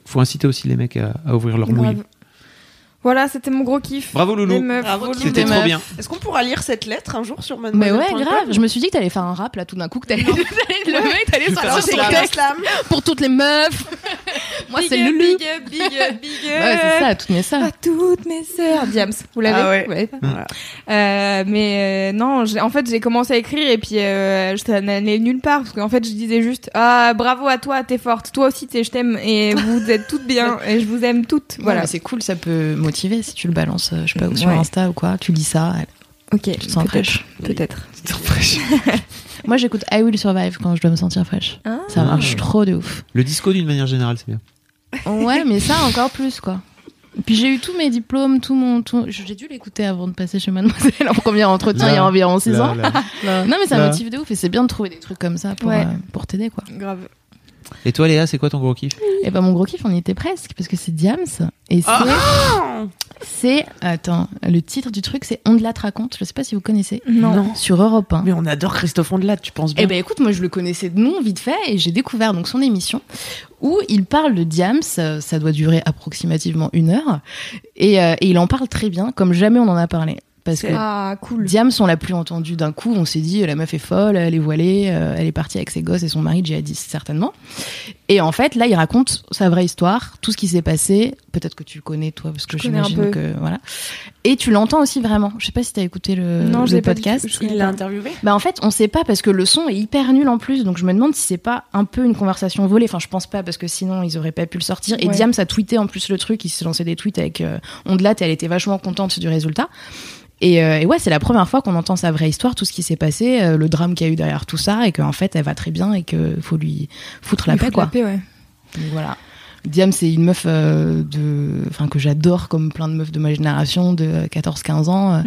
faut inciter aussi les mecs à ouvrir leur mouille. Voilà, c'était mon gros kiff. Bravo, Loulou. Bravo, c'était trop bien. Est-ce qu'on pourra lire cette lettre un jour sur Mademoiselle? Mais ouais, grave. Je me suis dit que t'allais faire un rap, là, tout d'un coup, que t'allais le lever, t'allais sortir sur le texte. Pour toutes les meufs. Moi, big c'est Loulou. Big up. Ouais, c'est ça, toutes mes sœurs. Pas toutes mes sœurs. Diams, vous l'avez. Ah ouais. Voilà. Mais non, en fait, j'ai commencé à écrire et puis ça n'allait nulle part parce qu'en fait, je disais juste ah bravo à toi, t'es forte. Toi aussi, je t'aime et vous êtes toutes bien et je vous aime toutes. Voilà, ouais, c'est cool, ça peut motiver si tu le balances, je sais pas où sur Insta ou quoi. Tu dis ça. Ok. Tu te sens fraîche. Peut-être. Tu te sens fraîche. Moi, j'écoute I Will Survive quand je dois me sentir fraîche. Ah. Ça marche trop de ouf. Le disco d'une manière générale, c'est bien. Ouais, mais ça encore plus quoi. Puis j'ai eu tous mes diplômes, j'ai dû l'écouter avant de passer chez Mademoiselle en premier entretien il y a environ 6 ans. Non mais ça motive de ouf et c'est bien de trouver des trucs comme ça pour t'aider quoi. Grave. Et toi Léa, c'est quoi ton gros kiff? Eh ben mon gros kiff, on y était presque, parce que c'est Diams. Et c'est attends, le titre du truc c'est Ondelat raconte, je sais pas si vous connaissez. Non. Sur Europe 1. Mais on adore Christophe Ondelat, tu penses bien. Eh ben écoute, moi je le connaissais de nom vite fait et j'ai découvert donc son émission où il parle de Diams, ça doit durer approximativement 1 heure et il en parle très bien comme jamais on en a parlé. Parce que cool. Diams, on l'a plus entendu d'un coup, on s'est dit la meuf est folle, elle est voilée, elle est partie avec ses gosses et son mari djihadiste certainement. Et en fait là il raconte sa vraie histoire, tout ce qui s'est passé, peut-être que tu connais toi parce que j'imagine que voilà. Et tu l'entends aussi vraiment. Je sais pas si t'as écouté le podcast. Il l'a interviewé. Bah en fait on sait pas parce que le son est hyper nul en plus, donc je me demande si c'est pas un peu une conversation volée. Enfin je pense pas parce que sinon ils auraient pas pu le sortir. Et ouais. Diams a tweeté en plus le truc, il se lançait des tweets avec Ondelat et elle était vachement contente du résultat. Et ouais, c'est la première fois qu'on entend sa vraie histoire, tout ce qui s'est passé, le drame qu'il y a eu derrière tout ça, et qu'en fait, elle va très bien et qu'il faut lui foutre la paix, quoi. La paix, ouais. Donc, voilà. Diam, c'est une meuf que j'adore, comme plein de meufs de ma génération, de 14-15 ans,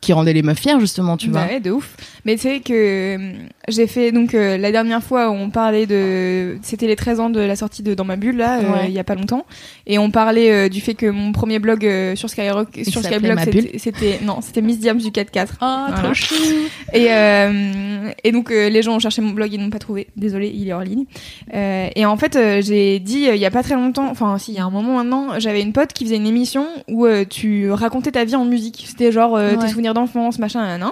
qui rendait les meufs fières, justement, tu vois. Ouais, de ouf. Mais tu sais que j'ai fait, donc, la dernière fois où on parlait de... C'était les 13 ans de la sortie de Dans ma bulle, là, il y a pas longtemps. Et on parlait du fait que mon premier blog sur Skyrock, sur Skyblog, c'était Miss Diams du 4-4. Ah, oh, voilà. Trop chou. Et donc, les gens ont cherché mon blog, ils n'ont pas trouvé. Désolée, il est hors ligne. Et en fait, j'ai dit, il y a pas très longtemps, enfin, si, il y a un moment, maintenant, j'avais une pote qui faisait une émission où tu racontais ta vie en musique. C'était genre tes souvenirs d'enfance, machin, nan, nan.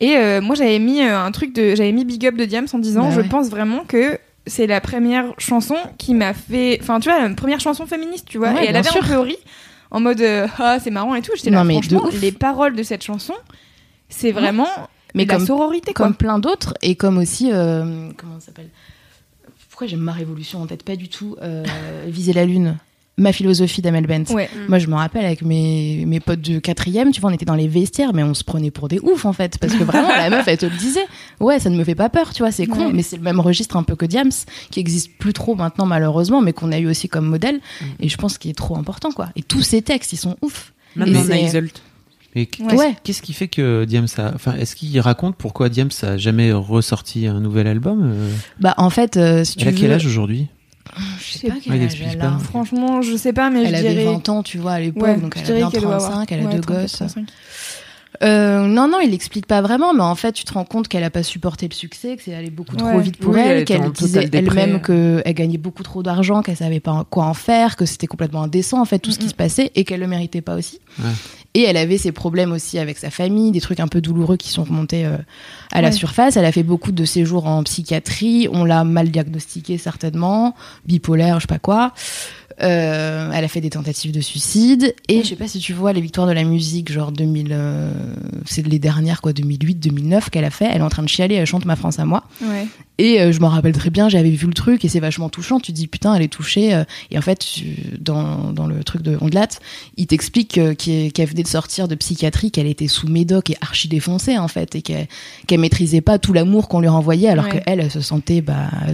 Et moi j'avais mis un truc de, j'avais mis Big Up de Diams en disant je pense vraiment que c'est la première chanson qui m'a fait, enfin tu vois, la première chanson féministe, tu vois, ouais, et elle avait un peu ri en mode c'est marrant et tout. J'étais là, franchement les paroles de cette chanson c'est vraiment de la sororité, quoi. Comme plein d'autres et comme aussi comment ça s'appelle, pourquoi j'ai ma révolution en tête, pas du tout, Viser la lune, Ma philosophie d'Amel Bent. Ouais. Moi, je me rappelle avec mes potes de 4e, tu vois, on était dans les vestiaires, mais on se prenait pour des oufs, en fait. Parce que vraiment, la meuf, elle te le disait. Ouais, ça ne me fait pas peur, tu vois, c'est con. Ouais. Mais c'est le même registre un peu que Diams, qui existe plus trop maintenant, malheureusement, mais qu'on a eu aussi comme modèle. Et je pense qu'il est trop important, quoi. Et tous ces textes, ils sont ouf. Maintenant, on a Iseult. Mais qu'est-ce qui fait que Diams a... Enfin, est-ce qu'il raconte pourquoi Diams a jamais ressorti un nouvel album? Bah, en fait, si tu veux... Elle a quel âge aujourd'hui? Je sais pas quelle âge elle a. Franchement, je sais pas, mais elle avait 20 ans, tu vois, à l'époque, donc elle a bien 35, elle a 2 gosses. Non, il l'explique pas vraiment, mais en fait, tu te rends compte qu'elle a pas supporté le succès, que c'est allé beaucoup trop vite pour elle, qu'elle disait elle-même qu'elle gagnait beaucoup trop d'argent, qu'elle savait pas quoi en faire, que c'était complètement indécent, en fait, tout ce qui se passait, et qu'elle le méritait pas aussi. Ouais. Et elle avait ses problèmes aussi avec sa famille, des trucs un peu douloureux qui sont remontés à la surface. Elle a fait beaucoup de séjours en psychiatrie. On l'a mal diagnostiquée certainement, bipolaire, je sais pas quoi. Elle a fait des tentatives de suicide. Et je sais pas si tu vois les victoires de la musique, genre 2000, c'est les dernières quoi, 2008, 2009 qu'elle a fait. Elle est en train de chialer, elle chante Ma France à moi. Ouais. Et je m'en rappelle très bien, j'avais vu le truc et c'est vachement touchant. Tu te dis putain, elle est touchée. Et en fait, dans le truc de Ondelat, il t'explique qu'elle venait de sortir de psychiatrie, qu'elle était sous médoc et archi défoncée en fait, et qu'elle maîtrisait pas tout l'amour qu'on lui renvoyait, alors qu'elle se sentait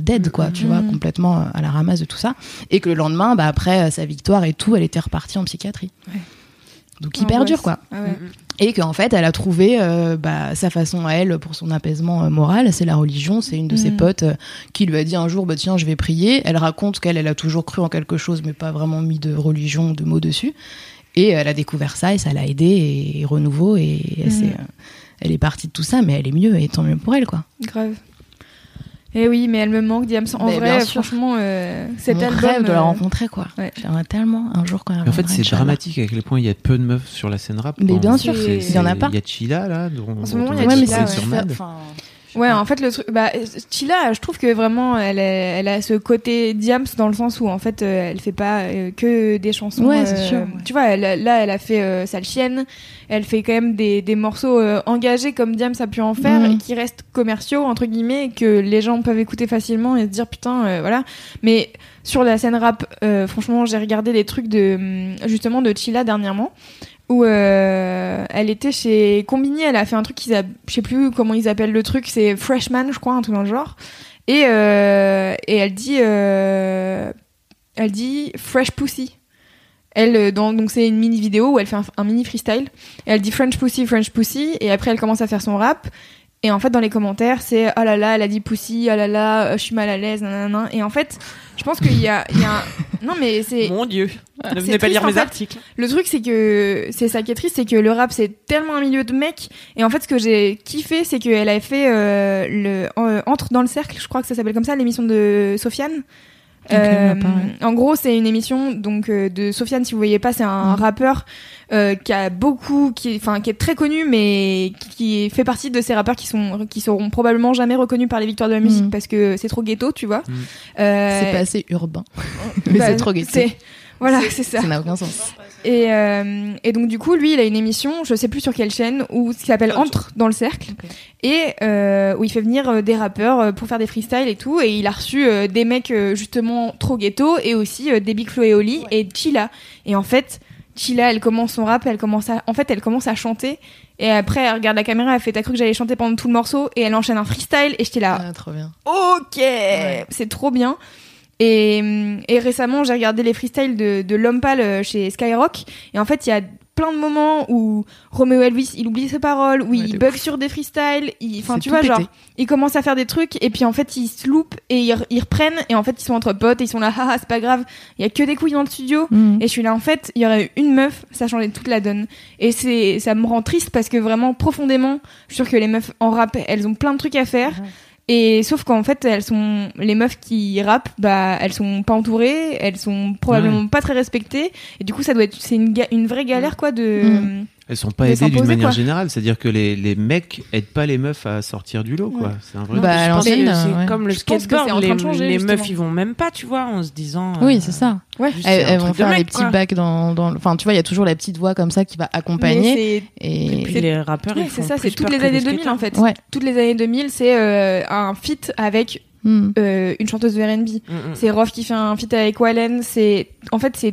dead quoi, tu vois, complètement à la ramasse de tout ça. Et que le lendemain, après sa victoire et tout, elle était repartie en psychiatrie. Ouais. Donc hyper dur quoi. Ah ouais. Et qu'en fait elle a trouvé sa façon à elle pour son apaisement moral, c'est la religion. C'est une de ses potes qui lui a dit un jour tiens je vais prier. Elle raconte qu'elle a toujours cru en quelque chose mais pas vraiment mis de religion, de mots dessus, et elle a découvert ça et ça l'a aidée et renouveau et elle est partie de tout ça, mais elle est mieux et tant mieux pour elle quoi. Grave. Eh oui, mais elle me manque, Diams. En vrai, franchement, cet album... Mon rêve de la rencontrer, quoi. Ouais. J'aimerais tellement un jour quand elle... En fait, c'est dramatique à quel point il y a peu de meufs sur la scène rap. Mais bien sûr, il y en a pas. Il y a Chilla, là. En ce moment, il y a Chilla, sur Mad. Ouais, en fait, le truc, Chilla, je trouve que vraiment, elle a ce côté Diams dans le sens où, en fait, elle fait pas que des chansons. Ouais, c'est sûr. Tu vois, elle a fait Sale Chienne. Elle fait quand même des morceaux engagés comme Diams a pu en faire et qui restent commerciaux, entre guillemets, que les gens peuvent écouter facilement et se dire putain, voilà. Mais sur la scène rap, franchement, j'ai regardé des trucs de Chilla dernièrement. Où elle était chez Combini, elle a fait un truc je sais plus comment ils appellent le truc, c'est Freshman je crois, un truc dans le genre, et elle dit Fresh Pussy. Elle donc c'est une mini vidéo où elle fait un mini freestyle et elle dit French Pussy, French Pussy, et après elle commence à faire son rap. Et en fait, dans les commentaires, c'est « Ah là là, elle a dit Pussy, ah là là, je suis mal à l'aise, nanana ». Et en fait, je pense qu'il y a... Non mais c'est... Mon Dieu, ne venez pas lire mes articles. Le truc, c'est que... C'est ça qui est triste, c'est que le rap, c'est tellement un milieu de mecs. Et en fait, ce que j'ai kiffé, c'est qu'elle avait fait Entre dans le cercle, je crois que ça s'appelle comme ça, l'émission de Sofiane. En gros, c'est une émission donc de Sofiane. Si vous voyez pas, c'est un rappeur qui est très connu, mais qui fait partie de ces rappeurs qui seront probablement jamais reconnus par les victoires de la musique parce que c'est trop ghetto, tu vois. C'est pas assez urbain, mais c'est trop ghetto. Voilà, c'est ça. Ça n'a aucun sens. Et donc du coup, lui, il a une émission, je sais plus sur quelle chaîne, qui s'appelle Entre dans le cercle, et où il fait venir des rappeurs pour faire des freestyles et tout, et il a reçu des mecs justement trop ghetto, et aussi des Big Flo et Oli et Chilla. Et en fait, Chilla, elle commence son rap, elle commence à chanter, et après elle regarde la caméra, elle fait « T'as cru que j'allais chanter pendant tout le morceau ?» et elle enchaîne un freestyle, et j'étais là. Ah, trop bien. Ok, ouais. C'est trop bien. Et récemment, j'ai regardé les freestyles de Lompal chez Skyrock, et en fait, il y a plein de moments où Roméo Elvis, il oublie ses paroles, où il bug sur des freestyles, enfin tu vois, pété. Genre, il commence à faire des trucs, et puis en fait, ils se loupent, et ils reprennent, et en fait, ils sont entre potes, et ils sont là, haha, c'est pas grave, il y a que des couilles dans le studio, et je suis là, en fait, il y aurait eu une meuf, ça changeait toute la donne. Et ça me rend triste, parce que vraiment, profondément, je suis sûre que les meufs en rap, elles ont plein de trucs à faire, et sauf qu'en fait, les meufs qui rappent, bah, elles sont pas entourées, elles sont probablement pas très respectées, et du coup, ça doit être, c'est une vraie galère, quoi, Elles sont pas aidées d'une manière générale, c'est-à-dire que les mecs aident pas les meufs à sortir du lot, quoi. C'est un vrai problème. C'est comme le skateboard, les meufs, ils vont même pas, tu vois, en se disant. Oui, c'est ça. Ouais. Elles vont faire les petits bacs enfin, tu vois, il y a toujours la petite voix comme ça qui va accompagner. Et puis les rappeurs, ils font. C'est ça, c'est toutes les années 2000, en fait. Toutes les années 2000, c'est un feat avec. Une chanteuse de R&B, c'est Rof qui fait un feat avec Wallen, c'est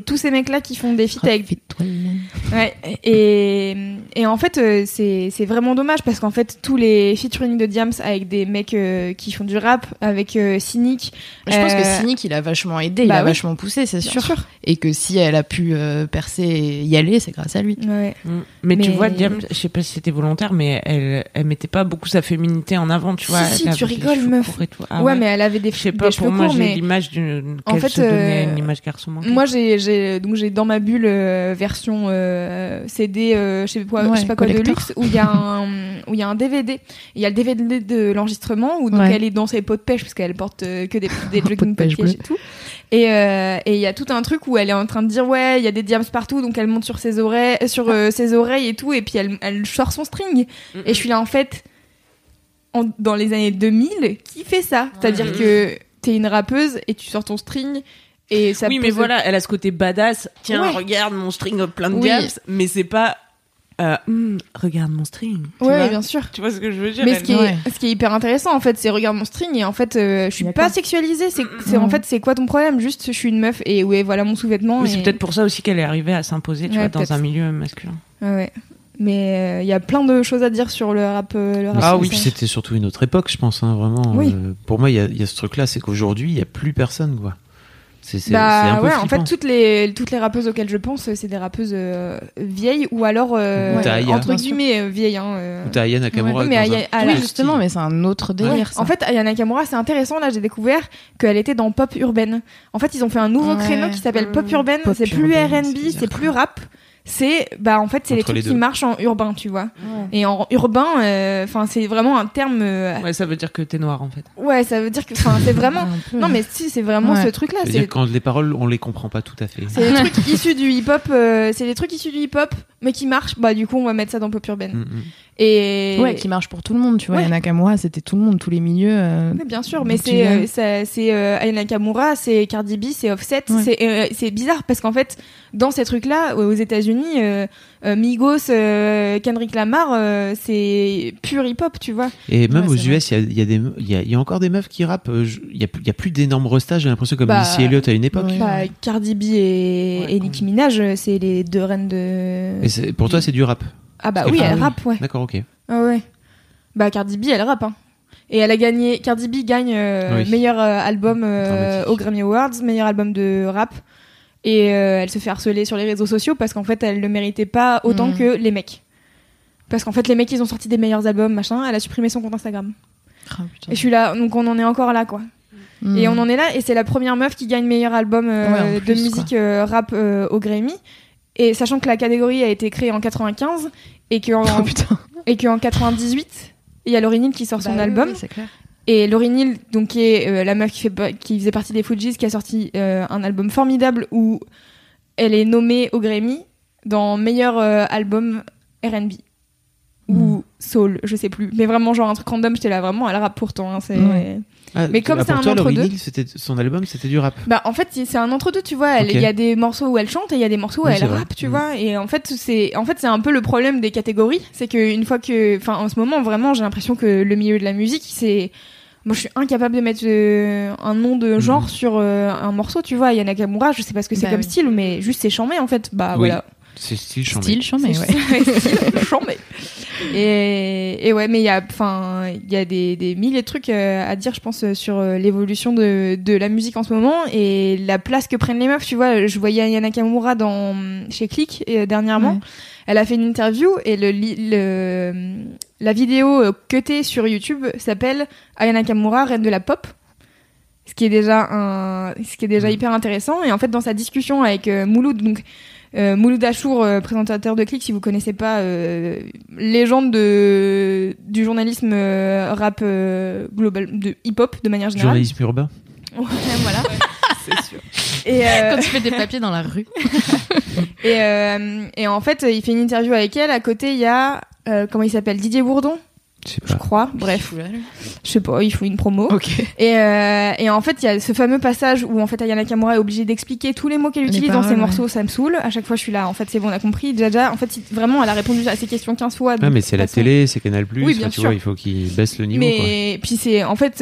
tous ces mecs là qui font des feats avec Wallen. Ouais, et en fait c'est vraiment dommage parce qu'en fait tous les featuring de Diams avec des mecs qui font du rap avec Cynic, je pense que Cynic il a vachement aidé, il a vachement poussé, c'est sûr. Et que si elle a pu percer et y aller, c'est grâce à lui. Ouais. Mais tu vois Diams, je sais pas si c'était volontaire, mais elle mettait pas beaucoup sa féminité en avant, tu vois. Si tu rigoles meuf. Mais elle avait des cheveux courts. Je sais pas, pour moi, j'ai l'image se donnait une image garçon manquée. Moi, j'ai dans ma bulle version CD, je sais pas quoi, de luxe, où il y a un DVD. Il y a le DVD de l'enregistrement, où donc, elle est dans ses pots de pêche, parce qu'elle porte que des jogging pots de pêche et tout. Et il y a tout un truc où elle est en train de dire, ouais, il y a des diams partout, donc elle monte sur ses oreilles, et tout, et puis elle sort son string. Et je suis là, en fait... dans les années 2000, qui fait ça? C'est-à-dire que t'es une rappeuse et tu sors ton string et ça. Oui, mais voilà, elle a ce côté badass. Tiens, regarde mon string plein de diams, mais c'est pas. Regarde mon string. Ouais, bien sûr. Tu vois ce que je veux dire? Mais ce qui est hyper intéressant en fait, c'est regarde mon string et en fait, je suis pas sexualisée. En fait, c'est quoi ton problème? Juste, je suis une meuf et voilà mon sous-vêtement. Mais c'est peut-être pour ça aussi qu'elle est arrivée à s'imposer, tu vois, dans un milieu masculin. Ouais. Mais il y a plein de choses à dire sur le rap. Puis c'était surtout une autre époque, je pense, hein, vraiment. Oui. Pour moi, il y a ce truc-là, c'est qu'aujourd'hui, il n'y a plus personne, quoi. C'est un peu flippant. En fait, toutes les rappeuses auxquelles je pense, c'est des rappeuses vieilles ou alors, entre guillemets, vieilles. Ou t'as Ayana Nakamura. Oui, justement, mais c'est un autre délire. Ouais. En fait, Ayana Nakamura, c'est intéressant. Là, j'ai découvert qu'elle était dans Pop Urbaine. En fait, ils ont fait un nouveau créneau qui s'appelle Pop Urbaine. C'est plus R&B, c'est plus rap. C'est les trucs qui marchent en urbain, tu vois. Ouais. Et en urbain, c'est vraiment un terme. Ouais, ça veut dire que t'es noir en fait. Ouais, ça veut dire que, c'est vraiment. Non, mais si, c'est vraiment ce truc-là. Ça veut dire quand les paroles, on les comprend pas tout à fait. C'est des trucs issus du hip-hop. C'est des trucs issus du hip-hop, mais qui marchent. Bah, du coup, on va mettre ça dans Pop Urbaine. Et ouais, qui marche pour tout le monde, tu vois. Ayana Nakamura, c'était tout le monde, tous les milieux. Ouais, bien sûr, mais c'est Ayana Nakamura, c'est Cardi B, c'est Offset, c'est bizarre parce qu'en fait, dans ces trucs-là, aux États-Unis, Migos, Kendrick Lamar, c'est pur hip-hop, tu vois. Et même aux US, il y a encore des meufs qui rappent. Il y a plus d'énormes restages, j'ai l'impression, comme Missy Elliott à une époque. Cardi B et Nicki Minaj, c'est les deux reines de. Et pour toi, c'est du rap. Ah bah oui, elle rappe, ouais. D'accord, ok. Ah ouais. Bah Cardi B, elle rappe, hein. Et elle a gagné... Cardi B gagne meilleur album au Grammy Awards, meilleur album de rap. Et elle se fait harceler sur les réseaux sociaux parce qu'en fait, elle ne méritait pas autant que les mecs. parce qu'en fait les mecs ils ont sorti des meilleurs albums machin, elle a supprimé son compte Instagram. Oh, et je suis là, donc on en est encore là quoi. Mmh. Et on en est là, et c'est la première meuf qui gagne meilleur album ouais, plus, de musique rap au Grammy, et sachant que la catégorie a été créée en 95 et que en 98 il y a Lauryn Hill qui sort son album. Oui, c'est clair. Et Lauryn Hill, donc qui est la meuf qui faisait partie des Fugees, qui a sorti un album formidable où elle est nommée au Grammy dans meilleur album R&B ou soul, je sais plus, mais vraiment genre un truc random. J'étais là vraiment, elle rappe pourtant, hein, c'est. Mmh. Ah, mais comme c'est un entre-deux, son album c'était du rap. Bah en fait c'est un entre-deux, tu vois. Il y a des morceaux où elle chante et il y a des morceaux où elle rappe, tu vois. Et en fait c'est un peu le problème des catégories, c'est que en ce moment vraiment j'ai l'impression que le milieu de la musique c'est, moi je suis incapable de mettre un nom de genre sur un morceau, tu vois. Ayana Nakamura, je sais pas ce que c'est comme style, mais juste c'est chambé en fait. Bah voilà. C'est style chambé, style chambé. Et ouais, mais il y a des milliers de trucs à dire, je pense, sur l'évolution de la musique en ce moment et la place que prennent les meufs. Tu vois, je voyais Ayana Nakamura chez Click dernièrement. Ouais. Elle a fait une interview et la vidéo cutée sur YouTube s'appelle Ayana Nakamura, reine de la pop. Ce qui est déjà hyper intéressant. Et en fait, dans sa discussion avec Mouloud, donc. Mouloud Achour, présentateur de Click, si vous connaissez pas, légende du journalisme rap global, de hip-hop de manière générale. Journalisme urbain. Ouais, voilà. C'est sûr. Et quand tu fais des papiers dans la rue. Et en fait, il fait une interview avec elle. À côté, il y a comment il s'appelle, Didier Bourdon. Je crois, bref. Je sais pas, il faut une promo. Okay. Et en fait, il y a ce fameux passage où en fait Ayana Nakamura est obligée d'expliquer tous les mots qu'elle utilise dans ses morceaux, ça me saoule. À chaque fois, je suis là, en fait, c'est bon, on a compris. Déjà, en fait, vraiment, elle a répondu à ces questions 15 fois. Ah, mais c'est la télé, c'est Canal+, oui, bien sûr. Tu vois, il faut qu'ils baissent le niveau. Mais quoi. Puis c'est, en fait,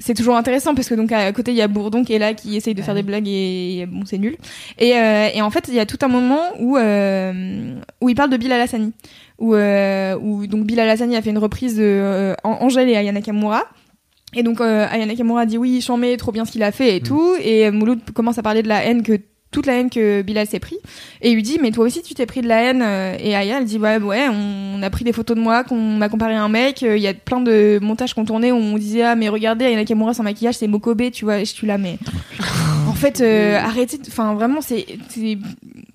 c'est toujours intéressant parce que donc à côté, il y a Bourdon qui est là, qui essaye de faire des blagues et bon, c'est nul. Et en fait, il y a tout un moment où il parle de Bilal Hassani. Où donc Bilal Hassani a fait une reprise Angèle et Ayana Nakamura, et donc Ayana Nakamura a dit oui, chambé, trop bien ce qu'il a fait et tout, et Mouloud commence à parler de toute la haine que Bilal s'est pris, et lui dit mais toi aussi tu t'es pris de la haine, et Aya elle dit ouais on a pris des photos de moi qu'on m'a comparé à un mec, il y a plein de montages qu'on tournait où on disait ah mais regardez Ayana Nakamura sans maquillage c'est Mokobé, tu vois, et je suis là mais en fait arrêtez, enfin vraiment c'est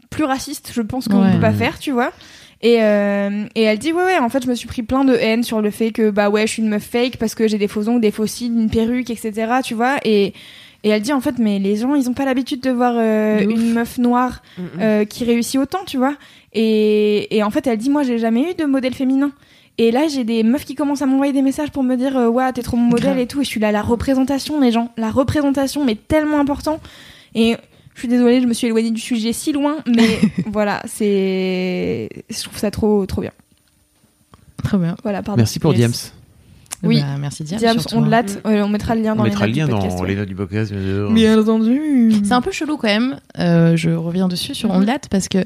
plus raciste je pense qu'on peut pas faire, tu vois. Et elle dit ouais en fait je me suis pris plein de haine sur le fait que bah ouais je suis une meuf fake parce que j'ai des faux ongles, des faux cils, une perruque, etc, tu vois. Et elle dit en fait mais les gens ils ont pas l'habitude de voir une meuf noire qui réussit autant, tu vois. Et en fait elle dit moi j'ai jamais eu de modèle féminin. Et là, j'ai des meufs qui commencent à m'envoyer des messages pour me dire « Ouah, t'es trop mon modèle et tout ». Et je suis là, la représentation, les gens. La représentation, mais tellement important. Et je suis désolée, je me suis éloignée du sujet si loin. Mais voilà, c'est... Je trouve ça trop, trop bien. Très bien. Voilà, pardon. Merci pour Diams. Oui, bah, merci Diams, on le latte. On mettra le lien dans les notes du podcast. Bien entendu. C'est un peu chelou quand même. Je reviens dessus sur on le latte parce que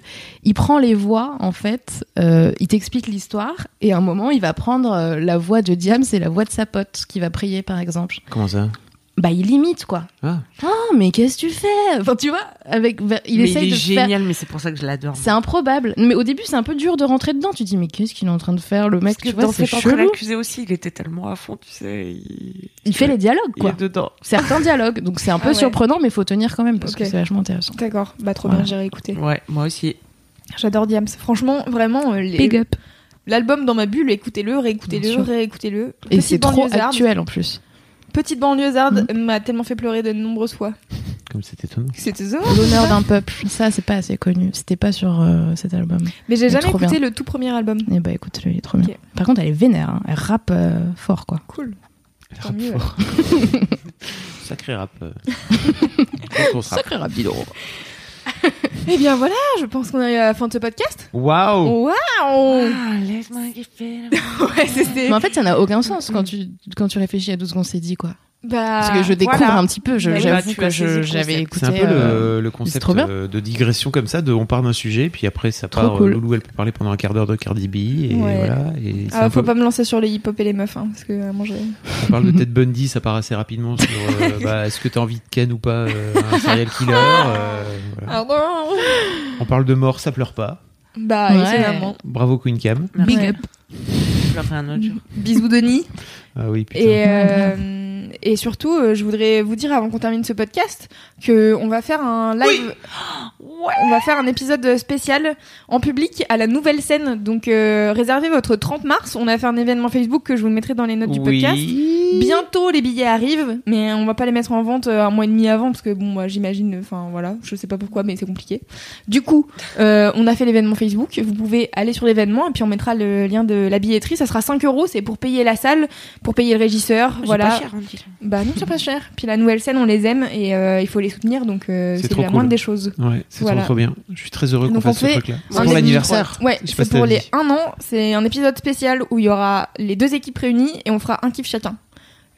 il prend les voix en fait. Il t'explique l'histoire et à un moment il va prendre la voix de Diams et la voix de sa pote qui va prier par exemple. Comment ça ? Bah il imite quoi. Ah oh, mais qu'est-ce que tu fais ? Enfin tu vois avec il est génial, mais c'est pour ça que je l'adore. C'est improbable. Mais au début c'est un peu dur de rentrer dedans. Tu dis mais qu'est-ce qu'il est en train de faire le mec, tu vois, c'est chelou. L'accusé aussi, il était tellement à fond, tu sais. Il fait les dialogues quoi. Il est dedans. Certains dialogues, donc c'est un peu surprenant, mais faut tenir quand même parce que c'est vachement intéressant. D'accord. Bah trop bien, j'irai écouter. Ouais, moi aussi. J'adore Diams. Franchement, vraiment big up. L'album dans ma bulle, écoutez-le, réécoutez-le, réécoutez-le. Et c'est trop actuel en plus. Petite banlieusarde m'a tellement fait pleurer de nombreuses fois. Comme c'est étonnant. C'est étonnant. L'honneur d'un peuple. Ça, c'est pas assez connu. C'était pas sur cet album. Mais j'ai jamais écouté le tout premier album. Eh bah écoute, il est trop bien. Par contre, elle est vénère. Hein. Elle rappe fort, quoi. Cool. Elle rappe fort. Sacré rap. Sacré rap, bidon. Eh bien voilà, je pense qu'on est à la fin de ce podcast. Waouh! Waouh! Ouais, c'était. Mais en fait, ça n'a aucun sens quand tu réfléchis à tout ce qu'on s'est dit, quoi. Bah, parce que je découvre un petit peu, j'avoue que j'avais écouté. C'est un peu le concept de digression comme ça, on part d'un sujet, puis après ça part. Cool. Loulou, elle peut parler pendant un quart d'heure de Cardi B. Et voilà. Et faut pas me lancer sur les hip-hop et les meufs, hein, parce que moi j'ai. On parle de Ted Bundy, ça part assez rapidement sur est-ce que t'as envie de ken ou pas un serial killer. Voilà. On parle de mort, ça pleure pas. Bah, ouais. Évidemment. Bravo Queen Cam. Merci. Big up. Je leur ferai un autre jour. Bisous Denis. Ah oui, putain. Et surtout, je voudrais vous dire avant qu'on termine ce podcast qu'on va faire un live. Oui. Ouais. On va faire un épisode spécial en public à la nouvelle scène. Donc, réservez votre 30 mars. On a fait un événement Facebook que je vous mettrai dans les notes du podcast. Bientôt, les billets arrivent, mais on va pas les mettre en vente un mois et demi avant parce que bon, moi, j'imagine. Enfin, voilà, je sais pas pourquoi, mais c'est compliqué. Du coup, on a fait l'événement Facebook. Vous pouvez aller sur l'événement et puis on mettra le lien de la billetterie. Ça sera 5 €. C'est pour payer la salle, pour payer le régisseur. C'est voilà. Pas cher, hein, bah non, c'est pas cher. Puis la nouvelle scène, on les aime et il faut les soutenir, donc c'est la moindre des choses. Ouais, c'est voilà. Trop bien. Je suis très heureux qu'on fasse ce truc-là. C'est pour l'anniversaire. Ouais, c'est pour les 1 an. C'est un épisode spécial où il y aura les deux équipes réunies et on fera un kiff chacun.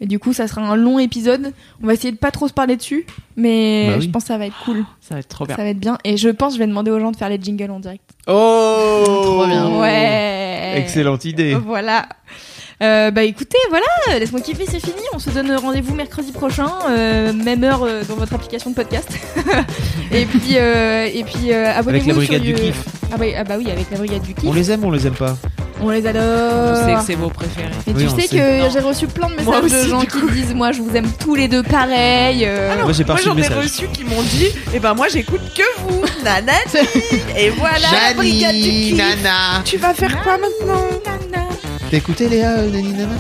Et du coup, ça sera un long épisode. On va essayer de pas trop se parler dessus, mais bah oui. Je pense que ça va être cool. Ça va être trop bien. Ça va être bien. Et je pense que je vais demander aux gens de faire les jingles en direct. Oh, trop bien. Ouais. Excellente idée. Voilà. Bah écoutez, voilà, laisse-moi kiffer, c'est fini. On se donne rendez-vous mercredi prochain, même heure dans votre application de podcast. et puis abonnez-vous avec la brigade du kiff. Ah bah oui, avec la brigade du kiff. On les aime ou on les aime pas? On les adore. Je sais que c'est vos préférés. Et oui, tu sais que j'ai reçu plein de messages de gens qui me disent moi je vous aime tous les deux pareil. Alors, moi j'en ai reçu qui m'ont dit ben moi j'écoute que vous. Nanette. Et voilà, Jani, la brigade du kiff. Nana. Tu vas faire quoi maintenant? Nana. T'as écouté Léa, Nani Nana?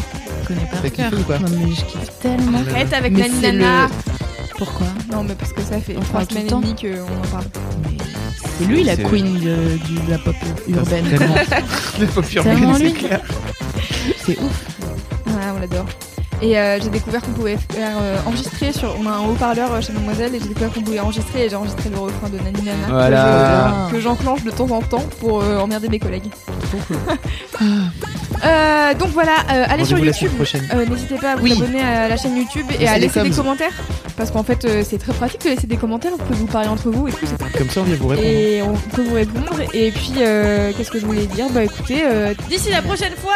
Je connais pas. T'as kiffé ou pas? Non mais je kiffe tellement. Arrête avec Nani Nana. Pourquoi? Non mais parce que ça fait 3 semaines et demie qu'on en parle. C'est lui la queen de la pop urbaine. La pop urbaine, c'est clair. C'est ouf. Ouais, on l'adore. Et j'ai découvert qu'on pouvait faire enregistrer sur. On a un haut-parleur chez Mademoiselle et j'ai découvert qu'on pouvait enregistrer et j'ai enregistré le refrain de Nani Nana voilà. Que j'enclenche de temps en temps pour emmerder mes collègues. Donc voilà, allez sur YouTube. N'hésitez pas à vous abonner à la chaîne YouTube et à laisser des commentaires. Parce qu'en fait, c'est très pratique de laisser des commentaires. Vous pouvez vous parler entre vous et tout. C'est comme ça, on vient vous répondre. Et on peut vous répondre. Et puis, qu'est-ce que je voulais dire? Bah écoutez, d'ici la prochaine fois,